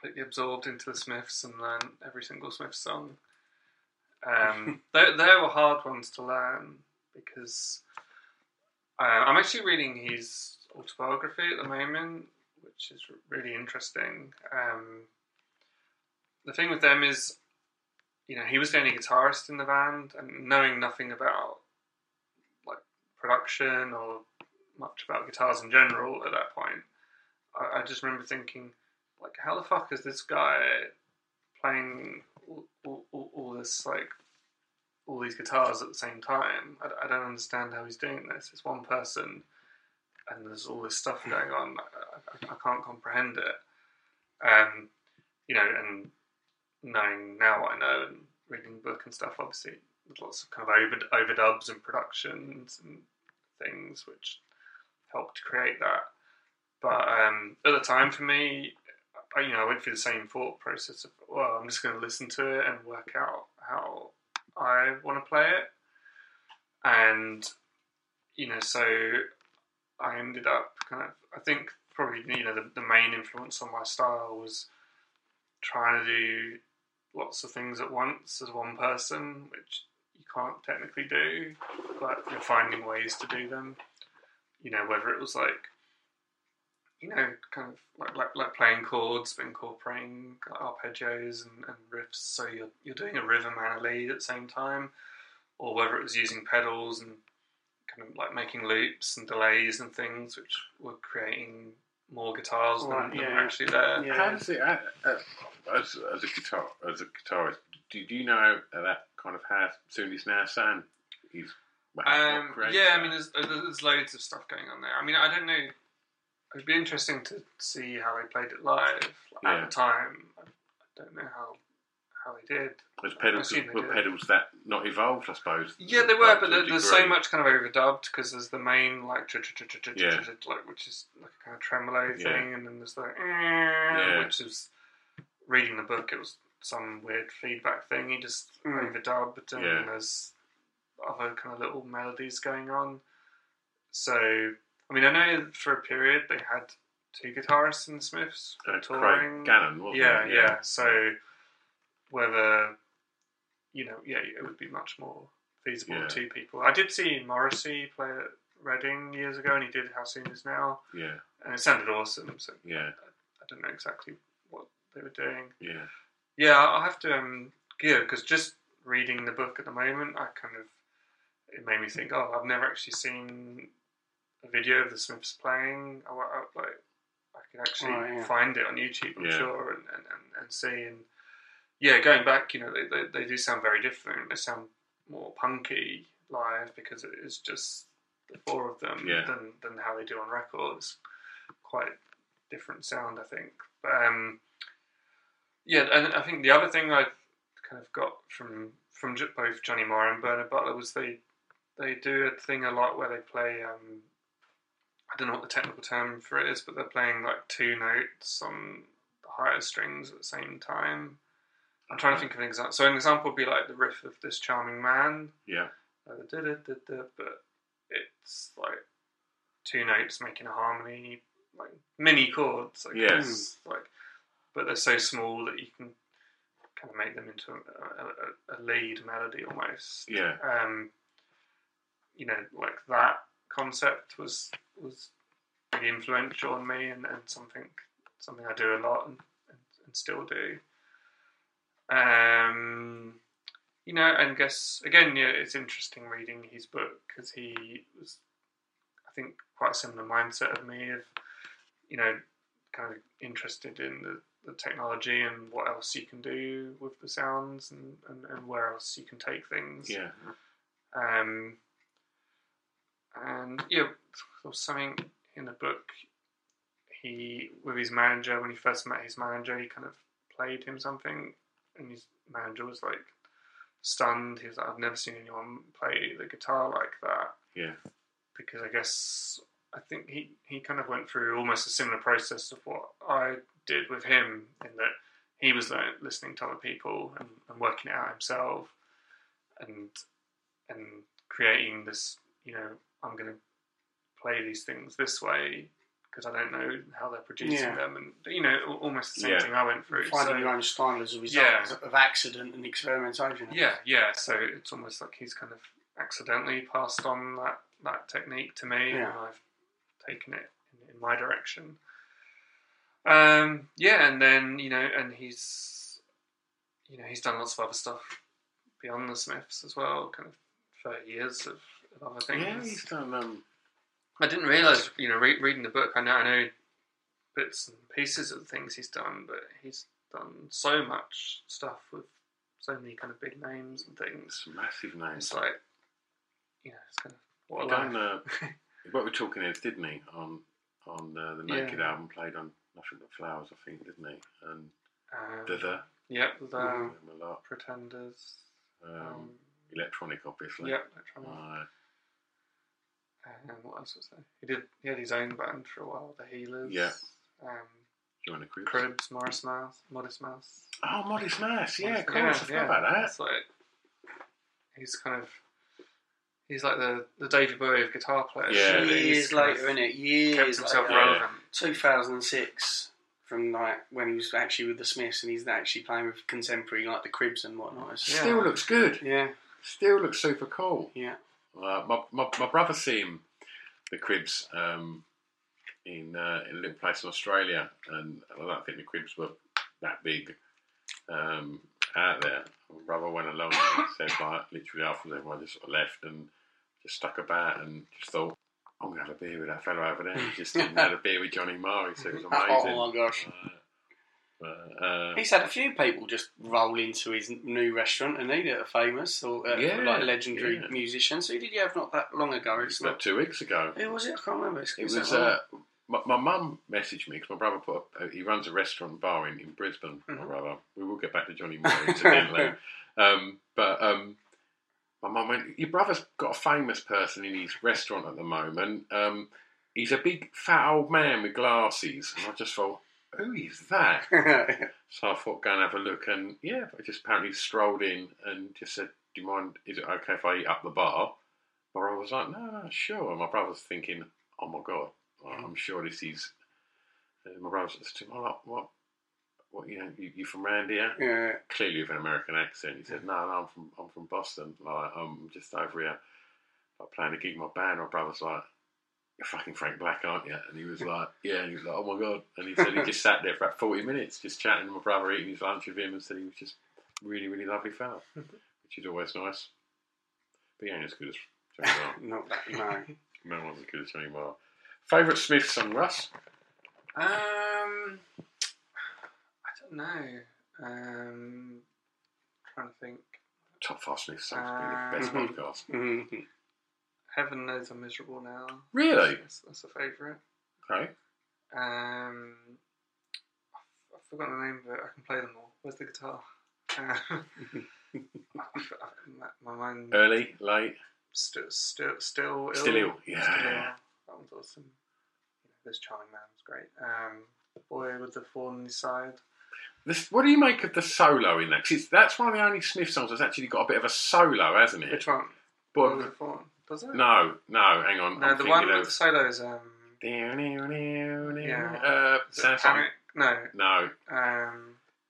completely absorbed into the Smiths and learned every single Smiths song. Um, they, they were hard ones to learn because uh, I'm actually reading his autobiography at the moment, which is really interesting. Um, the thing with them is, you know, he was the only guitarist in the band, and knowing nothing about production or much about guitars in general at that point, I, I just remember thinking, like, how the fuck is this guy playing all, all, all, all this, like, all these guitars at the same time? I, I don't understand how he's doing this. It's one person and there's all this stuff going on. I, I, I can't comprehend it. Um, you know, and knowing now what I know and reading the book and stuff, obviously, lots of kind of over, overdubs and productions and things which helped create that. But um, at the time for me, I, you know, I went through the same thought process of, well, I'm just going to listen to it and work out how I want to play it. And, you know, so I ended up kind of, I think probably, you know, the, the main influence on my style was trying to do lots of things at once as one person, which you can't technically do, but you're finding ways to do them. You know, whether it was like, you know, kind of like like, like playing chords, but incorporating arpeggios and, and riffs, so you're you're doing a rhythm and a lead at the same time, or whether it was using pedals and kind of like making loops and delays and things, which were creating more guitars than, right, yeah. than were actually there. Yeah. How does it, uh, uh, as, as a guitar as a guitarist, do, do you know that kind of how soon it's now sound? He's well, um, yeah. That? I mean, there's, there's loads of stuff going on there. I mean, I don't know. It'd be interesting to see how they played it live like, yeah. at the time. I don't know how how they did. There's pedals, were did. pedals that not evolved, I suppose. Yeah, they were, but there's so much kind of overdubbed because there's the main like, yeah. like, which is like a kind of tremolo yeah. thing, and then there's the yeah. which is reading the book. It was some weird feedback thing. He just mm. overdubbed, and yeah. there's other kind of little melodies going on. So, I mean, I know for a period they had two guitarists in the Smiths uh, touring. Craig Gannon, wasn't yeah, it? Yeah, yeah. So. Whether, you know, yeah, it would be much more feasible yeah. to people. I did see Morrissey play at Reading years ago, and he did How Soon Is Now. Yeah. And it sounded awesome, so yeah. I, I don't know exactly what they were doing. Yeah. Yeah, I'll have to um, gear, because just reading the book at the moment, I kind of, it made me think, oh, I've never actually seen a video of the Smiths playing. I, I, like, I could actually oh, yeah. find it on YouTube, I'm yeah. sure, and, and, and, and see. And yeah, going back, you know, they, they, they do sound very different. They sound more punky live because it is just the four of them yeah. than, than how they do on records. Quite different sound, I think. But, um, yeah, and I think the other thing I kind of got from from both Johnny Marr and Bernard Butler was they they do a thing a lot where they play, um, I don't know what the technical term for it is, but they're playing like two notes on the higher strings at the same time. I'm trying to think of an example. So an example would be like the riff of This Charming Man. Yeah. Like the da-da-da-da, but it's like two notes making a harmony, like mini chords, I guess. Yes. Like, but they're so small that you can kind of make them into a, a, a lead melody almost. Yeah. Um, you know, like that concept was was really influential on me, and, and something something I do a lot and, and, and still do. Um, you know, and guess again, yeah, it's interesting reading his book because he was, I think, quite a similar mindset of me of, you know, kind of interested in the, the technology and what else you can do with the sounds and, and, and where else you can take things. Yeah. Um. And yeah, there was something in the book. He with his manager when he first met his manager, he kind of played him something. And his manager was like stunned. He was like, I've never seen anyone play the guitar like that. Yeah. Because I guess I think he, he kind of went through almost a similar process of what I did with him, in that he was like listening to other people and, and working it out himself and and creating this, you know, I'm going to play these things this way, because I don't know how they're producing yeah. them, and you know, almost the same yeah. thing I went through. Finding so, your own style as a result yeah. of accident and experimentation. Yeah, yeah. So it's almost like he's kind of accidentally passed on that, that technique to me, yeah. and I've taken it in, in my direction. Um, yeah, and then you know, and he's, you know, he's done lots of other stuff beyond the Smiths as well. Kind of thirty years of, of other things. Yeah, he's done. Um... I didn't realise, you know, re- reading the book, I know I know bits and pieces of the things he's done, but he's done so much stuff with so many kind of big names and things. Massive names. It's like, you know, it's kind of, what well, a life. Uh, what we're talking is, didn't he, on on uh, the Naked yeah. album, played on Nothing But Flowers, I think, didn't he? And um, The The. Yep, The The. Pretenders. Um, um, electronic, obviously. Yep, Electronic. Uh, Um, what else was there? He did. He had his own band for a while, the Healers. Yeah. Um, Join the Cribs. Cribs, Morris Mouse, Modest Mouse. Oh, Modest Mouse! Yeah, of course. I forgot yeah. about that. It's like, he's kind of he's like the, the David Bowie of guitar players. Yeah. Years later, innit? Years. Kept himself later. relevant. Two thousand and six, from like when he was actually with the Smiths, and he's actually playing with contemporary like the Cribs and whatnot. So yeah. Still looks good. Yeah. Still looks super cool. Yeah. Uh, my, my my brother seen the Cribs um, in uh, in a little place in Australia, and I don't think the Cribs were that big um, out there. My brother went along and said, like, literally afterwards everyone just sort of left and just stuck about and just thought, I'm gonna have a beer with that fellow over there. He just didn't have a beer with Johnny Marr, so it was amazing. Oh my gosh. Uh, But, uh, he's had a few people just roll into his new restaurant and eat at a famous or uh, yeah, like legendary yeah. musician. So, did you have not that long ago? It's, it's not, not two weeks ago. Who was it? I can't remember. It was, was uh, my, my mum messaged me because my brother put a, he runs a restaurant and bar in, in Brisbane. Mm-hmm. My brother, we will get back to Johnny Moore incidentally. um, but um, my mum went, your brother's got a famous person in his restaurant at the moment. Um, he's a big fat old man with glasses, and I just thought, who is that? So I thought, go and have a look, and yeah, I just apparently strolled in and just said, do you mind, is it okay if I eat up the bar? But I was like, no, no, sure. And my brother's thinking, oh my God, I'm sure this is, and my brother's just like, what, what, what, you know, you, you from round here? Yeah. Clearly with an American accent. He said, no, no, I'm from, I'm from Boston. Like, I'm just over here, like playing a gig in my band. My brother's like, you're fucking Frank Black, aren't you? And he was like, yeah, and he was like, oh my God. And he said he just sat there for about forty minutes just chatting to my brother, eating his lunch with him, and said he was just really, really lovely fella. which is always nice. But you ain't as good as Johnny Marr. Not that, no. No one's as good as Johnny Marr. Favourite Smith song, Russ? Um, I don't know. Um, trying to think. Top five Smith songs um, being the best podcast. Mm-hmm. Heaven Knows I'm Miserable Now. Really? That's, that's a favourite. Okay. Um, I've forgotten the name, but I can play them all. Where's the guitar? My mind. Early, late, still, still, still, still ill. Yeah, still ill. That one's awesome. This charming man's great. Um, Boy with the Thorn in His Side. This, what do you make of the solo in that? Cause it's, that's one of the only Smith songs that's actually got a bit of a solo, hasn't it? Which one? Boy with the Thorn. Does it? No, no. Hang on. No, I'm the one with of... the solo is. Um, yeah. Uh, Panic? No. No. Um,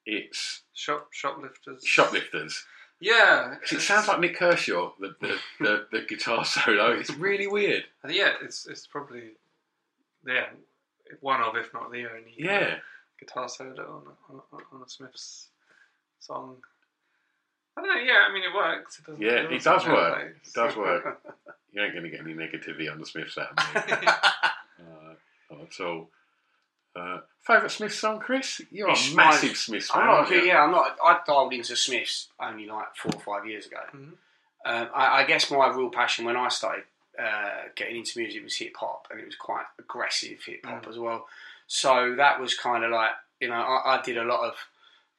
it's shop shoplifters. Shoplifters. Yeah. It sounds like Nick Kershaw, the the, the the guitar solo. It's really weird. Yeah, it's it's probably yeah one of, if not the only yeah. guitar solo on on, on a Smiths song. I don't know. Yeah, I mean it works. It doesn't, yeah, it does work. Place. It does work. You ain't going to get any negativity on the Smiths album. uh, not at all. Uh, Favourite Smiths song, Chris? You're it's a massive my, Smiths fan, I'm not, aren't you? Yeah, I'm not, I dived into Smiths only like four or five years ago. Mm-hmm. um, I, I guess my real passion when I started uh, getting into music was hip-hop, and it was quite aggressive hip-hop mm-hmm. as well. So that was kind of like, you know, I, I did a lot of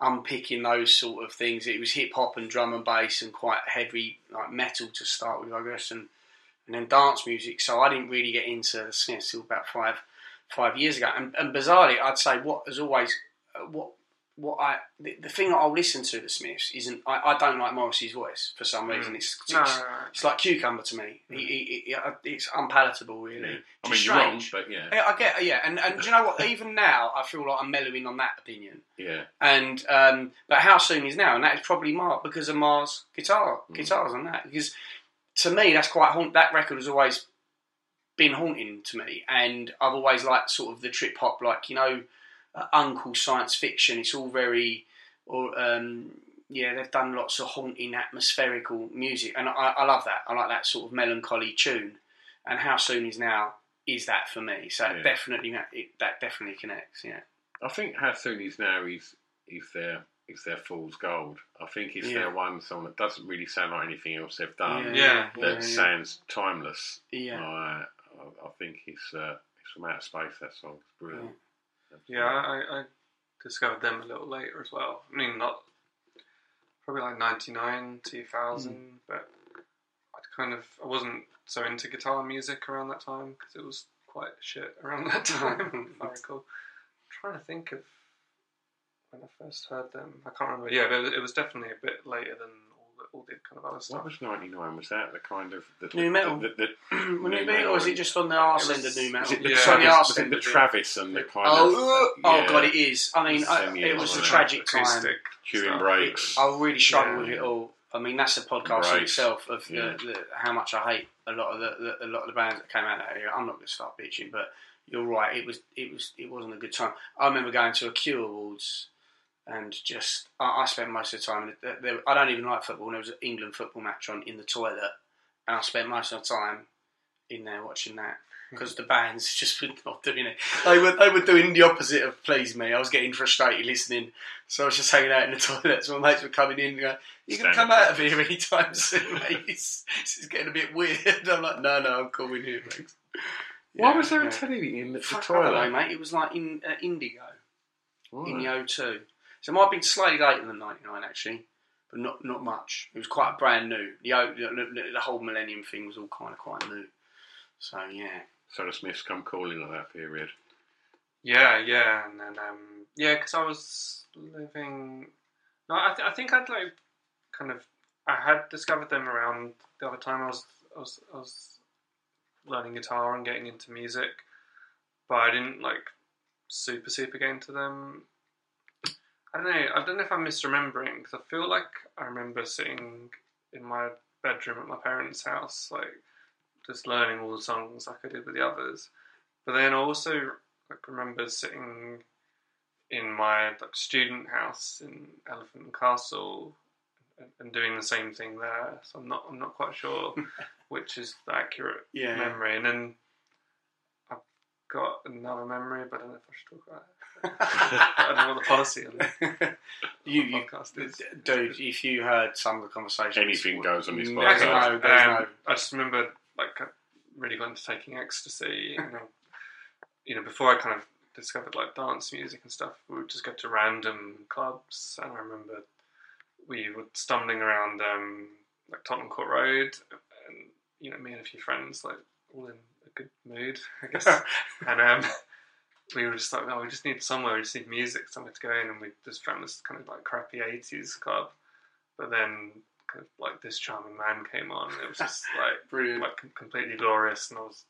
unpicking those sort of things. It was hip-hop and drum and bass and quite heavy like metal to start with, I guess, and, and then dance music. So I didn't really get into Smiths till about five Five years ago, and, and bizarrely, I'd say what as always, uh, what what I the, the thing that I'll listen to the Smiths isn't. I, I don't like Morrissey's voice for some reason. Mm. It's it's, no, no, no. it's like cucumber to me. Mm. He, he, he, it's unpalatable, really. Yeah. I mean, you're wrong, but yeah, I, I get yeah. And and do you know what? Even now, I feel like I'm mellowing on that opinion. Yeah. And um, but how soon is now? And that is probably Mark because of Mar's guitar mm. guitars on that. Because to me, that's quite haunt. That record was always. Been haunting to me, and I've always liked sort of the trip hop, like you know, uh, Uncle Science Fiction. It's all very, or um, yeah, they've done lots of haunting atmospherical music, and I, I love that. I like that sort of melancholy tune, and How Soon Is Now is that for me. So yeah. definitely, that, it, that definitely connects. Yeah, I think How Soon Is Now is is their is their fool's gold. I think it's yeah. their one song that doesn't really sound like anything else they've done. Yeah, yeah. that yeah, sounds yeah. timeless. Yeah. Uh, I think it's uh, it's from outer space. That song, it's brilliant. Yeah, yeah I, I discovered them a little later as well. I mean, not probably like ninety-nine, two thousand, mm. but I kind of I wasn't so into guitar music around that time because it was quite shit around that time. I recall. I'm trying to think of when I first heard them. I can't remember. Yeah, but it was definitely a bit later than. All the kind of other stuff. What was ninety-nine? Was that the kind of... The, new metal? The, the, the new metal, metal, or was it just on the arse end of new metal? It the yeah. Travis, was it the Travis and the kind oh, of... Uh, yeah. Oh, God, it is. I mean, I, it was a tragic time. Queuing breaks. I really struggled yeah. with it all. I mean, that's a podcast breaks. in itself of the, yeah. the, how much I hate a lot of the, the a lot of the bands that came out of that area. I'm not going to start bitching, but you're right. It was it was it wasn't a good time. I remember going to a Q Awards. And just, I, I spent most of the time. There, I don't even like football. And there was an England football match on in the toilet, and I spent most of the time in there watching that because the bands just were not doing it. They were they were doing the opposite of please me. I was getting frustrated listening, so I was just hanging out in the toilet. So my mates were coming in and going, "You can come out of here anytime soon, mate. This is getting a bit weird." I'm like, "No, no, I'm cool in here, mate." Yeah, why was there yeah. a telly in the, the toilet, know, mate? It was like in uh, Indigo, oh. in the O two. So it might have been slightly later than ninety-nine, actually, but not not much. It was quite brand new. The, the, the whole millennium thing was all kind of quite new. So, yeah. So the Smiths come calling at that period. Yeah, yeah. And then, um, yeah, because I was living... No, I, th- I think I'd, like, kind of... I had discovered them around the other time I was, I was I was learning guitar and getting into music, but I didn't, like, super, super get into them. I don't know, I don't know if I'm misremembering, because I feel like I remember sitting in my bedroom at my parents' house, like, just learning all the songs like I did with the others. But then I also like, remember sitting in my like, student house in Elephant and Castle and doing the same thing there. So I'm not I'm not quite sure which is the accurate yeah, memory. And then I've got another memory, but I don't know if I should talk about it. I don't know what the policy on you, you podcast is. Dude, if you heard some of the conversations... Anything goes on this podcast. No, um, no. I just remember, like, I really got into taking ecstasy. And, you know, before I kind of discovered, like, dance music and stuff, we would just go to random clubs. And I remember... we were stumbling around um, like Tottenham Court Road, and you know, me and a few friends, like all in a good mood, I guess. And um, we were just like, oh, we just need somewhere, we just need music, somewhere to go in, and we just found this kind of like crappy eighties club. But then, kind of like This Charming Man came on, and it was just like brilliant, like com- completely glorious. And I was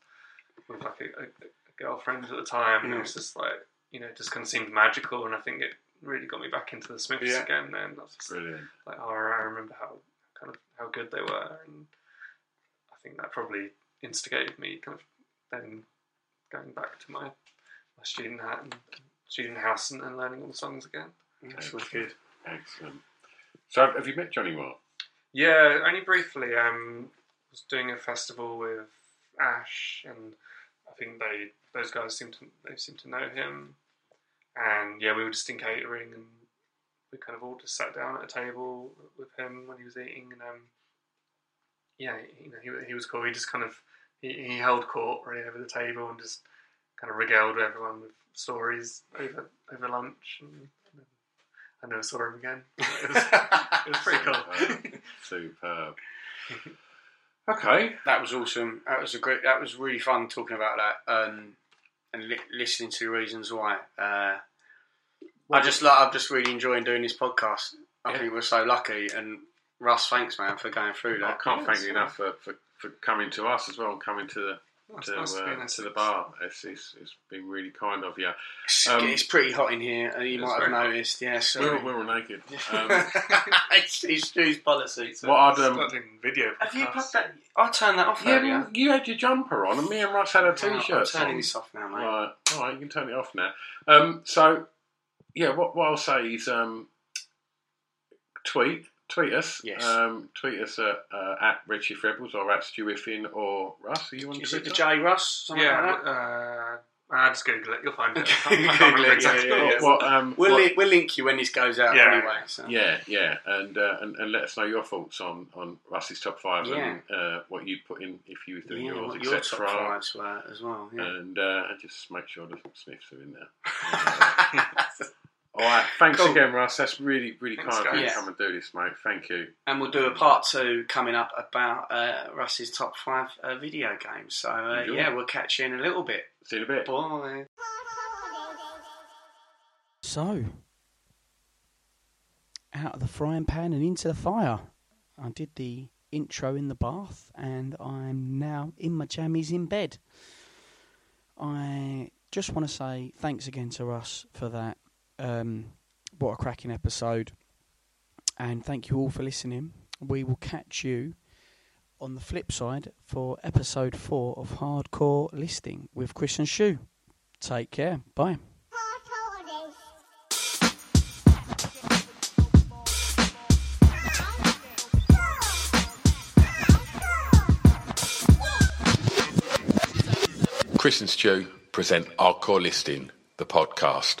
with like a, a, a girlfriend at the time, and mm. it was just like, you know, it just kind of seemed magical, and I think it really got me back into the Smiths yeah. again. Then that's just brilliant. Like, oh, I remember how kind of how good they were, and I think that probably instigated me kind of then going back to my, my student hat and student house and, and learning all the songs again. That's really good. Excellent. So, have you met Johnny Moore? Yeah, only briefly. Um, I was doing a festival with Ash, and I think they those guys seem to they seem to know him. And yeah, we were just in catering, and we kind of all just sat down at a table with him when he was eating. And um, yeah, you know, he he was cool. He just kind of he, he held court right over the table and just kind of regaled everyone with stories over over lunch. And, and I never saw him again. It was, it was pretty cool. Superb. Okay, that was awesome. That was a great. That was really fun talking about that. Um, And li- listening to reasons why. Uh, I just like I'm just really enjoying doing this podcast. I yeah. think we're so lucky. And Russ, thanks, man, for going through that. I can't yeah, thank you enough for, for, for coming to us as well, and coming to the oh, to, nice uh, to, to the bar. It's, it's it's been really kind of you. Um, it's pretty hot in here, and you might have noticed. Yeah, so we're, we're all naked. Um, it's it's Stu's policy. So what I'd um, video. Have you put that? I turned that off. Yeah, earlier. You had your jumper on, and me and Russ had our t-shirts on. I'm turning this off now, mate. Right, all right, you can turn it off now. Um, so, yeah, what, what I'll say is um, tweet, tweet us, yes. um, tweet us at, uh, at Richie Frebles or at Stewiffin or Russ. Are you on Twitter? Is it the J Russ? Yeah, like uh, I just Google it. You'll find it. I can't remember exactly. Yeah, yeah, yeah. Well, um, we'll, li- we'll link you when this goes out yeah, anyway. So. Yeah, yeah, and, uh, and and let us know your thoughts on, on Russ's top five yeah. and uh, what you put in if you were doing yeah, yours, et cetera. Your top fives were as well. Yeah. And uh, just make sure the Smiths are in there. All right, thanks cool. again, Russ. That's really, really thanks, kind of you to come and do this, mate. Thank you. And we'll do a part two coming up about uh, Russ's top five uh, video games. So, uh, yeah, we'll catch you in a little bit. See you in a bit. Bye. So, out of the frying pan and into the fire. I did the intro in the bath, and I'm now in my jammies in bed. I just want to say thanks again to Russ for that. Um, what a cracking episode, and thank you all for listening. We will catch you on the flip side for episode four of Hardcore Listing with Chris and Shu. Take care, bye. Chris and Shu present Hardcore Listing, the podcast.